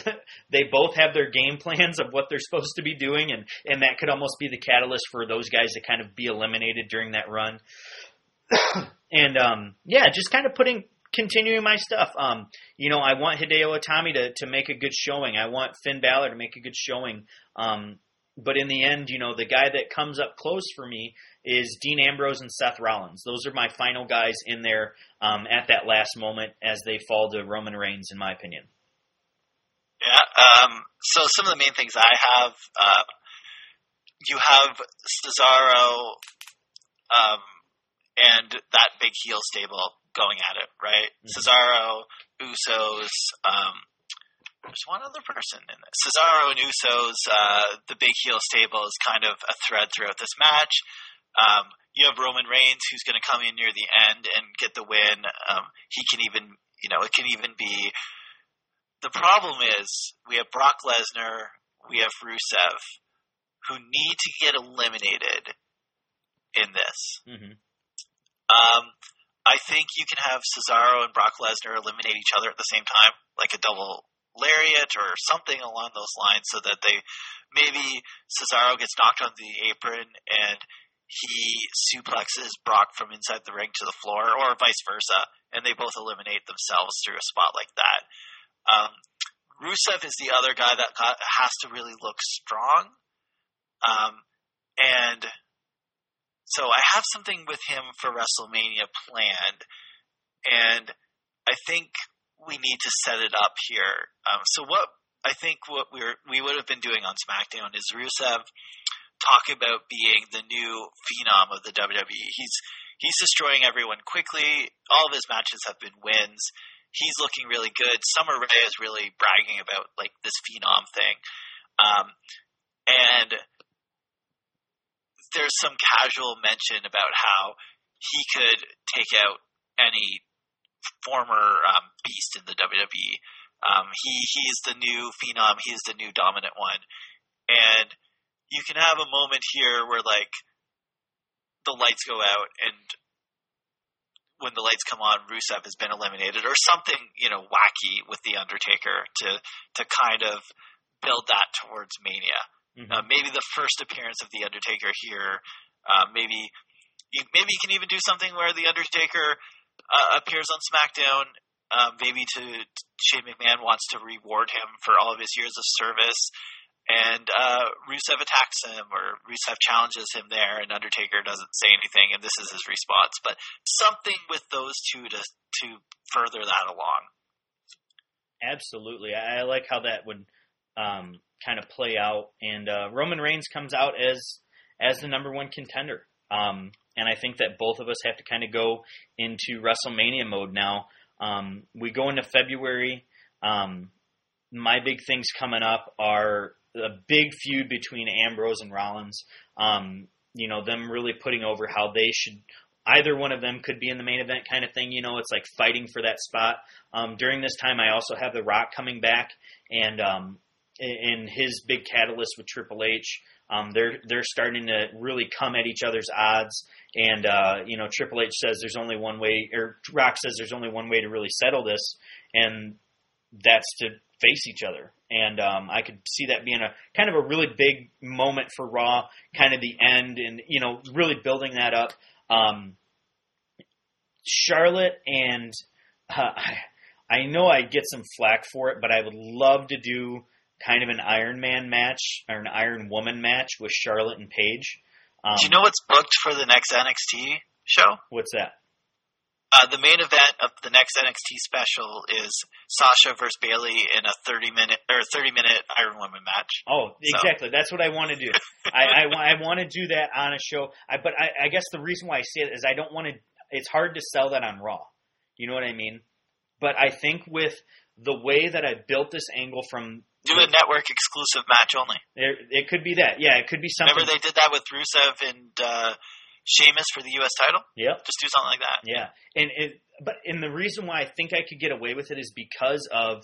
they both have their game plans of what they're supposed to be doing and and that could almost be the catalyst for those guys to kind of be eliminated during that run and um, yeah just kind of putting. Continuing my stuff, um, you know, I want Hideo Itami to, to make a good showing. I want Finn Balor to make a good showing. Um, but in the end, you know, the guy that comes up close for me is Dean Ambrose and Seth Rollins. Those are my final guys in there um, at that last moment as they fall to Roman Reigns, in my opinion. Yeah. Um, so some of the main things I have, uh, you have Cesaro um, and that big heel stable. Going at it, right? Mm-hmm. Cesaro, Usos, um, there's one other person in this. Cesaro and Usos, uh, the big heel stable is kind of a thread throughout this match. Um, you have Roman Reigns who's going to come in near the end and get the win. Um, he can even, you know, it can even be. The problem is we have Brock Lesnar, we have Rusev, who need to get eliminated in this. Mm-hmm. Um, I think you can have Cesaro and Brock Lesnar eliminate each other at the same time, like a double lariat or something along those lines, so that they maybe Cesaro gets knocked on the apron and he suplexes Brock from inside the ring to the floor, or vice versa, and they both eliminate themselves through a spot like that. Um, Rusev is the other guy that got, has to really look strong, um, and... So I have something with him for WrestleMania planned, and I think we need to set it up here. Um, so what I think what we were, we would have been doing on SmackDown is Rusev talk about being the new phenom of the W W E. He's he's destroying everyone quickly. All of his matches have been wins. He's looking really good. Summer Rae is really bragging about like this phenom thing. Um, and there's some casual mention about how he could take out any former um, beast in the W W E. Um, he he's the new phenom. He's the new dominant one. And you can have a moment here where like the lights go out and when the lights come on, Rusev has been eliminated or something, you know, wacky with the Undertaker to, to kind of build that towards Mania. Mm-hmm. Uh, maybe the first appearance of the Undertaker here, uh, maybe, you, maybe you can even do something where the Undertaker uh, appears on SmackDown. Uh, maybe to, to Shane McMahon wants to reward him for all of his years of service. And uh, Rusev attacks him, or Rusev challenges him there, and Undertaker doesn't say anything, and this is his response. But something with those two to to further that along. Absolutely. I like how that would um, kind of play out. And uh, Roman Reigns comes out as as the number one contender. Um, and I think that both of us have to kind of go into WrestleMania mode now. Um, we go into February. Um, my big things coming up are a big feud between Ambrose and Rollins, um, you know, them really putting over how they should, either one of them could be in the main event kind of thing. You know, it's like fighting for that spot. Um, during this time, I also have The Rock coming back and, um, in his big catalyst with Triple H. Um, they're, they're starting to really come at each other's odds. And, uh, you know, Triple H says there's only one way, or Rock says there's only one way to really settle this. And that's to face each other. And um, I could see that being a kind of a really big moment for Raw, kind of the end and, you know, really building that up. Um, Charlotte and uh, I know I get some flack for it, but I would love to do kind of an Iron Man match or an Iron Woman match with Charlotte and Paige. Um, do you know what's booked for the next N X T show? What's that? Uh, the main event of the next N X T special is Sasha versus Bayley in a thirty minute or thirty minute Iron Woman match. Oh, exactly. So. That's what I want to do. I, I, I want to do that on a show. I, but I, I guess the reason why I say it is I don't want to, it's hard to sell that on Raw. You know what I mean? But I think with the way that I built this angle from, do a network exclusive match only. It, it could be that. Yeah. It could be something. Remember they did that with Rusev and, uh, Sheamus for the U S title? Yeah. Just do something like that. Yeah. And it, but and the reason why I think I could get away with it is because of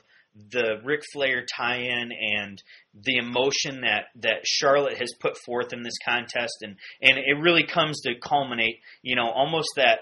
the Ric Flair tie-in and the emotion that, that Charlotte has put forth in this contest. And, and it really comes to culminate, you know, almost that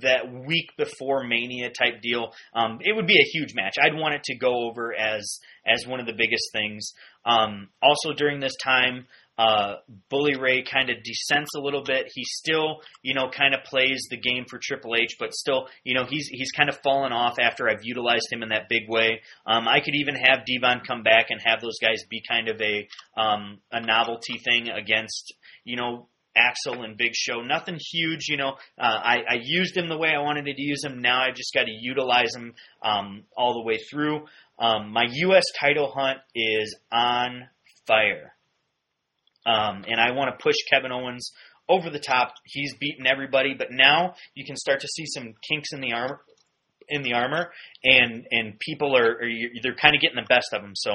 that week before Mania type deal. Um, it would be a huge match. I'd want it to go over as as one of the biggest things. Um, also during this time, Uh, Bully Ray kind of descends a little bit. He still, you know, kind of plays the game for Triple H, but still, you know, he's he's kind of fallen off after I've utilized him in that big way. Um, I could even have Devon come back and have those guys be kind of a um, a novelty thing against, you know, Axel and Big Show. Nothing huge, you know. Uh, I, I used him the way I wanted to use him. Now I've just got to utilize him um, all the way through. Um, my U S title hunt is on fire. Um, and I want to push Kevin Owens over the top. He's beaten everybody, but now you can start to see some kinks in the armor, in the armor, and and people are, are they're kind of getting the best of them. So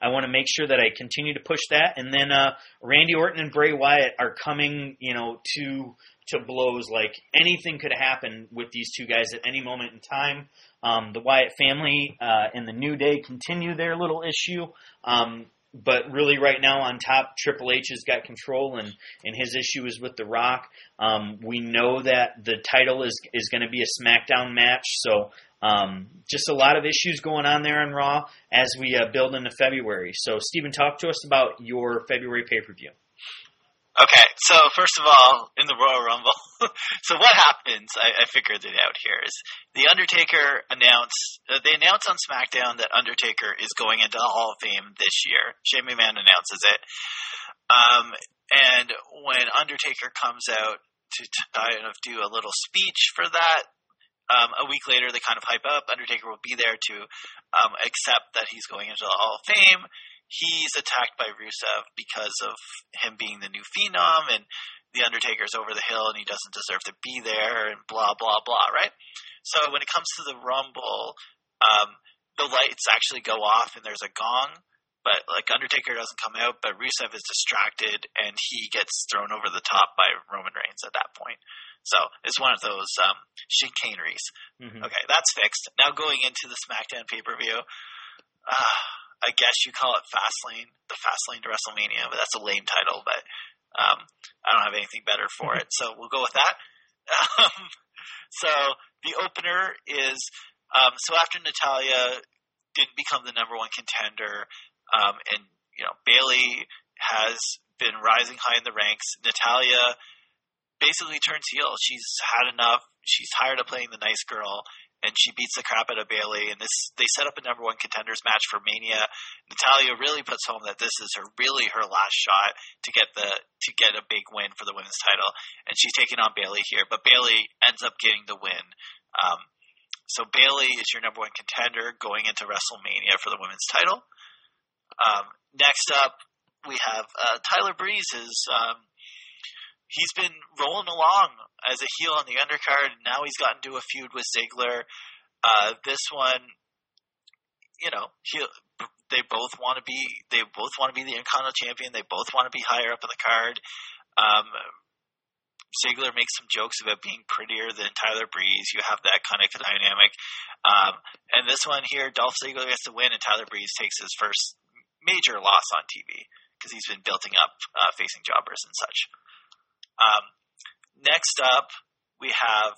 I want to make sure that I continue to push that. And then uh, Randy Orton and Bray Wyatt are coming, you know, to to blows. Like anything could happen with these two guys at any moment in time. Um, the Wyatt family uh, and the New Day continue their little issue. Um, But really right now on top, Triple H has got control, and, and his issue is with The Rock. Um, we know that the title is is going to be a SmackDown match. So um, just a lot of issues going on there on Raw as we uh, build into February. So, Steven, talk to us about your February pay-per-view. Okay, so first of all, in the Royal Rumble, so what happens, I, I figured it out here, is The Undertaker announced, uh, they announced on SmackDown that Undertaker is going into the Hall of Fame this year. Shane McMahon announces it. Um, and when Undertaker comes out to kind of do a little speech for that, Um, a week later, they kind of hype up. Undertaker will be there to um, accept that he's going into the Hall of Fame. He's attacked by Rusev because of him being the new phenom, and the Undertaker's over the hill, and he doesn't deserve to be there, and blah, blah, blah, right? So when it comes to the Rumble, um, the lights actually go off, and there's a gong, but like Undertaker doesn't come out, but Rusev is distracted, and he gets thrown over the top by Roman Reigns at that point. So it's one of those um, chicaneries. Mm-hmm. Okay, that's fixed. Now going into the SmackDown pay-per-view, uh, I guess you call it Fastlane, the Fastlane to WrestleMania, but that's a lame title, but um, I don't have anything better for it, so we'll go with that. Um, so the opener is um, – so after Natalya didn't become the number one contender um, and, you know, Bayley has been rising high in the ranks, Natalya basically turns heel. She's had enough. She's tired of playing the nice girl. And she beats the crap out of Bayley, and this they set up a number one contenders match for Mania. Natalya really puts home that this is her really her last shot to get the to get a big win for the women's title, and she's taking on Bayley here. But Bayley ends up getting the win. Um, so Bayley is your number one contender going into WrestleMania for the women's title. Um, next up, we have uh, Tyler Breeze. His, um, he's been rolling along as a heel on the undercard, and now he's gotten to a feud with Ziggler. Uh, this one, you know, he, they both want to be, they both want to be the Intercontinental Champion. They both want to be higher up on the card. Um, Ziggler makes some jokes about being prettier than Tyler Breeze. You have that kind of dynamic. Um, and this one here, Dolph Ziggler gets the win, and Tyler Breeze takes his first major loss on T V because he's been building up uh, facing jobbers and such. Um, Next up, we have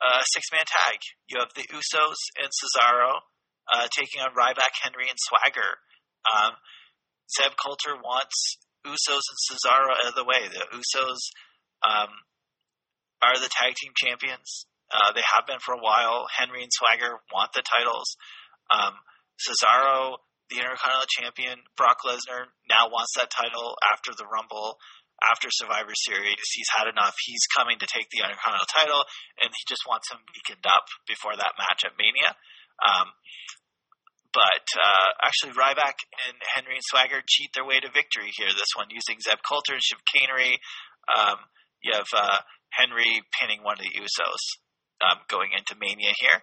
a six-man tag. You have the Usos and Cesaro uh, taking on Ryback, Henry, and Swagger. Um, Zeb Coulter wants Usos and Cesaro out of the way. The Usos um, are the tag team champions. Uh, they have been for a while. Henry and Swagger want the titles. Um, Cesaro, the Intercontinental Champion, Brock Lesnar, now wants that title after the Rumble. After Survivor Series, he's had enough. He's coming to take the Intercontinental title, and he just wants him weakened up before that match at Mania. Um, but uh, actually, Ryback and Henry and Swagger cheat their way to victory here. This one using Zeb Coulter and chicanery. Um, you have uh, Henry pinning one of the Usos um, going into Mania here.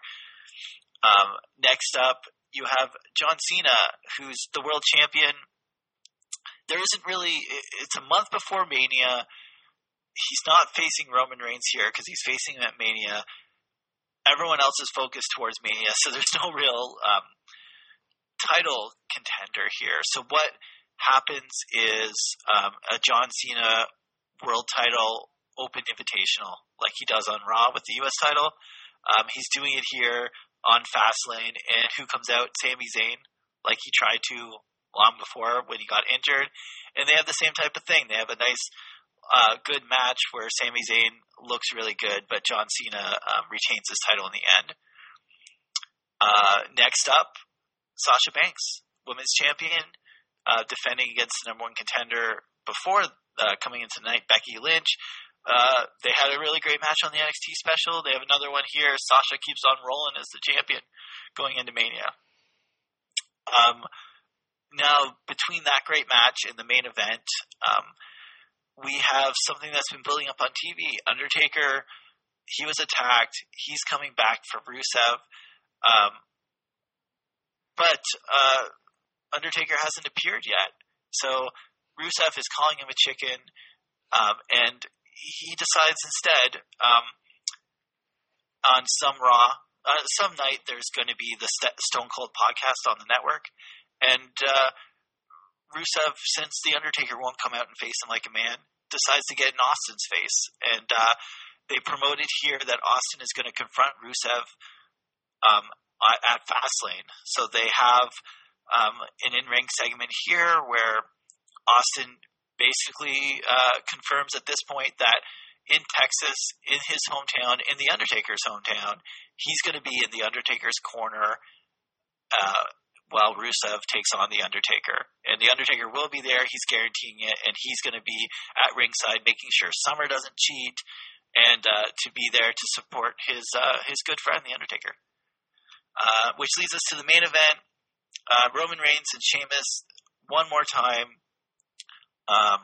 Um, next up, you have John Cena, who's the world champion. There isn't really – it's a month before Mania. He's not facing Roman Reigns here because he's facing him at Mania. Everyone else is focused towards Mania, so there's no real um, title contender here. So what happens is um, a John Cena world title open invitational like he does on Raw with the U S title. Um, he's doing it here on Fastlane, and who comes out? Sami Zayn, like he tried to – long before when he got injured, and they have the same type of thing. They have a nice, uh, good match where Sami Zayn looks really good, but John Cena um, retains his title in the end. Uh, next up, Sasha Banks, women's champion, uh, defending against the number one contender before uh, coming in tonight, Becky Lynch. Uh, they had a really great match on the N X T special. They have another one here. Sasha keeps on rolling as the champion going into Mania. Um. Now, between that great match and the main event, um, we have something that's been building up on T V. Undertaker, he was attacked. He's coming back for Rusev. Um, but uh, Undertaker hasn't appeared yet. So Rusev is calling him a chicken, um, and he decides instead um, on some Raw, uh, some night there's going to be the St- Stone Cold podcast on the network. And uh, Rusev, since The Undertaker won't come out and face him like a man, decides to get in Austin's face. And uh, they promoted here that Austin is going to confront Rusev um, at Fastlane. So they have um, an in-ring segment here where Austin basically uh, confirms at this point that in Texas, in his hometown, in The Undertaker's hometown, he's going to be in The Undertaker's corner uh while Rusev takes on The Undertaker. And The Undertaker will be there. He's guaranteeing it. And he's going to be at ringside making sure Summer doesn't cheat. and uh, to be there to support his uh, his good friend, The Undertaker. Uh, which leads us to the main event. Uh, Roman Reigns and Sheamus one more time. Um,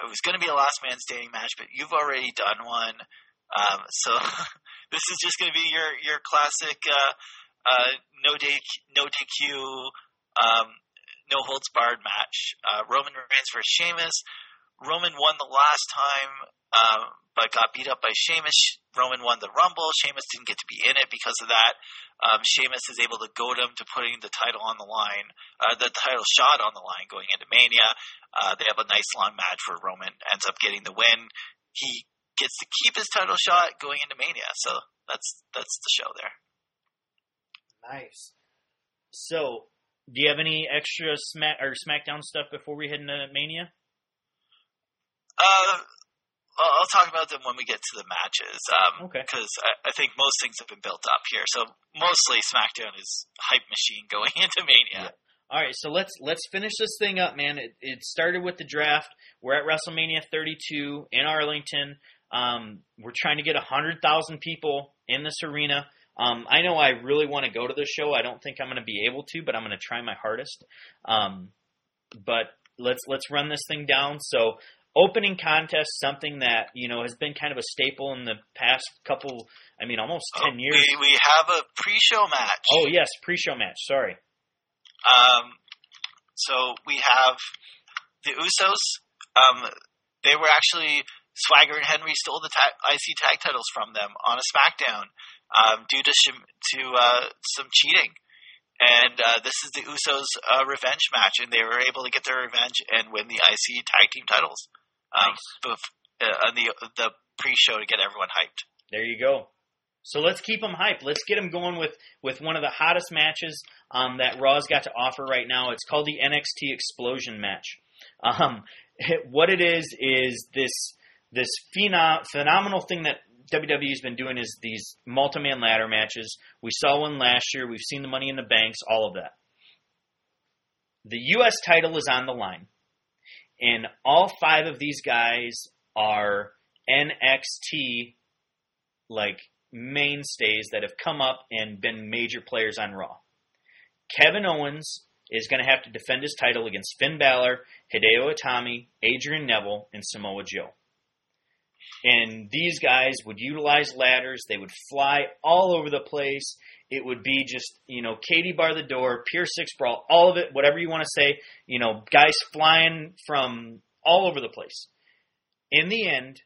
it was going to be a last man standing match, but you've already done one. Um, so this is just going to be your, your classic uh, uh, no D Q, no D Q, um, no holds barred match. Uh, Roman Reigns versus Sheamus. Roman won the last time, um, but got beat up by Sheamus. Roman won the Rumble. Sheamus didn't get to be in it because of that. Um, Sheamus is able to goad him to putting the title on the line, uh, the title shot on the line going into Mania. Uh, they have a nice long match where Roman ends up getting the win. He gets to keep his title shot going into Mania. So that's that's the show there. Nice. So, do you have any extra Smack or SmackDown stuff before we head into Mania? Uh, I'll talk about them when we get to the matches, um, okay. Because I, I think most things have been built up here. So mostly SmackDown is hype machine going into Mania. Yeah. All right, so let's let's finish this thing up, man. It, it started with the draft. We're at WrestleMania thirty-two in Arlington. Um, we're trying to get one hundred thousand people in this arena. Um, I know I really want to go to the show. I don't think I'm going to be able to, but I'm going to try my hardest. Um, but let's let's run this thing down. So. Opening contest, something that, you know, has been kind of a staple in the past couple, I mean, almost oh, ten years. We, we have a pre-show match. Oh, yes, pre-show match. Sorry. Um, so we have the Usos. Um, they were actually, Swagger and Henry stole the tag, I C tag titles from them on a SmackDown um, due to, shim, to uh, some cheating. And uh, this is the Usos' uh, revenge match, and they were able to get their revenge and win the I C tag team titles. Um, nice. the, uh, the the pre-show to get everyone hyped. There you go. So let's keep them hyped. Let's get them going with, with one of the hottest matches um, that Raw's got to offer right now. It's called the N X T Explosion match. Um, it, what it is is this this pheno- phenomenal thing that W W E's been doing is these multi-man ladder matches. We saw one last year. We've seen the Money in the Banks, all of that. The U S title is on the line. And all five of these guys are N X T, like, mainstays that have come up and been major players on Raw. Kevin Owens is going to have to defend his title against Finn Balor, Hideo Itami, Adrian Neville, and Samoa Joe. And these guys would utilize ladders. They would fly all over the place. It would be just, you know, Katie bar the door, Pier six brawl, all of it, whatever you want to say. You know, guys flying from all over the place. In the end,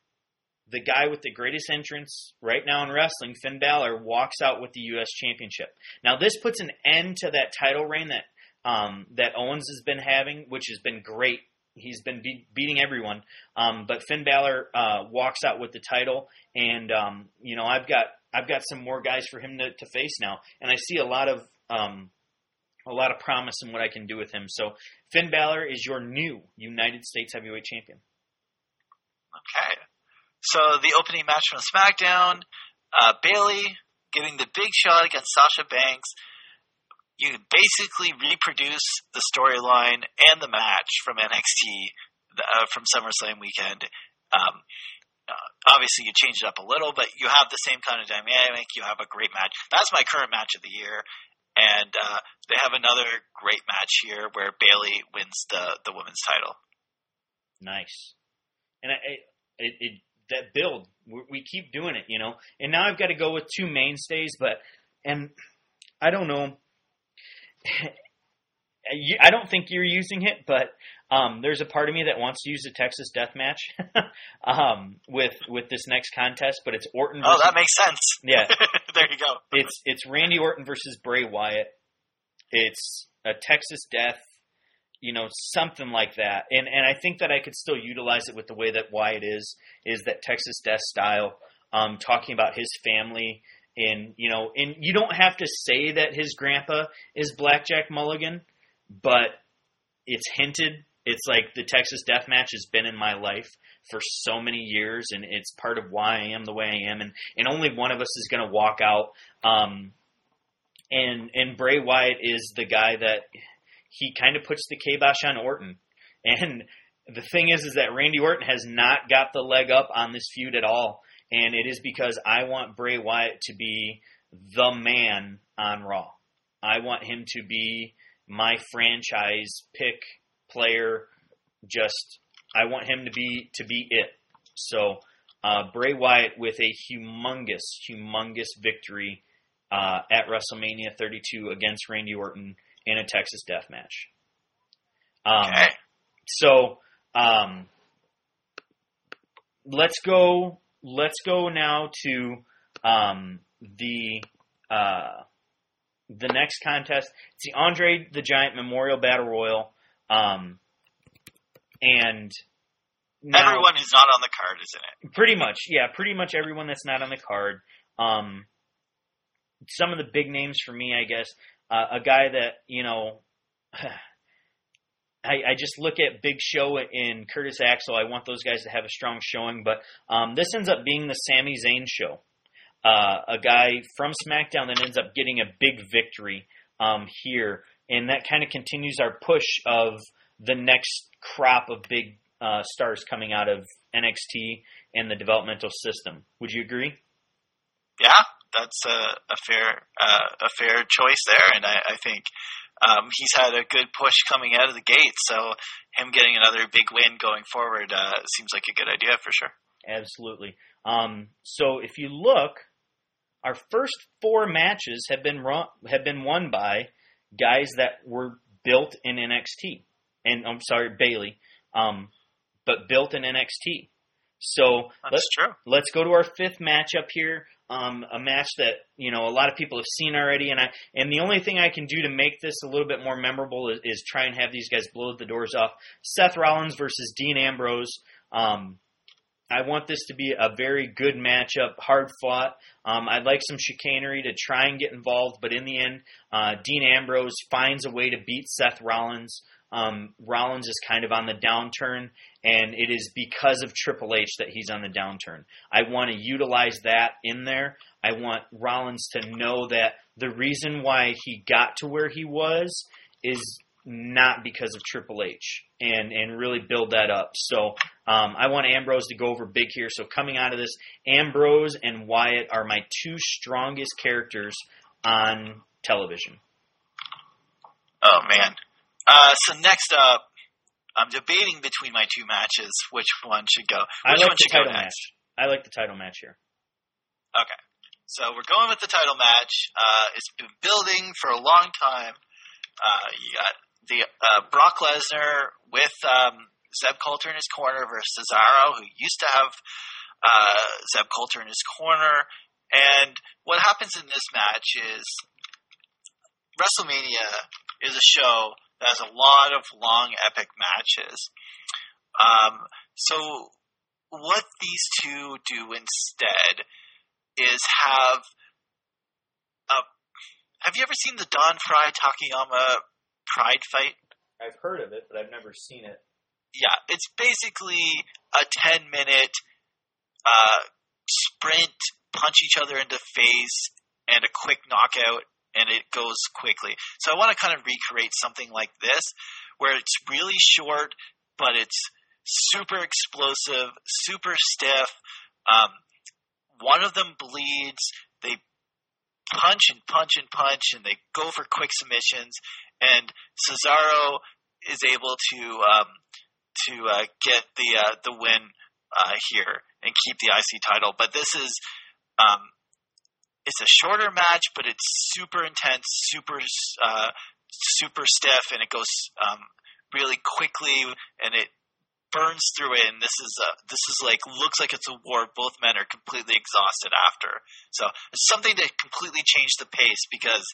the guy with the greatest entrance right now in wrestling, Finn Balor, walks out with the U S Championship. Now, this puts an end to that title reign that um, that Owens has been having, which has been great. He's been be- beating everyone, um, but Finn Balor uh, walks out with the title, and um, you know I've got I've got some more guys for him to, to face now, and I see a lot of um, a lot of promise in what I can do with him. So Finn Balor is your new United States Heavyweight Champion. Okay, so the opening match from SmackDown, uh, Bayley getting the big shot against Sasha Banks. You can basically reproduce the storyline and the match from N X T uh, from SummerSlam weekend. Um, uh, obviously, you change it up a little, but you have the same kind of dynamic. You have a great match. That's my current match of the year. And uh, they have another great match here where Bayley wins the, the women's title. Nice. And I, it, it, that build, we keep doing it, you know. And now I've got to go with two mainstays, but and I don't know. I don't think you're using it, but um, there's a part of me that wants to use the Texas Death Match um, with with this next contest. But it's Orton. Versus, oh, that makes sense. Yeah, there you go. It's it's Randy Orton versus Bray Wyatt. It's a Texas Death, you know, something like that. And and I think that I could still utilize it with the way that Wyatt is is that Texas Death style, um, talking about his family. And, you know, and you don't have to say that his grandpa is Blackjack Mulligan, but it's hinted. It's like the Texas Deathmatch has been in my life for so many years, and it's part of why I am the way I am. And, and only one of us is going to walk out. Um, and and Bray Wyatt is the guy that he kind of puts the kibosh on Orton. And The thing is, is that Randy Orton has not got the leg up on this feud at all. And it is because I want Bray Wyatt to be the man on Raw. I want him to be my franchise pick player. Just, I want him to be, to be it. So, uh, Bray Wyatt with a humongous, humongous victory, uh, at WrestleMania thirty-two against Randy Orton in a Texas death match. Um, okay. so, um, let's go, let's go now to, um, the, uh, the next contest. It's the Andre the Giant Memorial Battle Royal. Um, and now, everyone who's not on the card, isn't it? Pretty much, yeah. Pretty much everyone that's not on the card. Um, some of the big names for me, I guess. Uh, a guy that, you know, I, I just look at Big Show and Curtis Axel. I want those guys to have a strong showing, but um, this ends up being the Sami Zayn show. Uh, a guy from SmackDown that ends up getting a big victory um, here. And that kind of continues our push of the next crop of big uh, stars coming out of N X T and the developmental system. Would you agree? Yeah, that's a, a fair uh, a fair choice there. And I, I think um, he's had a good push coming out of the gate. So him getting another big win going forward uh, seems like a good idea for sure. Absolutely. Um, so if you look, our first four matches have been run, have been won by guys that were built in N X T, and I'm sorry, Bayley, um, but built in N X T. So That's let's true. let's go to our fifth matchup here. Um, a match that, you know, a lot of people have seen already, and I and the only thing I can do to make this a little bit more memorable is, is try and have these guys blow the doors off. Seth Rollins versus Dean Ambrose. Um, I want this to be a very good matchup, hard fought. Um, I'd like some chicanery to try and get involved, but in the end, uh, Dean Ambrose finds a way to beat Seth Rollins. Um, Rollins is kind of on the downturn, and it is because of Triple H that he's on the downturn. I want to utilize that in there. I want Rollins to know that the reason why he got to where he was is not because of Triple H, and, and really build that up. So um, I want Ambrose to go over big here. So coming out of this, Ambrose and Wyatt are my two strongest characters on television. Oh, man. Uh, so next up, I'm debating between my two matches which one should go. Which I like one the title match. I like the title match here. Okay. So we're going with the title match. Uh, it's been building for a long time. Uh, you got the uh, Brock Lesnar with um, Zeb Coulter in his corner versus Cesaro, who used to have uh, Zeb Coulter in his corner. And what happens in this match is WrestleMania is a show that has a lot of long, epic matches. Um, so what these two do instead is have a Have you ever seen the Don Fry Takayama Pride fight? I've heard of it, but I've never seen it. Yeah, it's basically a ten-minute uh, sprint, punch each other in the face, and a quick knockout, and it goes quickly. So I want to kind of recreate something like this, where it's really short, but it's super explosive, super stiff. Um, one of them bleeds. They punch and punch and punch, and they go for quick submissions, and Cesaro is able to um, to uh, get the uh, the win uh, here and keep the I C title. But this is um, it's a shorter match, but it's super intense, super uh, super stiff, and it goes um, really quickly, and it burns through it, and this is a, this is like looks like it's a war. Both men are completely exhausted after, so it's something that completely changed the pace because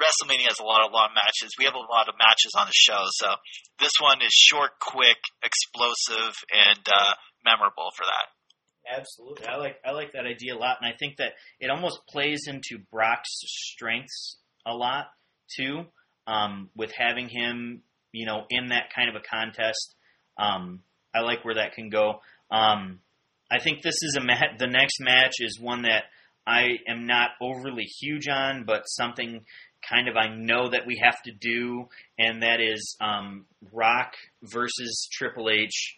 WrestleMania has a lot of long matches. We have a lot of matches on the show, so this one is short, quick, explosive, and uh, memorable for that. Absolutely, I like I like that idea a lot, and I think that it almost plays into Brock's strengths a lot too, um, with having him, you know, in that kind of a contest. Um, I like where that can go. Um, I think this is a mat- the next match is one that I am not overly huge on, but something kind of I know that we have to do, and that is um, Rock versus Triple H.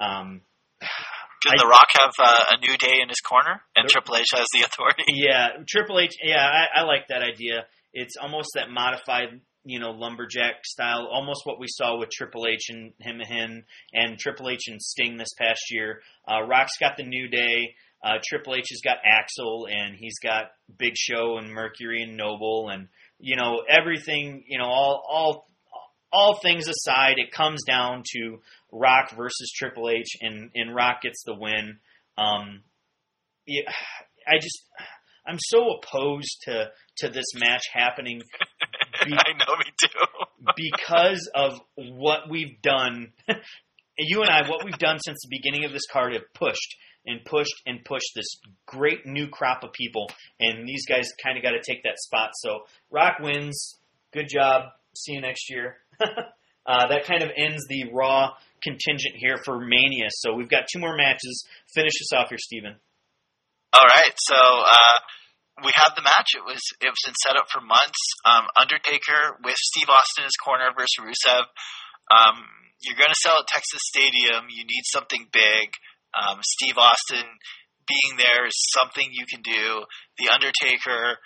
Um, Did The Rock have uh, a New Day in his corner, and the, Triple H has the authority? Yeah, Triple H, yeah, I, I like that idea. It's almost that modified, you know, lumberjack style, almost what we saw with Triple H and him and, and Triple H and Sting this past year. Uh, Rock's got the New Day. Uh, Triple H has got Axel, and he's got Big Show and Mercury and Noble, and you know everything. You know all all all things aside, it comes down to Rock versus Triple H, and, and Rock gets the win. Um, yeah, I just I'm so opposed to to this match happening. Be- I know, me too. Because of what we've done, you and I, what we've done since the beginning of this card have pushed. And pushed and pushed this great new crop of people, and these guys kind of got to take that spot. So Rock wins. Good job. See you next year. uh, that kind of ends the Raw contingent here for Mania. So we've got two more matches. Finish us off here, Steven. All right. So uh, we have the match. It was it was in setup for months. Um, Undertaker with Steve Austin in his corner versus Rusev. Um, you're going to sell at Texas Stadium. You need something big. Um, Steve Austin being there is something you can do. The Undertaker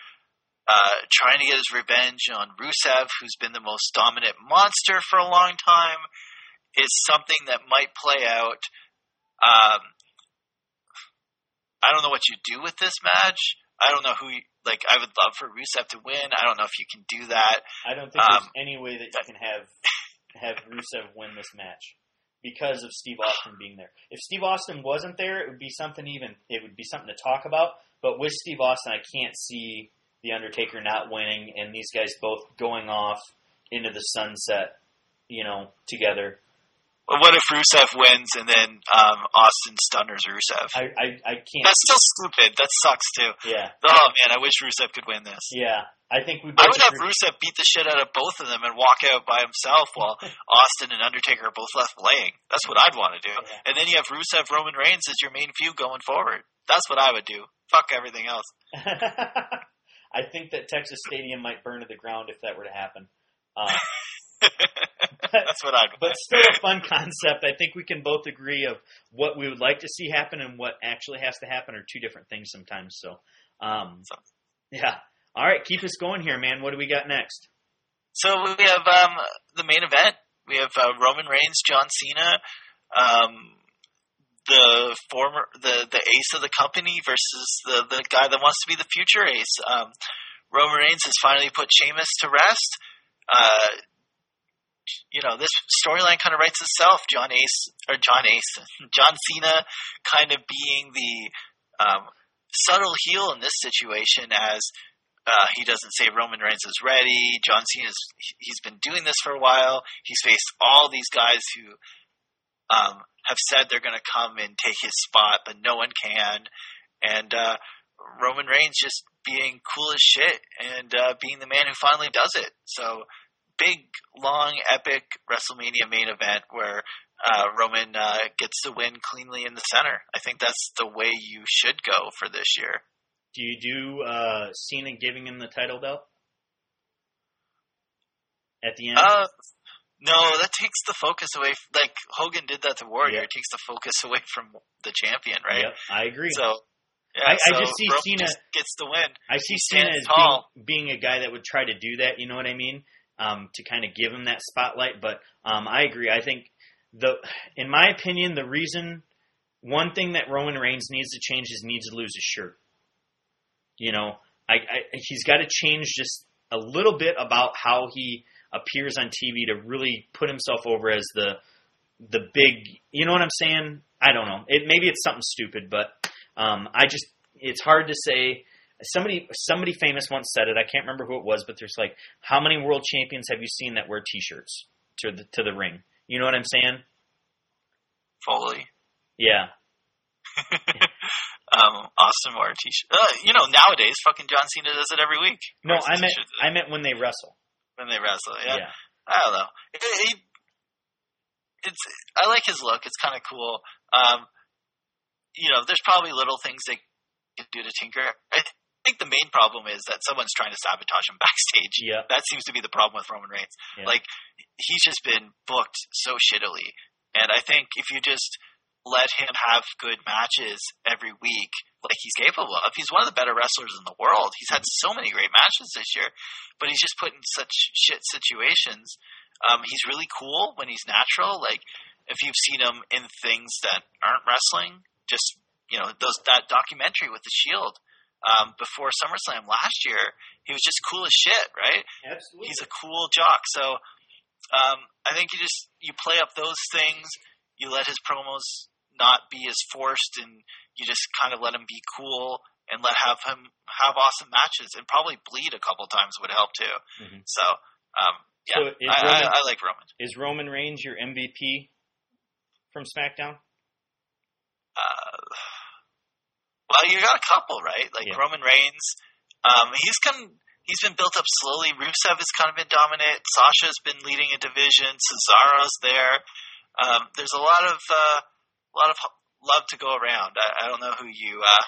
uh, trying to get his revenge on Rusev, who's been the most dominant monster for a long time, is something that might play out. Um, I don't know what you do with this match. I don't know who you, like, I would love for Rusev to win. I don't know if you can do that. I don't think um, there's any way that you can have have Rusev win this match. Because of Steve Austin being there. If Steve Austin wasn't there, it would be something even it would be something to talk about. But with Steve Austin, I can't see The Undertaker not winning and these guys both going off into the sunset, you know, together. Well, what if Rusev wins and then um, Austin stunners Rusev? I, I, I can't. That's still stupid. That sucks too. Yeah. Oh man, I wish Rusev could win this. Yeah. I think we. I would have Rusev beat the shit out of both of them and walk out by himself while Austin and Undertaker are both left laying. That's what I'd want to do. Yeah. And then you have Rusev, Roman Reigns as your main feud going forward. That's what I would do. Fuck everything else. I think that Texas Stadium might burn to the ground if that were to happen. Um, That's what I'd. But still a fun concept. I think we can both agree of what we would like to see happen and what actually has to happen are two different things sometimes. So, um, so. yeah. All right, keep us going here, man. What do we got next? So we have um, the main event. We have uh, Roman Reigns, John Cena, um, the former, the, the ace of the company versus the, the guy that wants to be the future ace. Um, Roman Reigns has finally put Sheamus to rest. Uh, you know, this storyline kind of writes itself. John Ace or John Ace, John Cena, kind of being the um, subtle heel in this situation as. Uh, he doesn't say Roman Reigns is ready. John Cena, is, he's been doing this for a while. He's faced all these guys who um, have said they're going to come and take his spot, but no one can. And uh, Roman Reigns just being cool as shit and uh, being the man who finally does it. So big, long, epic WrestleMania main event where uh, Roman uh, gets to win cleanly in the center. I think that's the way you should go for this year. Do you do uh, Cena giving him the title belt at the end? Uh, no, that takes the focus away. Like Hogan did that to Warrior. Yep. It takes the focus away from the champion, right? Yep, I agree. So, yeah, I, so I just see Roman Cena just gets the win. I see He's Cena as being, being a guy that would try to do that. You know what I mean? Um, to kind of give him that spotlight. But um, I agree. I think the, in my opinion, the reason one thing that Roman Reigns needs to change is needs to lose his shirt. You know, I, I, he's got to change just a little bit about how he appears on T V to really put himself over as the the big. You know what I'm saying? I don't know. It maybe it's something stupid, but um, I just it's hard to say. Somebody somebody famous once said it. I can't remember who it was, but there's like, how many world champions have you seen that wear T-shirts to the to the ring? You know what I'm saying? Foley. Yeah. Um, Austin wore a t-shirt. Uh, you know, nowadays, fucking John Cena does it every week. No, I meant I meant when they wrestle. When they wrestle, yeah. yeah. I don't know. It, it, it's I like his look. It's kind of cool. Um, you know, there's probably little things they can do to tinker. I think the main problem is that someone's trying to sabotage him backstage. Yeah. That seems to be the problem with Roman Reigns. Yeah. Like, he's just been booked so shittily. And I think if you just let him have good matches every week, like he's capable of, he's one of the better wrestlers in the world. He's had so many great matches this year, but he's just put in such shit situations. Um, he's really cool when he's natural. Like, if you've seen him in things that aren't wrestling, just, you know, those that documentary with the Shield. Um, before SummerSlam last year, he was just cool as shit, right? Absolutely. He's a cool jock. So um, I think you just you play up those things. You let his promos not be as forced, and you just kind of let him be cool and let have him have awesome matches, and probably bleed a couple times would help too. Mm-hmm. So um, yeah, so is I, Roman, I, I like Roman. Is Roman Reigns your M V P from SmackDown? Uh. Well, you got a couple, right? Like yeah. Roman Reigns, um, he's come, he's been built up slowly. Rusev has kind of been dominant. Sasha's been leading a division. Cesaro's there. Um, there's a lot of uh, a lot of love to go around. I, I don't know who you. Uh,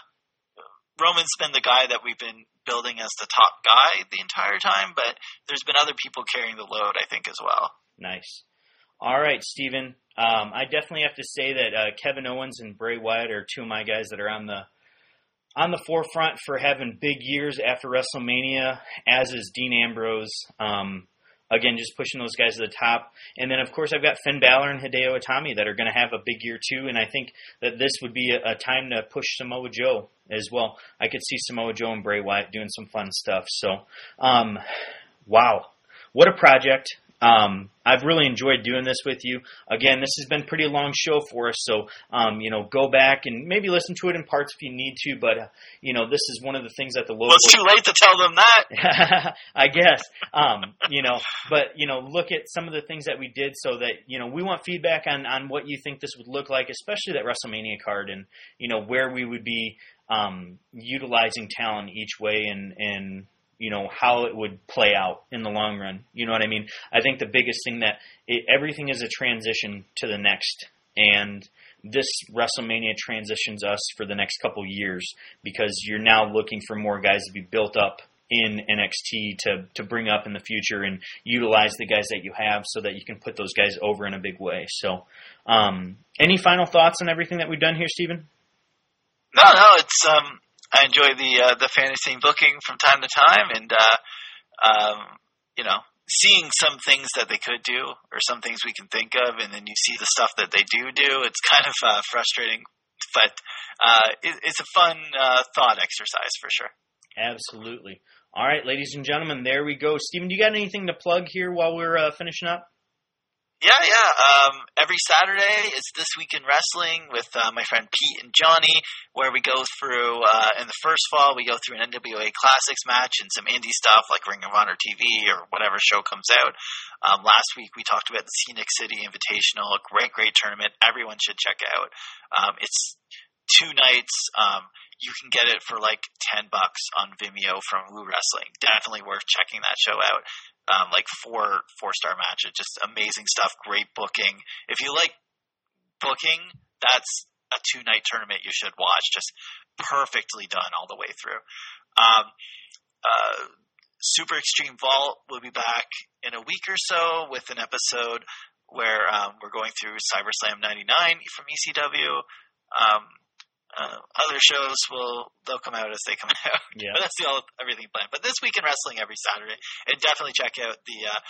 Roman's been the guy that we've been building as the top guy the entire time, but there's been other people carrying the load, I think, as well. Nice. All right, Steven. Um, I definitely have to say that uh, Kevin Owens and Bray Wyatt are two of my guys that are on the. On the forefront for having big years after WrestleMania, as is Dean Ambrose. Um, again, just pushing those guys to the top. And then, of course, I've got Finn Balor and Hideo Itami that are going to have a big year, too. And I think that this would be a, a time to push Samoa Joe as well. I could see Samoa Joe and Bray Wyatt doing some fun stuff. So, um, wow. What a project. Um, I've really enjoyed doing this with you. Again, this has been a pretty long show for us, so, um, you know, go back and maybe listen to it in parts if you need to, but, uh, you know, this is one of the things that the local... Well, it's too late to tell them that! I guess, um, you know, but, you know, look at some of the things that we did so that, you know, we want feedback on, on what you think this would look like, especially that WrestleMania card and, you know, where we would be um, utilizing talent each way and... and you know, how it would play out in the long run. You know what I mean? I think the biggest thing that it, everything is a transition to the next. And this WrestleMania transitions us for the next couple years because you're now looking for more guys to be built up in N X T to, to bring up in the future and utilize the guys that you have so that you can put those guys over in a big way. So um, any final thoughts on everything that we've done here, Steven? No, no, it's... Um... I enjoy the uh, the fantasy booking from time to time, and uh, um, you know, seeing some things that they could do or some things we can think of, and then you see the stuff that they do do. It's kind of uh, frustrating, but uh, it, it's a fun uh, thought exercise for sure. Absolutely. All right, ladies and gentlemen, there we go. Steven, do you got anything to plug here while we're uh, finishing up? Yeah, yeah. Um, every Saturday is This Week in Wrestling with uh, my friend Pete and Johnny, where we go through, uh, in the first fall, we go through an N W A Classics match and some indie stuff like Ring of Honor T V or whatever show comes out. Um, last week we talked about the Scenic City Invitational, a great, great tournament everyone should check out. Um, it's two nights. Um, you can get it for like ten bucks on Vimeo from Woo Wrestling. Definitely worth checking that show out. Um, like four four-star matches, just amazing stuff, great booking. If you like booking, that's a two-night tournament you should watch, just perfectly done all the way through. Um, uh, Super Extreme Vault will be back in a week or so with an episode where um, we're going through SummerSlam ninety-nine from E C W. Um, uh, other shows will they'll come out as they come out. Yeah, but that's the all everything planned. But This Week in Wrestling every Saturday, and definitely check out the uh,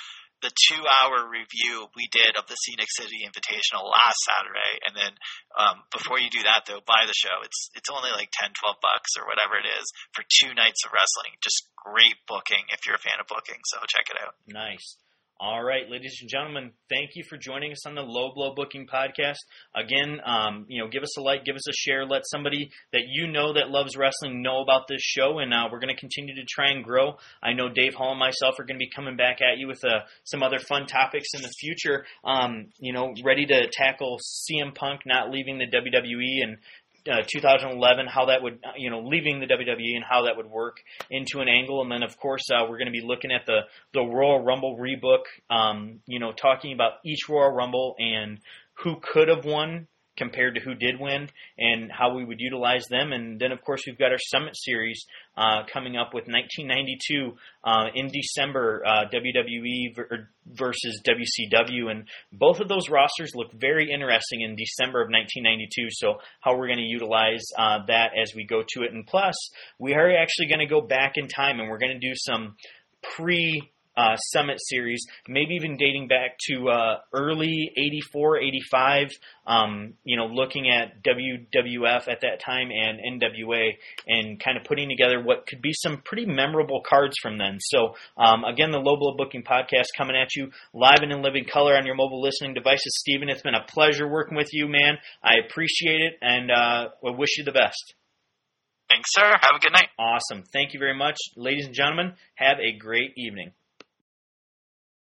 the two hour review we did of the Scenic City Invitational last Saturday. And then um, before you do that, though, buy the show. It's it's only like ten, twelve bucks or whatever it is for two nights of wrestling. Just great booking if you're a fan of booking. So check it out. Nice. All right, ladies and gentlemen, thank you for joining us on the Low Blow Booking Podcast. Again, um, you know, give us a like, give us a share, let somebody that you know that loves wrestling know about this show, and uh, we're going to continue to try and grow. I know Dave Hall and myself are going to be coming back at you with uh, some other fun topics in the future, um, you know, ready to tackle C M Punk not leaving the W W E and Uh, two thousand eleven, how that would, you know, leaving the W W E and how that would work into an angle. And then, of course, uh, we're going to be looking at the, the Royal Rumble rebook, um, you know, talking about each Royal Rumble and who could have won compared to who did win and how we would utilize them. And then, of course, we've got our Summit Series uh, coming up with nineteen ninety-two uh, in December, uh, W W E ver- versus W C W. And both of those rosters look very interesting in December of nineteen ninety-two, so how we're going to utilize uh, that as we go to it. And plus, we are actually going to go back in time, and we're going to do some pre- Uh, Summit Series, maybe even dating back to uh, early eighty-four, eighty-five, um, you know, looking at W W F at that time and N W A and kind of putting together what could be some pretty memorable cards from then. So, um, again, the Low Blow Booking Podcast coming at you live and in living color on your mobile listening devices. Steven, it's been a pleasure working with you, man. I appreciate it, and uh, I wish you the best. Thanks, sir. Have a good night. Awesome. Thank you very much. Ladies and gentlemen, have a great evening.